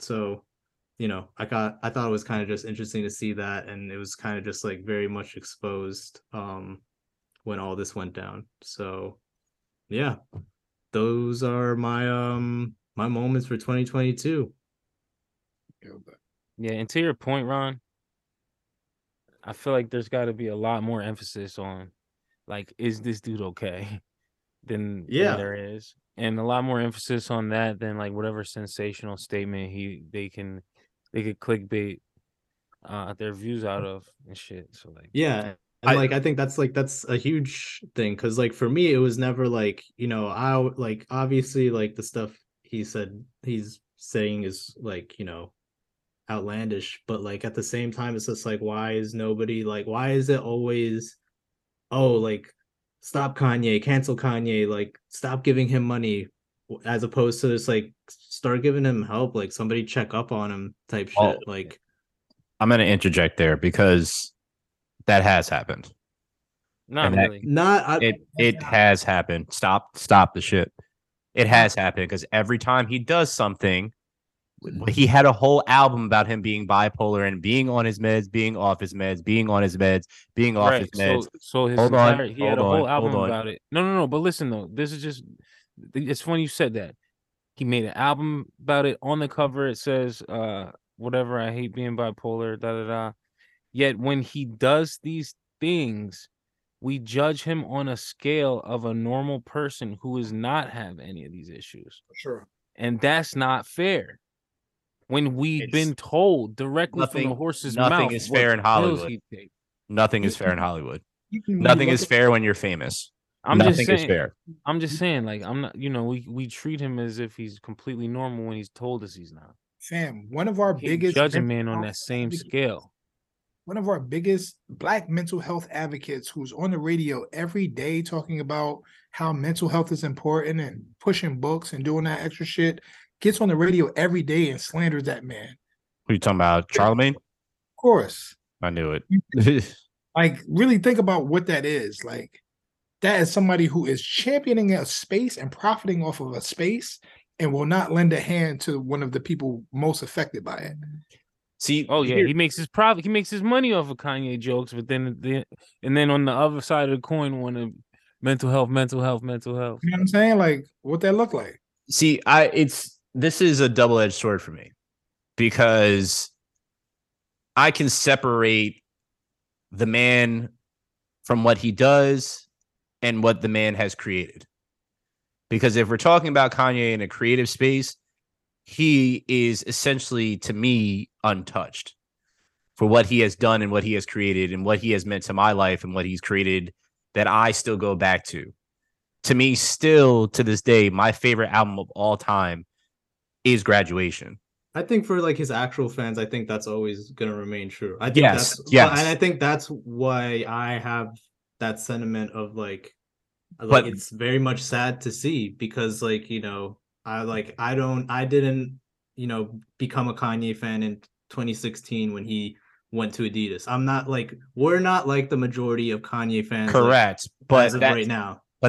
So, you know, I thought it was kind of just interesting to see that, and it was kind of just like very much exposed when all this went down. So yeah, those are my my moments for 2022. Yeah, and to your point, Ron, I feel like there's got to be a lot more emphasis on like, is this dude okay? than there is, and a lot more emphasis on that than like whatever sensational statement they could clickbait their views out of and shit. So like, yeah, and like I think that's a huge thing, because like for me it was never like, you know, I like obviously like the stuff he's saying is like, you know, outlandish, but like at the same time it's just like, why is it always, oh, like stop Kanye, cancel Kanye, like stop giving him money, as opposed to just like start giving him help, like somebody check up on him type shit. Oh, like I'm gonna interject there because that has happened. Not really. It has happened. Stop the shit. It has happened, because every time he does something, he had a whole album about him being bipolar and being on his meds, being off his meds, being on his meds, being off his meds. So his entire, he had a whole album about it. No. But listen, though, this is just, it's funny you said that. He made an album about it. On the cover, it says, whatever, I hate being bipolar, da da da. Yet when he does these things, we judge him on a scale of a normal person who does not have any of these issues. Sure. And that's not fair. When we've been told directly from the horse's mouth. Nothing is fair in Hollywood. Nothing is fair in Hollywood. Nothing is fair when you're famous. I'm just saying, like, I'm not, you know, we treat him as if he's completely normal when he's told us he's not. Fam, one of our biggest judging man on that same scale. One of our biggest black mental health advocates, who's on the radio every day talking about how mental health is important and pushing books and doing that extra shit, gets on the radio every day and slanders that man. Who are you talking about? Charlamagne? Of course. I knew it. Like, really think about what that is. Like, that is somebody who is championing a space and profiting off of a space and will not lend a hand to one of the people most affected by it. See, oh yeah, he makes his profit. He makes his money off of Kanye jokes, but then on the other side of the coin, want to Mental health. You know what I'm saying? Like, what that look like? See, this is a double-edged sword for me because I can separate the man from what he does and what the man has created. Because if we're talking about Kanye in a creative space, he is essentially, to me, untouched for what he has done and what he has created and what he has meant to my life and what he's created that I still go back to. To me, still to this day, my favorite album of all time is Graduation. I think for like his actual fans, I think that's always going to remain true. I think yes. And I think that's why I have that sentiment of like it's very much sad to see because like, you know, I didn't, you know, become a Kanye fan in 2016 when he went to Adidas. We're not like the majority of Kanye fans. Correct. But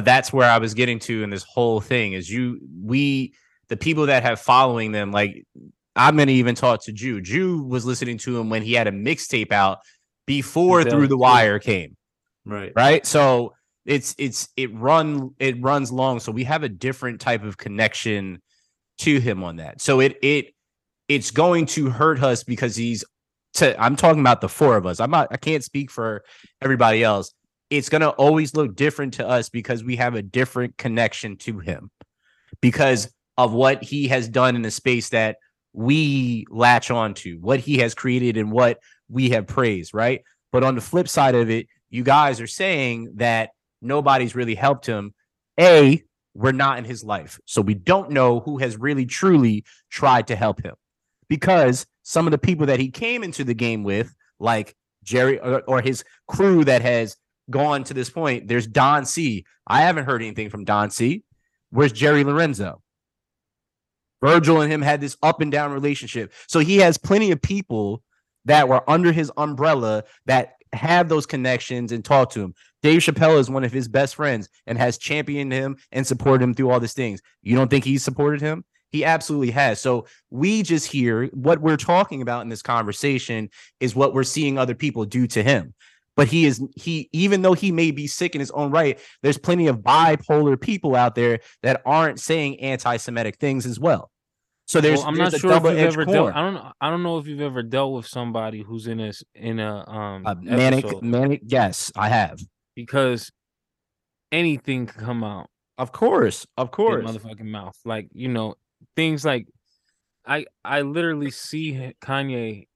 that's where I was getting to in this whole thing is the people that have following them, like I'm going to even talk to Jew. Jew was listening to him when he had a mixtape out before Through the Wire came. Right. Right. So it runs long. So we have a different type of connection to him on that. So it's going to hurt us because I'm talking about the four of us. I can't speak for everybody else. It's going to always look different to us because we have a different connection to him because of what he has done in the space that we latch on to, what he has created and what we have praised. Right. But on the flip side of it, you guys are saying that nobody's really helped him. A, we're not in his life. So we don't know who has really truly tried to help him because some of the people that he came into the game with, like Jerry or his crew that has gone to this point, there's Don C. I haven't heard anything from Don C. Where's Jerry Lorenzo? Virgil and him had this up and down relationship. So he has plenty of people that were under his umbrella that have those connections and talk to him. Dave Chappelle is one of his best friends and has championed him and supported him through all these things. You don't think he supported him? He absolutely has. So we just hear what we're talking about in this conversation is what we're seeing other people do to him. But even though he may be sick in his own right, there's plenty of bipolar people out there that aren't saying anti-Semitic things as well. So I don't know if you've ever dealt with somebody who's in a manic. Yes, I have. Because anything can come out. Of course. Motherfucking mouth. Like, you know, things like I literally see Kanye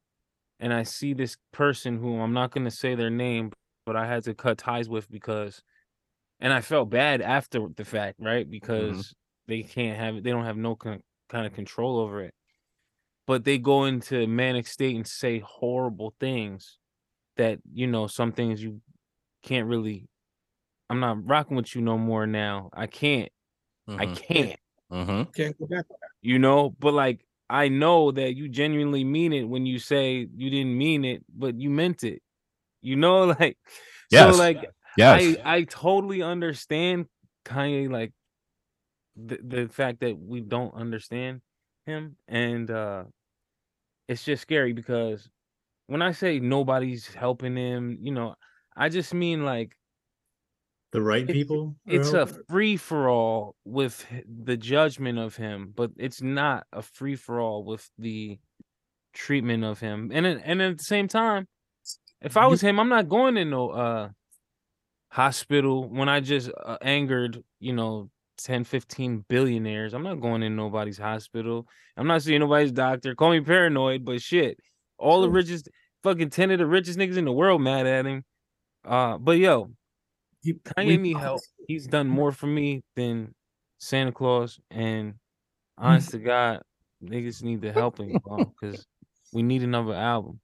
and I see this person who I'm not going to say their name, but I had to cut ties with because I felt bad after the fact, right? Because they can't have it. They don't have no kind of control over it. But they go into manic state and say horrible things that, you know, some things you can't really. I'm not rocking with you no more now. I can't. Can't go back. You know, but like, I know that you genuinely mean it when you say you didn't mean it, but you meant it. You know, like, yes. So like, yes. I totally understand Kanye, like the fact that we don't understand him. And it's just scary because when I say nobody's helping him, you know, I just mean like, the right people. It's a free for all with the judgment of him, but it's not a free for all with the treatment of him. And at the same time, if I was him, I'm not going in no hospital when I just angered, you know, 10, 15 billionaires. I'm not going in nobody's hospital. I'm not seeing nobody's doctor. Call me paranoid, but shit, all the richest, fucking 10 of the richest niggas in the world mad at him. But yo. Kanye need help. He's done more for me than Santa Claus, and honest to God, niggas need to help him because we need another album.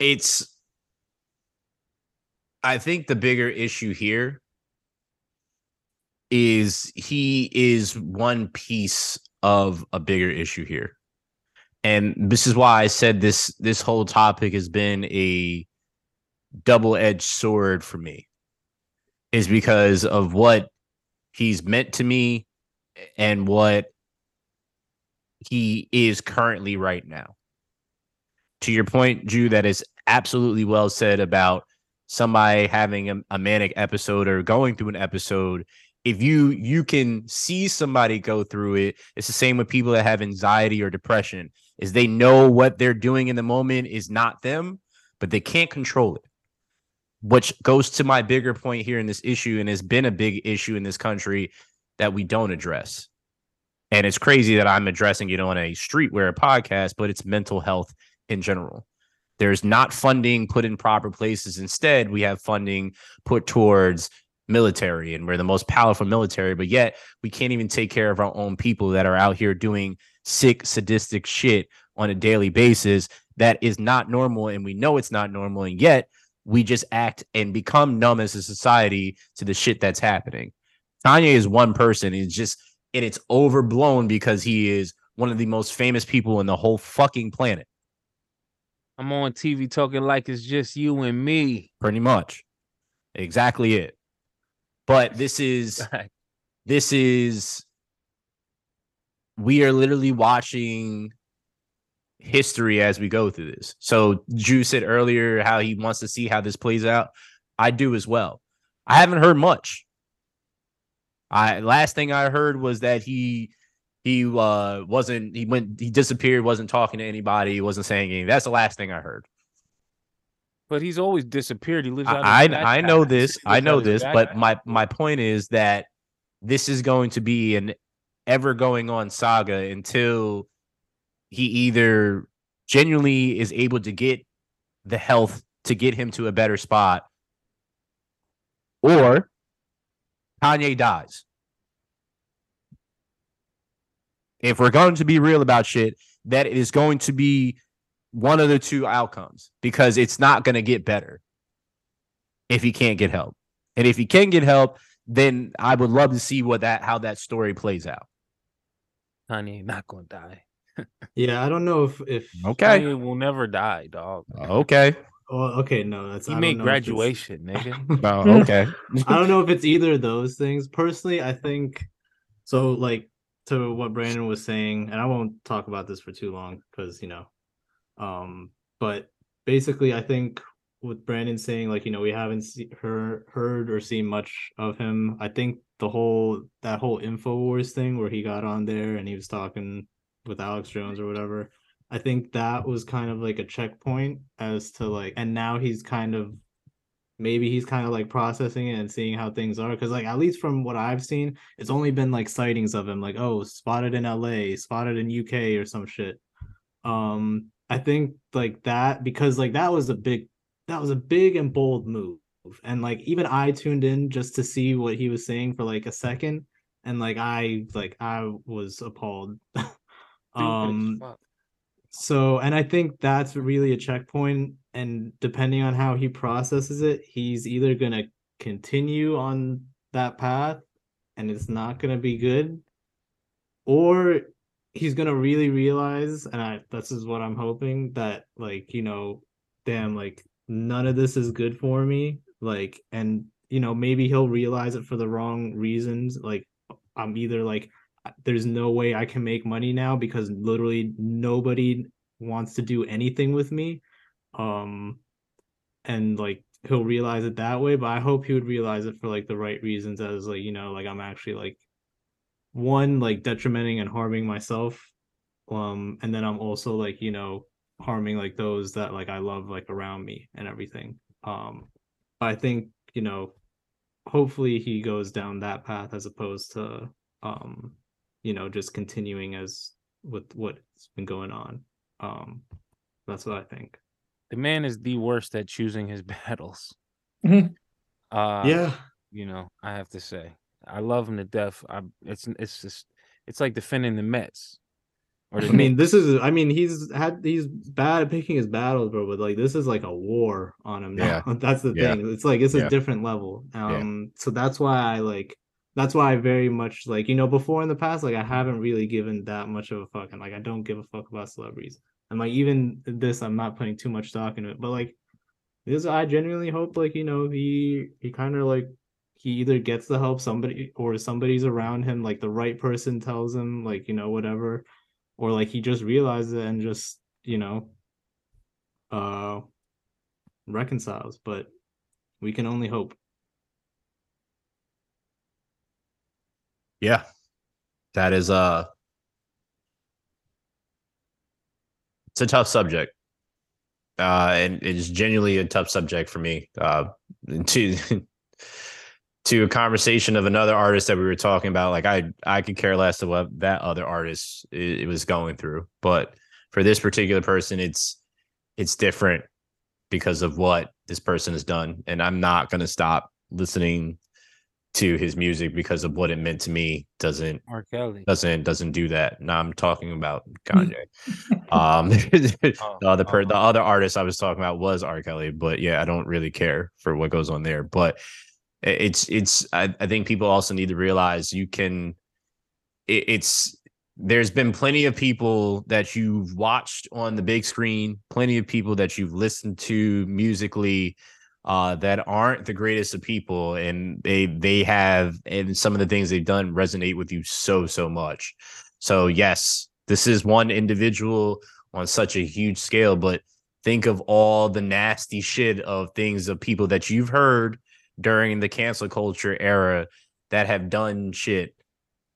I think the bigger issue here is he is one piece of a bigger issue here, and this is why I said this whole topic has been a double-edged sword for me is because of what he's meant to me and what he is currently right now. To your point, Drew, that is absolutely well said about somebody having a manic episode or going through an episode, if you can see somebody go through it. It's the same with people that have anxiety or depression, is they know what they're doing in the moment is not them, but they can't control it, which goes to my bigger point here in this issue, and has been a big issue in this country that we don't address. And it's crazy that I'm addressing it on a streetwear podcast, but it's mental health in general. There's not funding put in proper places. Instead, we have funding put towards military, and we're the most powerful military, but yet we can't even take care of our own people that are out here doing sick, sadistic shit on a daily basis that is not normal, and we know it's not normal, and yet we just act and become numb as a society to the shit that's happening. Kanye is one person, and it's overblown because he is one of the most famous people in the whole fucking planet. I'm on TV talking like it's just you and me. Pretty much. Exactly it. But this is, we are literally watching history as we go through this. So Drew said earlier how he wants to see how this plays out. I do as well. I haven't heard much. Last thing I heard was that he disappeared, wasn't talking to anybody, wasn't saying anything. That's the last thing I heard. But he's always disappeared. He lives out of I know this, but my point is that this is going to be an ever going on saga until he either genuinely is able to get the health to get him to a better spot, or Kanye dies. If we're going to be real about shit, that is going to be one of the two outcomes, because it's not going to get better if he can't get help. And if he can get help, then I would love to see how that story plays out. Kanye not going to die. Yeah, I don't know if okay, Kanye will never die, dog. Okay. Well, okay, no, that's, he made Graduation, nigga. No, okay. I don't know if it's either of those things. Personally, I think so. Like to what Brandon was saying, and I won't talk about this for too long because but basically I think with Brandon saying, like, we haven't heard or seen much of him, I think that whole InfoWars thing where he got on there and he was talking with Alex Jones or whatever, I think that was kind of like a checkpoint as to like, and now he's kind of processing it and seeing how things are, because like at least from what I've seen, it's only been like sightings of him, like, oh, spotted in LA, spotted in UK or some shit. I think like that, because like that was a big and bold move, and like even I tuned in just to see what he was saying for like a second, and like I was appalled. So, and I think that's really a checkpoint, and depending on how he processes it, he's either gonna continue on that path and it's not gonna be good, or he's gonna really realize, and this is what I'm hoping, that like, damn, like none of this is good for me, like, and maybe he'll realize it for the wrong reasons, like I'm either like, there's no way I can make money now because literally nobody wants to do anything with me, and like he'll realize it that way. But I hope he would realize it for like the right reasons, as like, like I'm actually like, one, like detrimenting and harming myself, and then I'm also like, harming like those that like I love like around me and everything. I think, hopefully he goes down that path as opposed to just continuing as with what's been going on. That's what I think. The man is the worst at choosing his battles. Mm-hmm. Yeah, I have to say, I love him to death. It's like defending the Mets. He's bad at picking his battles, bro. But like this is like a war on him now. Yeah. That's the thing. Yeah. It's like it's a different level. So that's why I very much like, before in the past, like I haven't really given that much of a fuck, and like I don't give a fuck about celebrities. And like even this, I'm not putting too much stock into it. But like this, I genuinely hope like he kind of like, he either gets the help, somebody, or somebody's around him, like the right person tells him, like, whatever, or like he just realizes it and just, reconciles. But We can only hope. Yeah, that is it's a tough subject. And it is genuinely a tough subject for me. To a conversation of another artist that we were talking about, like I could care less of what that other artist it was going through. But for this particular person, it's different because of what this person has done. And I'm not going to stop listening to his music because of what it meant to me. Doesn't do that. Now I'm talking about Kanye. The other artist I was talking about was R. Kelly, but yeah, I don't really care for what goes on there. But I think people also need to realize there's been plenty of people that you've watched on the big screen, plenty of people that you've listened to musically that aren't the greatest of people, and they have, and some of the things they've done resonate with you so much. So yes, this is one individual on such a huge scale, but think of all the nasty shit of things of people that you've heard during the cancel culture era that have done shit,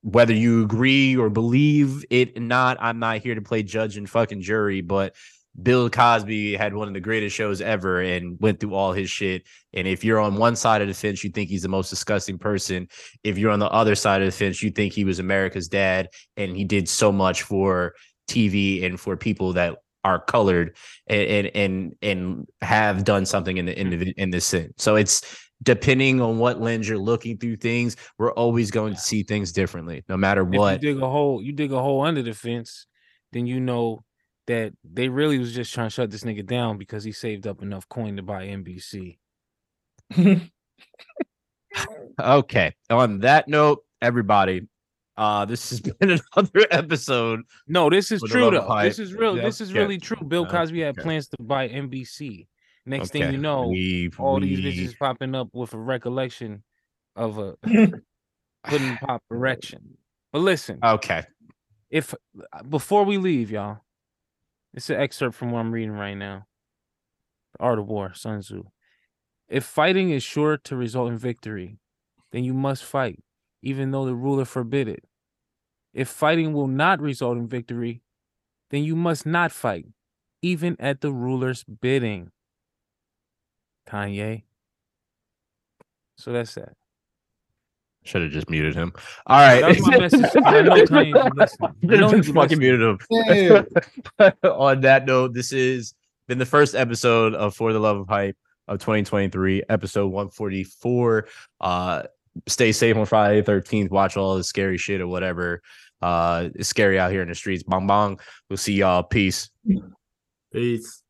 whether you agree or believe it or not. I'm not here to play judge and fucking jury, but Bill Cosby had one of the greatest shows ever and went through all his shit. And if you're on one side of the fence, you think he's the most disgusting person. If you're on the other side of the fence, you think he was America's dad and he did so much for TV and for people that are colored and have done something in this sense. So it's depending on what lens you're looking through things, we're always going to see things differently, no matter what. If you dig a hole under the fence, then you know that they really was just trying to shut this nigga down because he saved up enough coin to buy NBC. Okay. On that note, everybody, this has been another episode. No, this is true though. Pipe. This is real. Yeah. This is really true. Bill Cosby had plans to buy NBC. Next thing you know, all these bitches popping up with a recollection of a pudding pop erection. But listen, okay. If before we leave, y'all, it's an excerpt from what I'm reading right now. The Art of War, Sun Tzu. If fighting is sure to result in victory, then you must fight, even though the ruler forbid it. If fighting will not result in victory, then you must not fight, even at the ruler's bidding. Kanye. So that's that. Should have just muted him. All right. That was my message. I know Kanye's listening. Just fucking muted him. Yeah. On that note, this has been the first episode of For the Love of Hype of 2023, episode 144. Stay safe on Friday the 13th. Watch all the scary shit or whatever. It's scary out here in the streets. Bong bong. We'll see y'all. Peace. Peace.